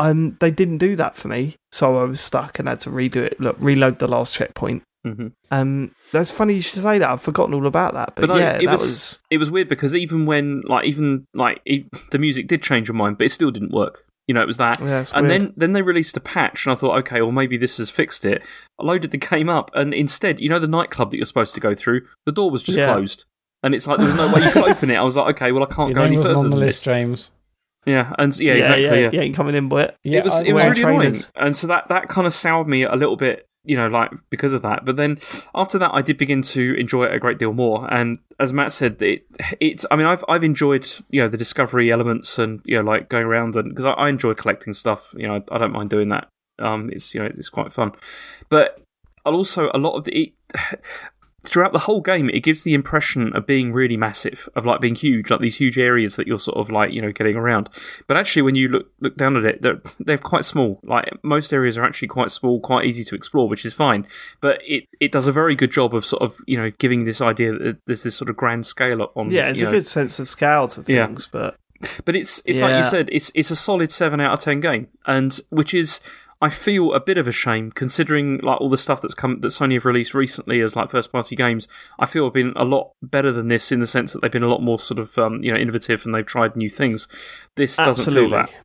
they didn't do that for me, so I was stuck and had to redo it. Look, reload the last checkpoint. Mm-hmm. That's funny you should say that. I've forgotten all about that. But it was weird because even when the music did change your mind, but it still didn't work. It was that. Yeah, and weird. Then they released a patch, and I thought, okay, well, maybe this has fixed it. I loaded the game up, and instead, the nightclub that you're supposed to go through, the door was just closed. And it's like, there was no way you could open it. I was like, okay, well, I can't go any further than this. Your name wasn't on the list, James. Yeah, and yeah, exactly. Yeah. You ain't coming in, boy. Yeah, it was really annoying. And so that kind of soured me a little bit, you know, like, because of that. But then after that, I did begin to enjoy it a great deal more. And as Matt said, it's. I mean, I've enjoyed, you know, the discovery elements and, you know, like going around, and because I enjoy collecting stuff. You know, I don't mind doing that. It's, you know, it's quite fun. But I'll also, a lot of the. Throughout the whole game, it gives the impression of being really massive, of like being huge, like these huge areas that you're sort of like, you know, getting around. But actually, when you look down at it, they're quite small. Like most areas are actually quite small, quite easy to explore, which is fine. But it does a very good job of sort of, you know, giving this idea that there's this sort of grand scale up on. Yeah, it's a good sense of scale to things, but it's like you said, it's a solid 7 out of 10 game, and which is. I feel a bit of a shame, considering like all the stuff that Sony have released recently as like first-party games. I feel have been a lot better than this, in the sense that they've been a lot more sort of you know, innovative, and they've tried new things. This Absolutely. Doesn't feel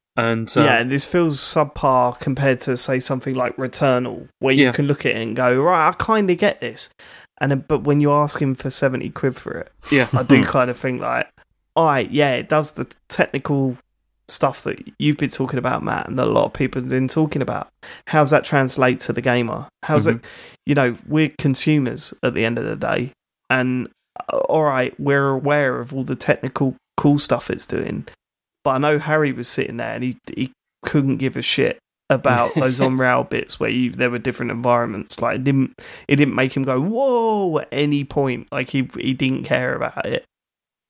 that. And this feels subpar compared to, say, something like Returnal, where you can look at it and go, right, I kind of get this, and then, but when you ask him for 70 quid for it, I do kind of think like, all right, yeah, it does the technical. Stuff that you've been talking about, Matt, and that a lot of people have been talking about. How's that translate to the gamer? How's it, you know, we're consumers at the end of the day, and all right, we're aware of all the technical cool stuff it's doing, but I know Harry was sitting there and he couldn't give a shit about those on-rail bits where there were different environments. Like it didn't make him go whoa at any point. Like he didn't care about it.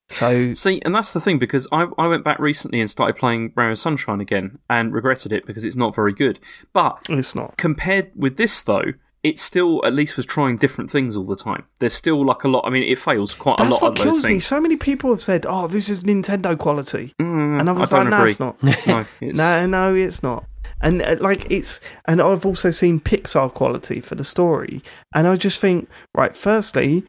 So see, and that's the thing, because I went back recently and started playing Mario Sunshine again and regretted it because it's not very good. But it's not. Compared with this, though, it still at least was trying different things all the time. There's still like a lot. I mean, it fails quite a lot of those things. That's what kills me. So many people have said, "Oh, this is Nintendo quality," and I was like, "No, it's not. No, it's not." And and I've also seen Pixar quality for the story, and I just think, right, firstly.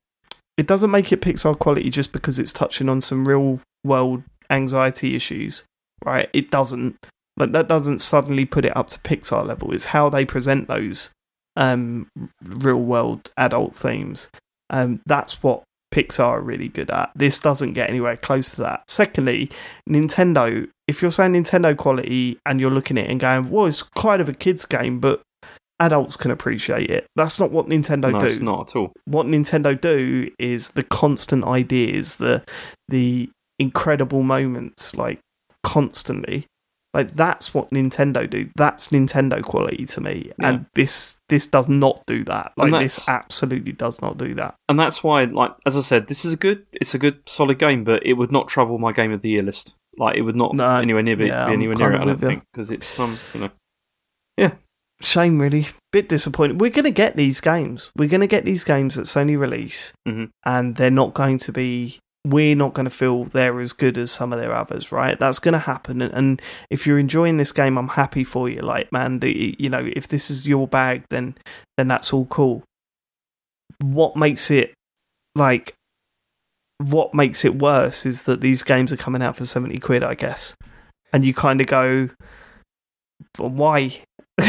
It doesn't make it Pixar quality just because it's touching on some real-world anxiety issues, right? It doesn't. But that doesn't suddenly put it up to Pixar level. It's how they present those real-world adult themes. That's what Pixar are really good at. This doesn't get anywhere close to that. Secondly, Nintendo, if you're saying Nintendo quality and you're looking at it and going, well, it's kind of a kid's game, but adults can appreciate it. That's not what Nintendo do. It's not at all. What Nintendo do is the constant ideas, the incredible moments, like constantly. Like that's what Nintendo do. That's Nintendo quality to me. Yeah. And this does not do that. Like this absolutely does not do that. And that's why, like as I said, this is a good solid game, but it would not trouble my game of the year list. Like it would not anywhere near be anywhere near it, I don't think, because it's you know. Yeah. Shame, really. Bit disappointed. We're going to get these games. We're going to get these games that Sony release, and they're not going to be... We're not going to feel they're as good as some of their others, right? That's going to happen. And if you're enjoying this game, I'm happy for you. Like, man, you know, if this is your bag, then that's all cool. What makes it, like... What makes it worse is that these games are coming out for 70 quid, I guess. And you kind of go... Why... Do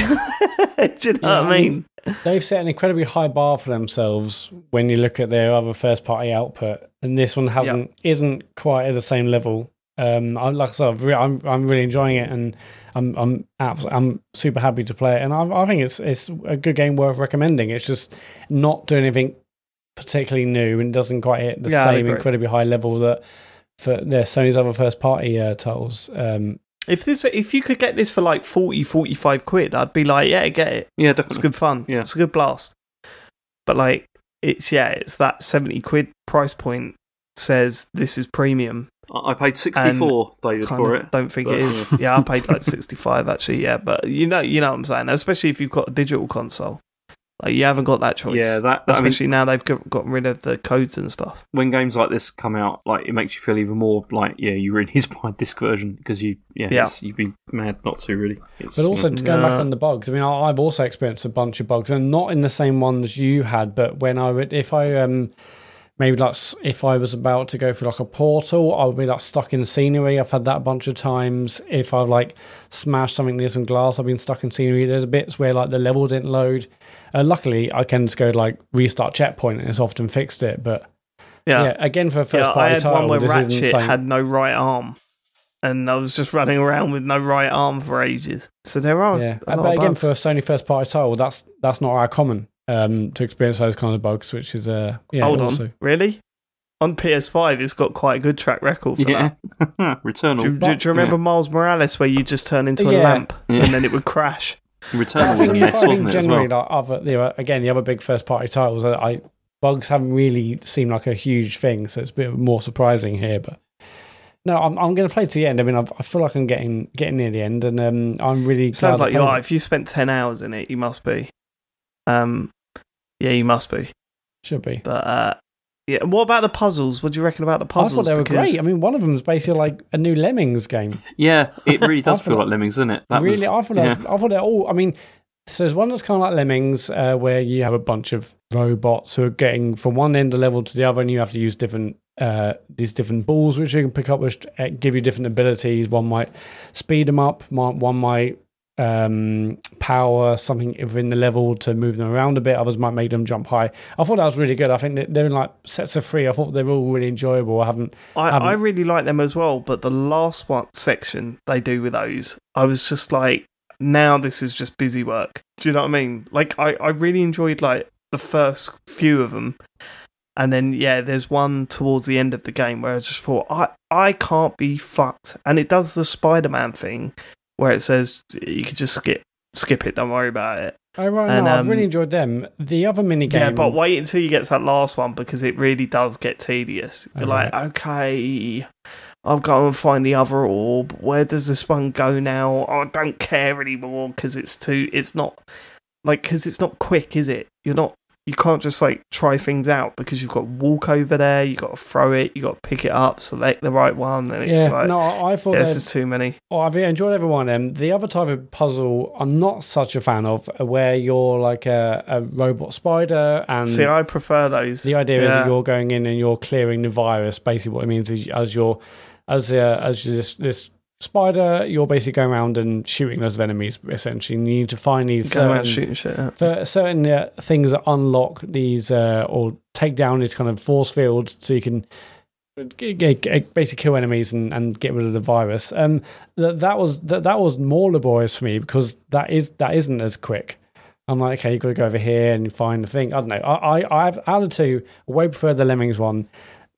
you know what I mean? They've set an incredibly high bar for themselves when you look at their other first-party output, and this one isn't quite at the same level. Like I said, I'm really enjoying it, and I'm super happy to play it, and I think it's a good game worth recommending. It's just not doing anything particularly new, and doesn't quite hit the same incredibly high level that for their Sony's other first-party titles. If you could get this for like 40, 45 quid, I'd be like, yeah, get it. Yeah, definitely. It's good fun. Yeah. It's a good blast. But like, it's that 70 quid price point says this is premium. I paid 64, David, for it. Don't think it is. Yeah, I paid like 65 actually, yeah. But you know what I'm saying? Especially if you've got a digital console. Like, you haven't got that choice. Yeah, especially now they've gotten rid of the codes and stuff. When games like this come out, like it makes you feel even more like, yeah, you really need to buy a disc version because you'd be mad not to really. But also to go back on the bugs. I mean, I've also experienced a bunch of bugs, and not in the same ones you had. But when I would, if I maybe like if I was about to go through like a portal, I would be like stuck in scenery. I've had that a bunch of times. If I've like smashed something near some glass, I've been stuck in scenery. There's bits where like the level didn't load. Luckily, I can just go like restart checkpoint, and it's often fixed it. But Yeah, again for first party. I had title, one where Ratchet had no right arm, and I was just running around with no right arm for ages. So there are a lot but of again bugs. For a Sony first party title, that's not our common to experience those kind of bugs, which is on, really? On PS5, it's got quite a good track record for that. Returnal. Do you remember Miles Morales, where you just turn into a lamp and then it would crash? Returnal was a mess, wasn't it? Generally, as well? The other big first-party titles, bugs haven't really seemed like a huge thing, so it's a bit more surprising here. But no, I'm going to play to the end. I mean, I feel like I'm getting near the end, and I'm really. Sounds like you are. If you spent 10 hours in it, you must be. Yeah, you must be. Should be, but. Yeah, and what about the puzzles? What do you reckon about the puzzles? I thought they were great. I mean, one of them is basically like a new Lemmings game. Yeah, it really does feel like Lemmings, doesn't it? I thought they're all... I mean, so there's one that's kind of like Lemmings, where you have a bunch of robots who are getting from one end of the level to the other, and you have to use different these different balls, which you can pick up, which give you different abilities. One might speed them up, one might power something within the level to move them around a bit, others might make them jump high. I thought that was really good. I think they're in like sets of three. I thought they were all really enjoyable. I really like them as well, but the last one section they do with those, I was just like, now this is just busy work. Do you know what I mean? Like I really enjoyed like the first few of them, and then there's one towards the end of the game where I just thought I can't be fucked, and it does the Spider-Man thing where it says you could just skip it, don't worry about it. Oh, right, and, I've really enjoyed them. The other minigame... Yeah, but wait until you get to that last one, because it really does get tedious. You're okay, I've got to find the other orb. Where does this one go now? I don't care anymore, because it's not quick, is it? You can't just like try things out, because you've got to walk over there, you've got to throw it, you've got to pick it up, select the right one, and it's I thought this is too many. Oh, I've enjoyed every one of them. The other type of puzzle I'm not such a fan of, where you're like a robot spider, and I prefer those. The idea is that you're going in and you're clearing the virus. Basically, what it means is as this spider, you're basically going around and shooting loads of enemies, essentially. And you need to find these certain things that unlock these or take down this kind of force field, so you can basically kill enemies and get rid of the virus. That was more laborious for me, because that isn't as quick. I'm like, okay, you've got to go over here and find the thing. I don't know. I've out of the two, way prefer the Lemmings one.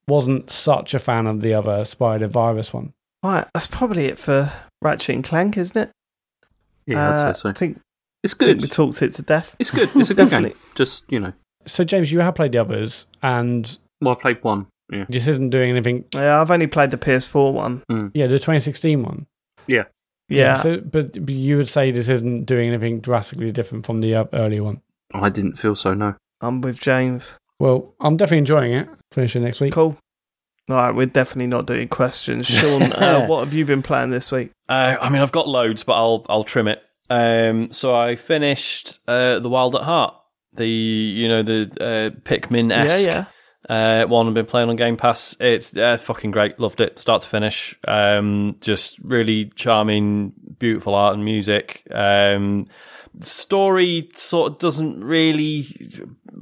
Wasn't such a fan of the other spider virus one. Right, that's probably it for Ratchet and Clank, isn't it? Yeah, I'd say so. I think it's good. We talked it to death. It's good. It's a good game. Just, you know. So, James, you have played the others, and... Well, I've played one. Yeah. Just isn't doing anything. Yeah, I've only played the PS4 one. Mm. Yeah, the 2016 one. Yeah. Yeah. So, but you would say this isn't doing anything drastically different from the early one? I didn't feel so, no. I'm with James. Well, I'm definitely enjoying it. Finish it next week. Cool. All right, we're definitely not doing questions. Sean, what have you been playing this week? I mean, I've got loads, but I'll trim it. So I finished The Wild at Heart, the Pikmin-esque one I've been playing on Game Pass. It's fucking great. Loved it, start to finish. Just really charming, beautiful art and music. Story sort of doesn't really,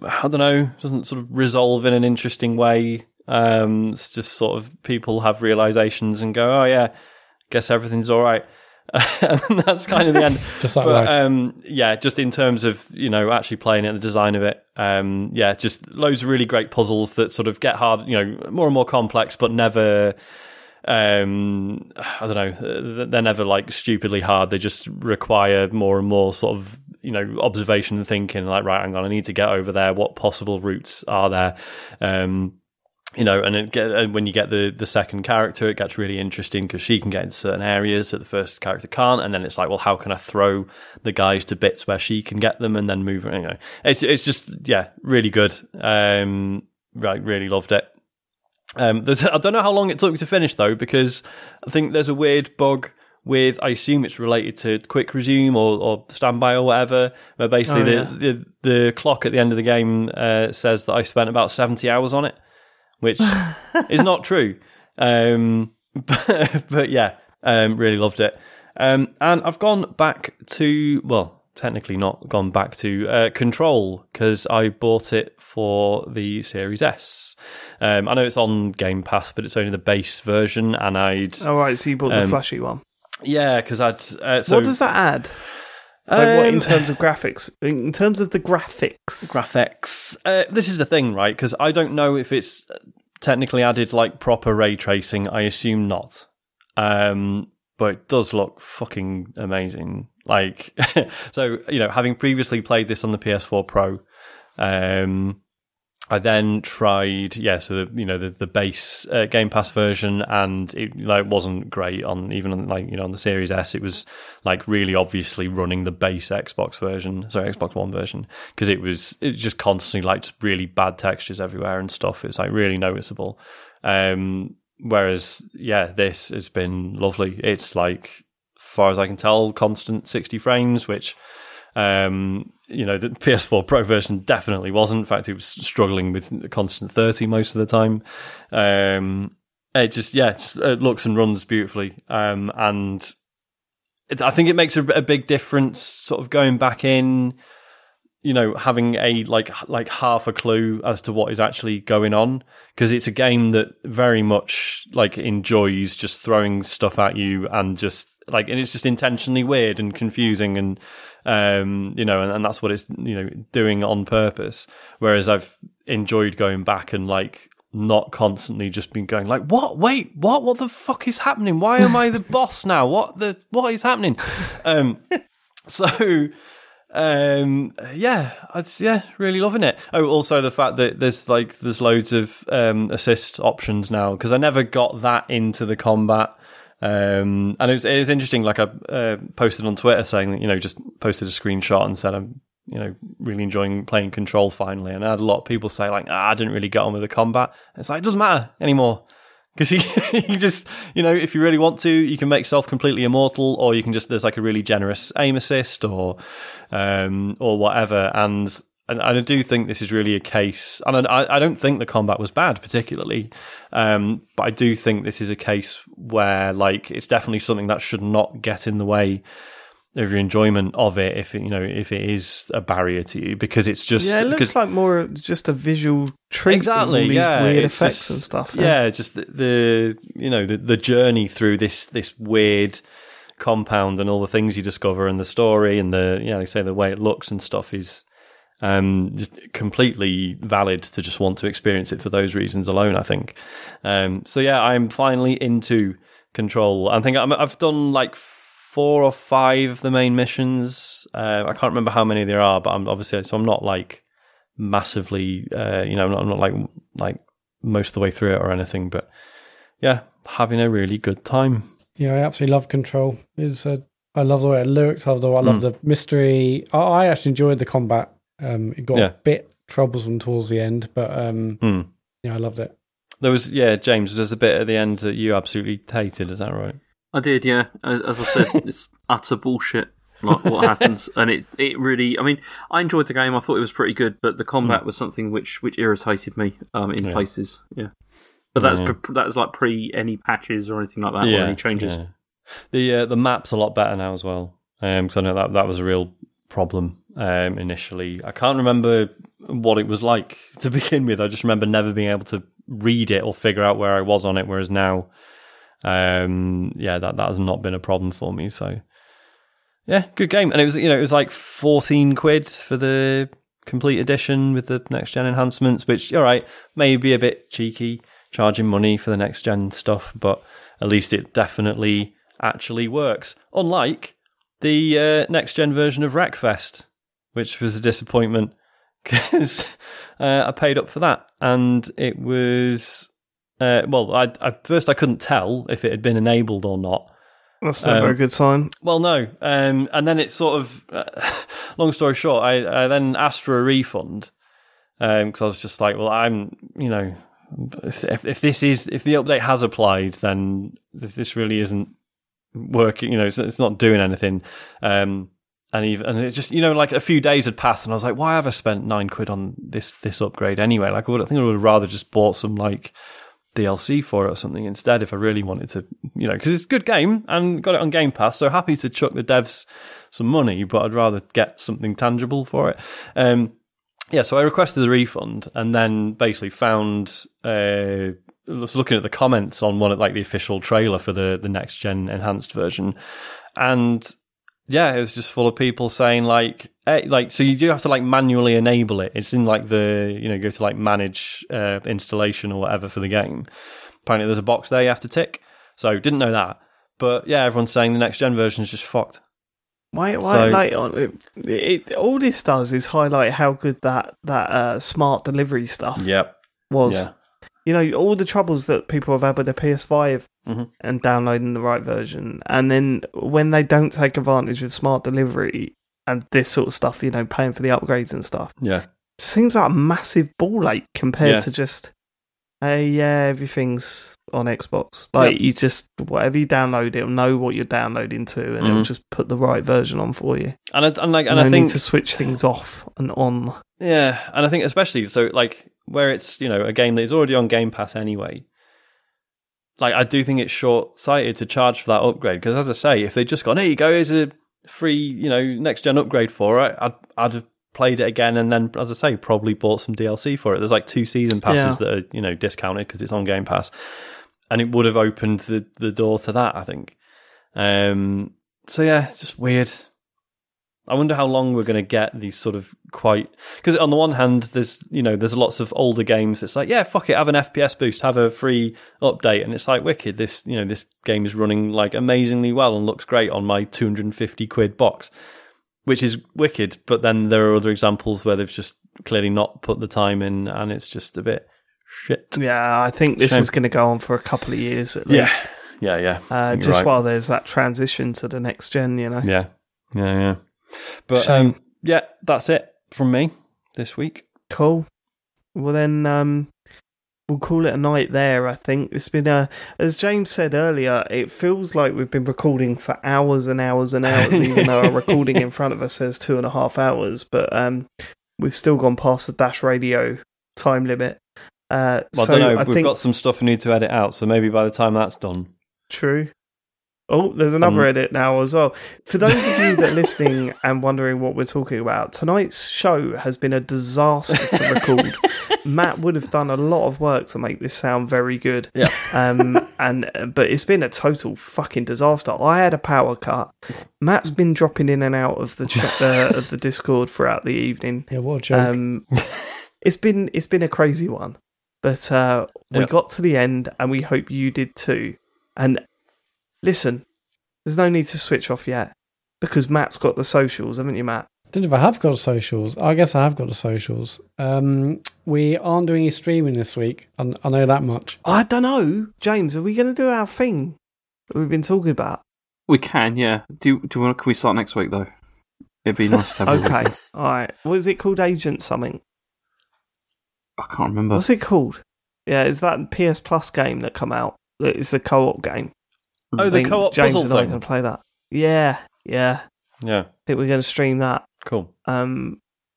doesn't sort of resolve in an interesting way. It's just sort of people have realizations and go, oh yeah, guess everything's all right. And that's kind of the end. Just like that. Just in terms of, actually playing it, the design of it. Just loads of really great puzzles that sort of get hard, more and more complex, but never, they're never like stupidly hard. They just require more and more sort of, observation and thinking, like, right, hang on, I need to get over there. What possible routes are there? And when you get the second character, it gets really interesting, because she can get in certain areas that the first character can't, and then it's like, well, how can I throw the guys to bits where she can get them and then move? It's just really good. Really loved it. I don't know how long it took to finish though, because I think there's a weird bug with, I assume it's related to quick resume or standby or whatever, where basically the clock at the end of the game says that I spent about 70 hours on it. Which is not true. Really loved it. And I've gone back to technically not gone back to, Control, because I bought it for the Series S. I know it's on Game Pass, but it's only the base version, and I'd... Oh, right, so you bought the flashy one. Yeah, because I'd... what does that add? Like what, in terms of graphics? In terms of the graphics? Graphics. This is the thing, right? Because I don't know if it's technically added like proper ray tracing. I assume not. But it does look fucking amazing. Like, so, you know, having previously played this on the PS4 Pro, I then tried, so the base Game Pass version, and it wasn't great on on the Series S. It was really obviously running the base Xbox One version, because it was just constantly just really bad textures everywhere and stuff. It's really noticeable. Whereas, this has been lovely. It's as far as I can tell, constant 60 frames, which. The PS4 Pro version definitely wasn't. In fact, it was struggling with constant 30 most of the time. It looks and runs beautifully. I think it makes a big difference sort of going back in, having a half a clue as to what is actually going on, because it's a game that very much enjoys just throwing stuff at you and just and it's just intentionally weird and confusing and and that's what it's doing on purpose. Whereas I've enjoyed going back and not constantly just been going what the fuck is happening? Why am I the boss now? What is happening? Really loving it. Oh, also the fact that there's loads of assist options now, because I never got that into the combat. And it was interesting. I posted on Twitter saying that just posted a screenshot and said I'm really enjoying playing Control finally. And I had a lot of people say I didn't really get on with the combat. And it's it doesn't matter anymore. Because you just, if you really want to, you can make yourself completely immortal, or you can just, there's a really generous aim assist or whatever. And I do think this is really a case, and I don't think the combat was bad particularly, but I do think this is a case where, it's definitely something that should not get in the way of your enjoyment of it, if it is a barrier to you, because it's just... Yeah, it looks more just a visual treat. Exactly, all these weird effects and stuff. Yeah, just the journey through this weird compound and all the things you discover and the story and the way it looks and stuff is just completely valid to just want to experience it for those reasons alone, I think. I'm finally into Control. I think I've done 4 or 5 of the main missions. I can't remember how many there are, but I'm not massively, I'm not like most of the way through it or anything. But yeah, having a really good time. Yeah, I absolutely love Control. I love the way it looked. I love the mystery. I actually enjoyed the combat. It got a bit troublesome towards the end, but I loved it. There was James. There's a bit at the end that you absolutely hated. Is that right? I did, yeah. As I said, it's utter bullshit, what happens. And it really... I mean, I enjoyed the game. I thought it was pretty good, but the combat was something which irritated me in places. Yeah. But that's pre any patches or anything like that, or any changes. Yeah. The map's a lot better now as well, because I know that was a real problem initially. I can't remember what it was like to begin with. I just remember never being able to read it or figure out where I was on it, whereas now... that has not been a problem for me. So yeah, good game. And it was it was 14 £14 for the complete edition with the next gen enhancements, which maybe a bit cheeky, charging money for the next gen stuff, but at least it definitely actually works, unlike the next gen version of Wreckfest, which was a disappointment, because I paid up for that, and it was... at first I couldn't tell if it had been enabled or not. That's not a very good sign. Well, no. And then it's sort of... long story short, I then asked for a refund, because I was just I'm... If the update has applied, then this really isn't working. It's not doing anything. And it just, a few days had passed, and I was like, why have I spent £9 on this upgrade anyway? I think I would have rather just bought some, DLC for it or something instead if I really wanted to, you know, because it's a good game and got it on Game Pass, so happy to chuck the devs some money, but I'd rather get something tangible for it. Yeah, so I requested the refund and then basically found... I was looking at the comments on one of like the official trailer for the next gen enhanced version, and yeah, it was just full of people saying like, hey, like, so you do have to like manually enable it. It's in like the, you know, go to like manage installation or whatever for the game. Apparently there's a box there you have to tick. So didn't know that, but yeah, everyone's saying the next gen version is just fucked. Why late on? It all this does is highlight how good that smart delivery stuff was. Yeah. You know, all the troubles that people have had with their PS5 and downloading the right version. And then when they don't take advantage of smart delivery and this sort of stuff, you know, paying for the upgrades and stuff. Yeah. Seems like a massive ball ache compared to just, everything's on Xbox. Like, you just, whatever you download, it'll know what you're downloading to and it'll just put the right version on for you. And I think... need to switch things off and on. Yeah, and I think especially, so like... where it's, you know, a game that is already on Game Pass anyway. Like, I do think it's short-sighted to charge for that upgrade, because as I say, if they'd just gone, here you go, here's a free, you know, next-gen upgrade for it, I'd have played it again and then, as I say, probably bought some DLC for it. There's like 2 season passes that are, you know, discounted because it's on Game Pass, and it would have opened the door to that, I think. So yeah, it's just weird. I wonder how long we're going to get these sort of quite... because on the one hand, there's lots of older games that's like, yeah, fuck it, have an FPS boost, have a free update. And it's like, wicked, this, you know, this game is running like amazingly well and looks great on my £250 box, which is wicked. But then there are other examples where they've just clearly not put the time in and it's just a bit shit. Yeah, I think this is going to go on for a couple of years at least. Yeah. Just while there's that transition to the next gen, you know? Yeah. But yeah, that's it from me this week. Cool. Well then, we'll call it a night there. I think it's been as James said earlier, it feels like we've been recording for hours and hours and hours, even though our recording in front of us says 2.5 hours. But we've still gone past the Dash Radio time limit. Well, I don't know. We've got some stuff we need to edit out, so maybe by the time that's done. True. Oh, there's another edit now as well. For those of you that are listening and wondering what we're talking about, tonight's show has been a disaster to record. Matt would have done a lot of work to make this sound very good. Yeah. But it's been a total fucking disaster. I had a power cut. Matt's been dropping in and out of the of the Discord throughout the evening. Yeah, what a joke. It's been a crazy one. But we got to the end and we hope you did too. And listen, there's no need to switch off yet because Matt's got the socials, haven't you, Matt? I don't know if I have got socials. I guess I have got the socials. We aren't doing any streaming this week. I know that much. I don't know. James, are we going to do our thing that we've been talking about? We can, yeah. Do you want? Can we start next week, though? It'd be nice to have Okay, all right. What is it called? Agent something? I can't remember. What's it called? Yeah, it's that PS Plus game that come out. It's a co-op game. Oh, the co-op James puzzle thing. James and I going to play that. Yeah. I think we're going to stream that. Cool.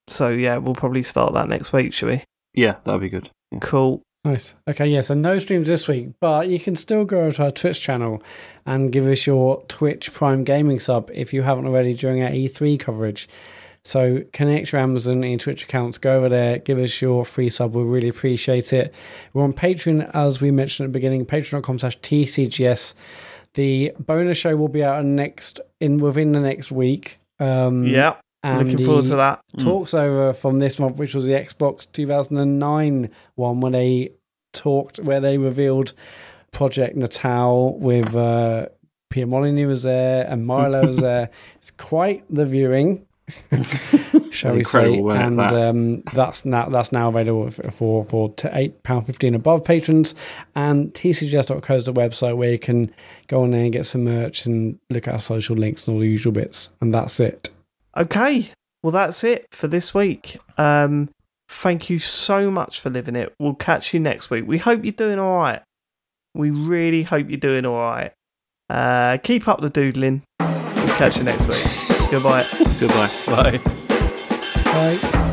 So, yeah, we'll probably start that next week, shall we? Yeah, that'll be good. Yeah. Cool. Nice. Okay, yeah, so no streams this week, but you can still go over to our Twitch channel and give us your Twitch Prime Gaming sub if you haven't already during our E3 coverage. So connect your Amazon and Twitch accounts, go over there, give us your free sub, we'll really appreciate it. We're on Patreon, as we mentioned at the beginning, patreon.com/TCGS. The bonus show will be out within the next week. Yeah, looking forward to that. Talks over from this month, which was the Xbox 2009 one, where they revealed Project Natal with Pierre Molyneux was there and Milo was there. It's quite the viewing, shall we say? And that's now available for £8.15 above patrons, and tcgs.co is the website where you can go on there and get some merch and look at our social links and all the usual bits. And that's it. Okay, well that's it for this week. Thank you so much for living it. We'll catch you next week. We hope you're doing all right. We really hope you're doing all right. Keep up the doodling. We'll catch you next week. Goodbye. Goodbye. Bye. Bye.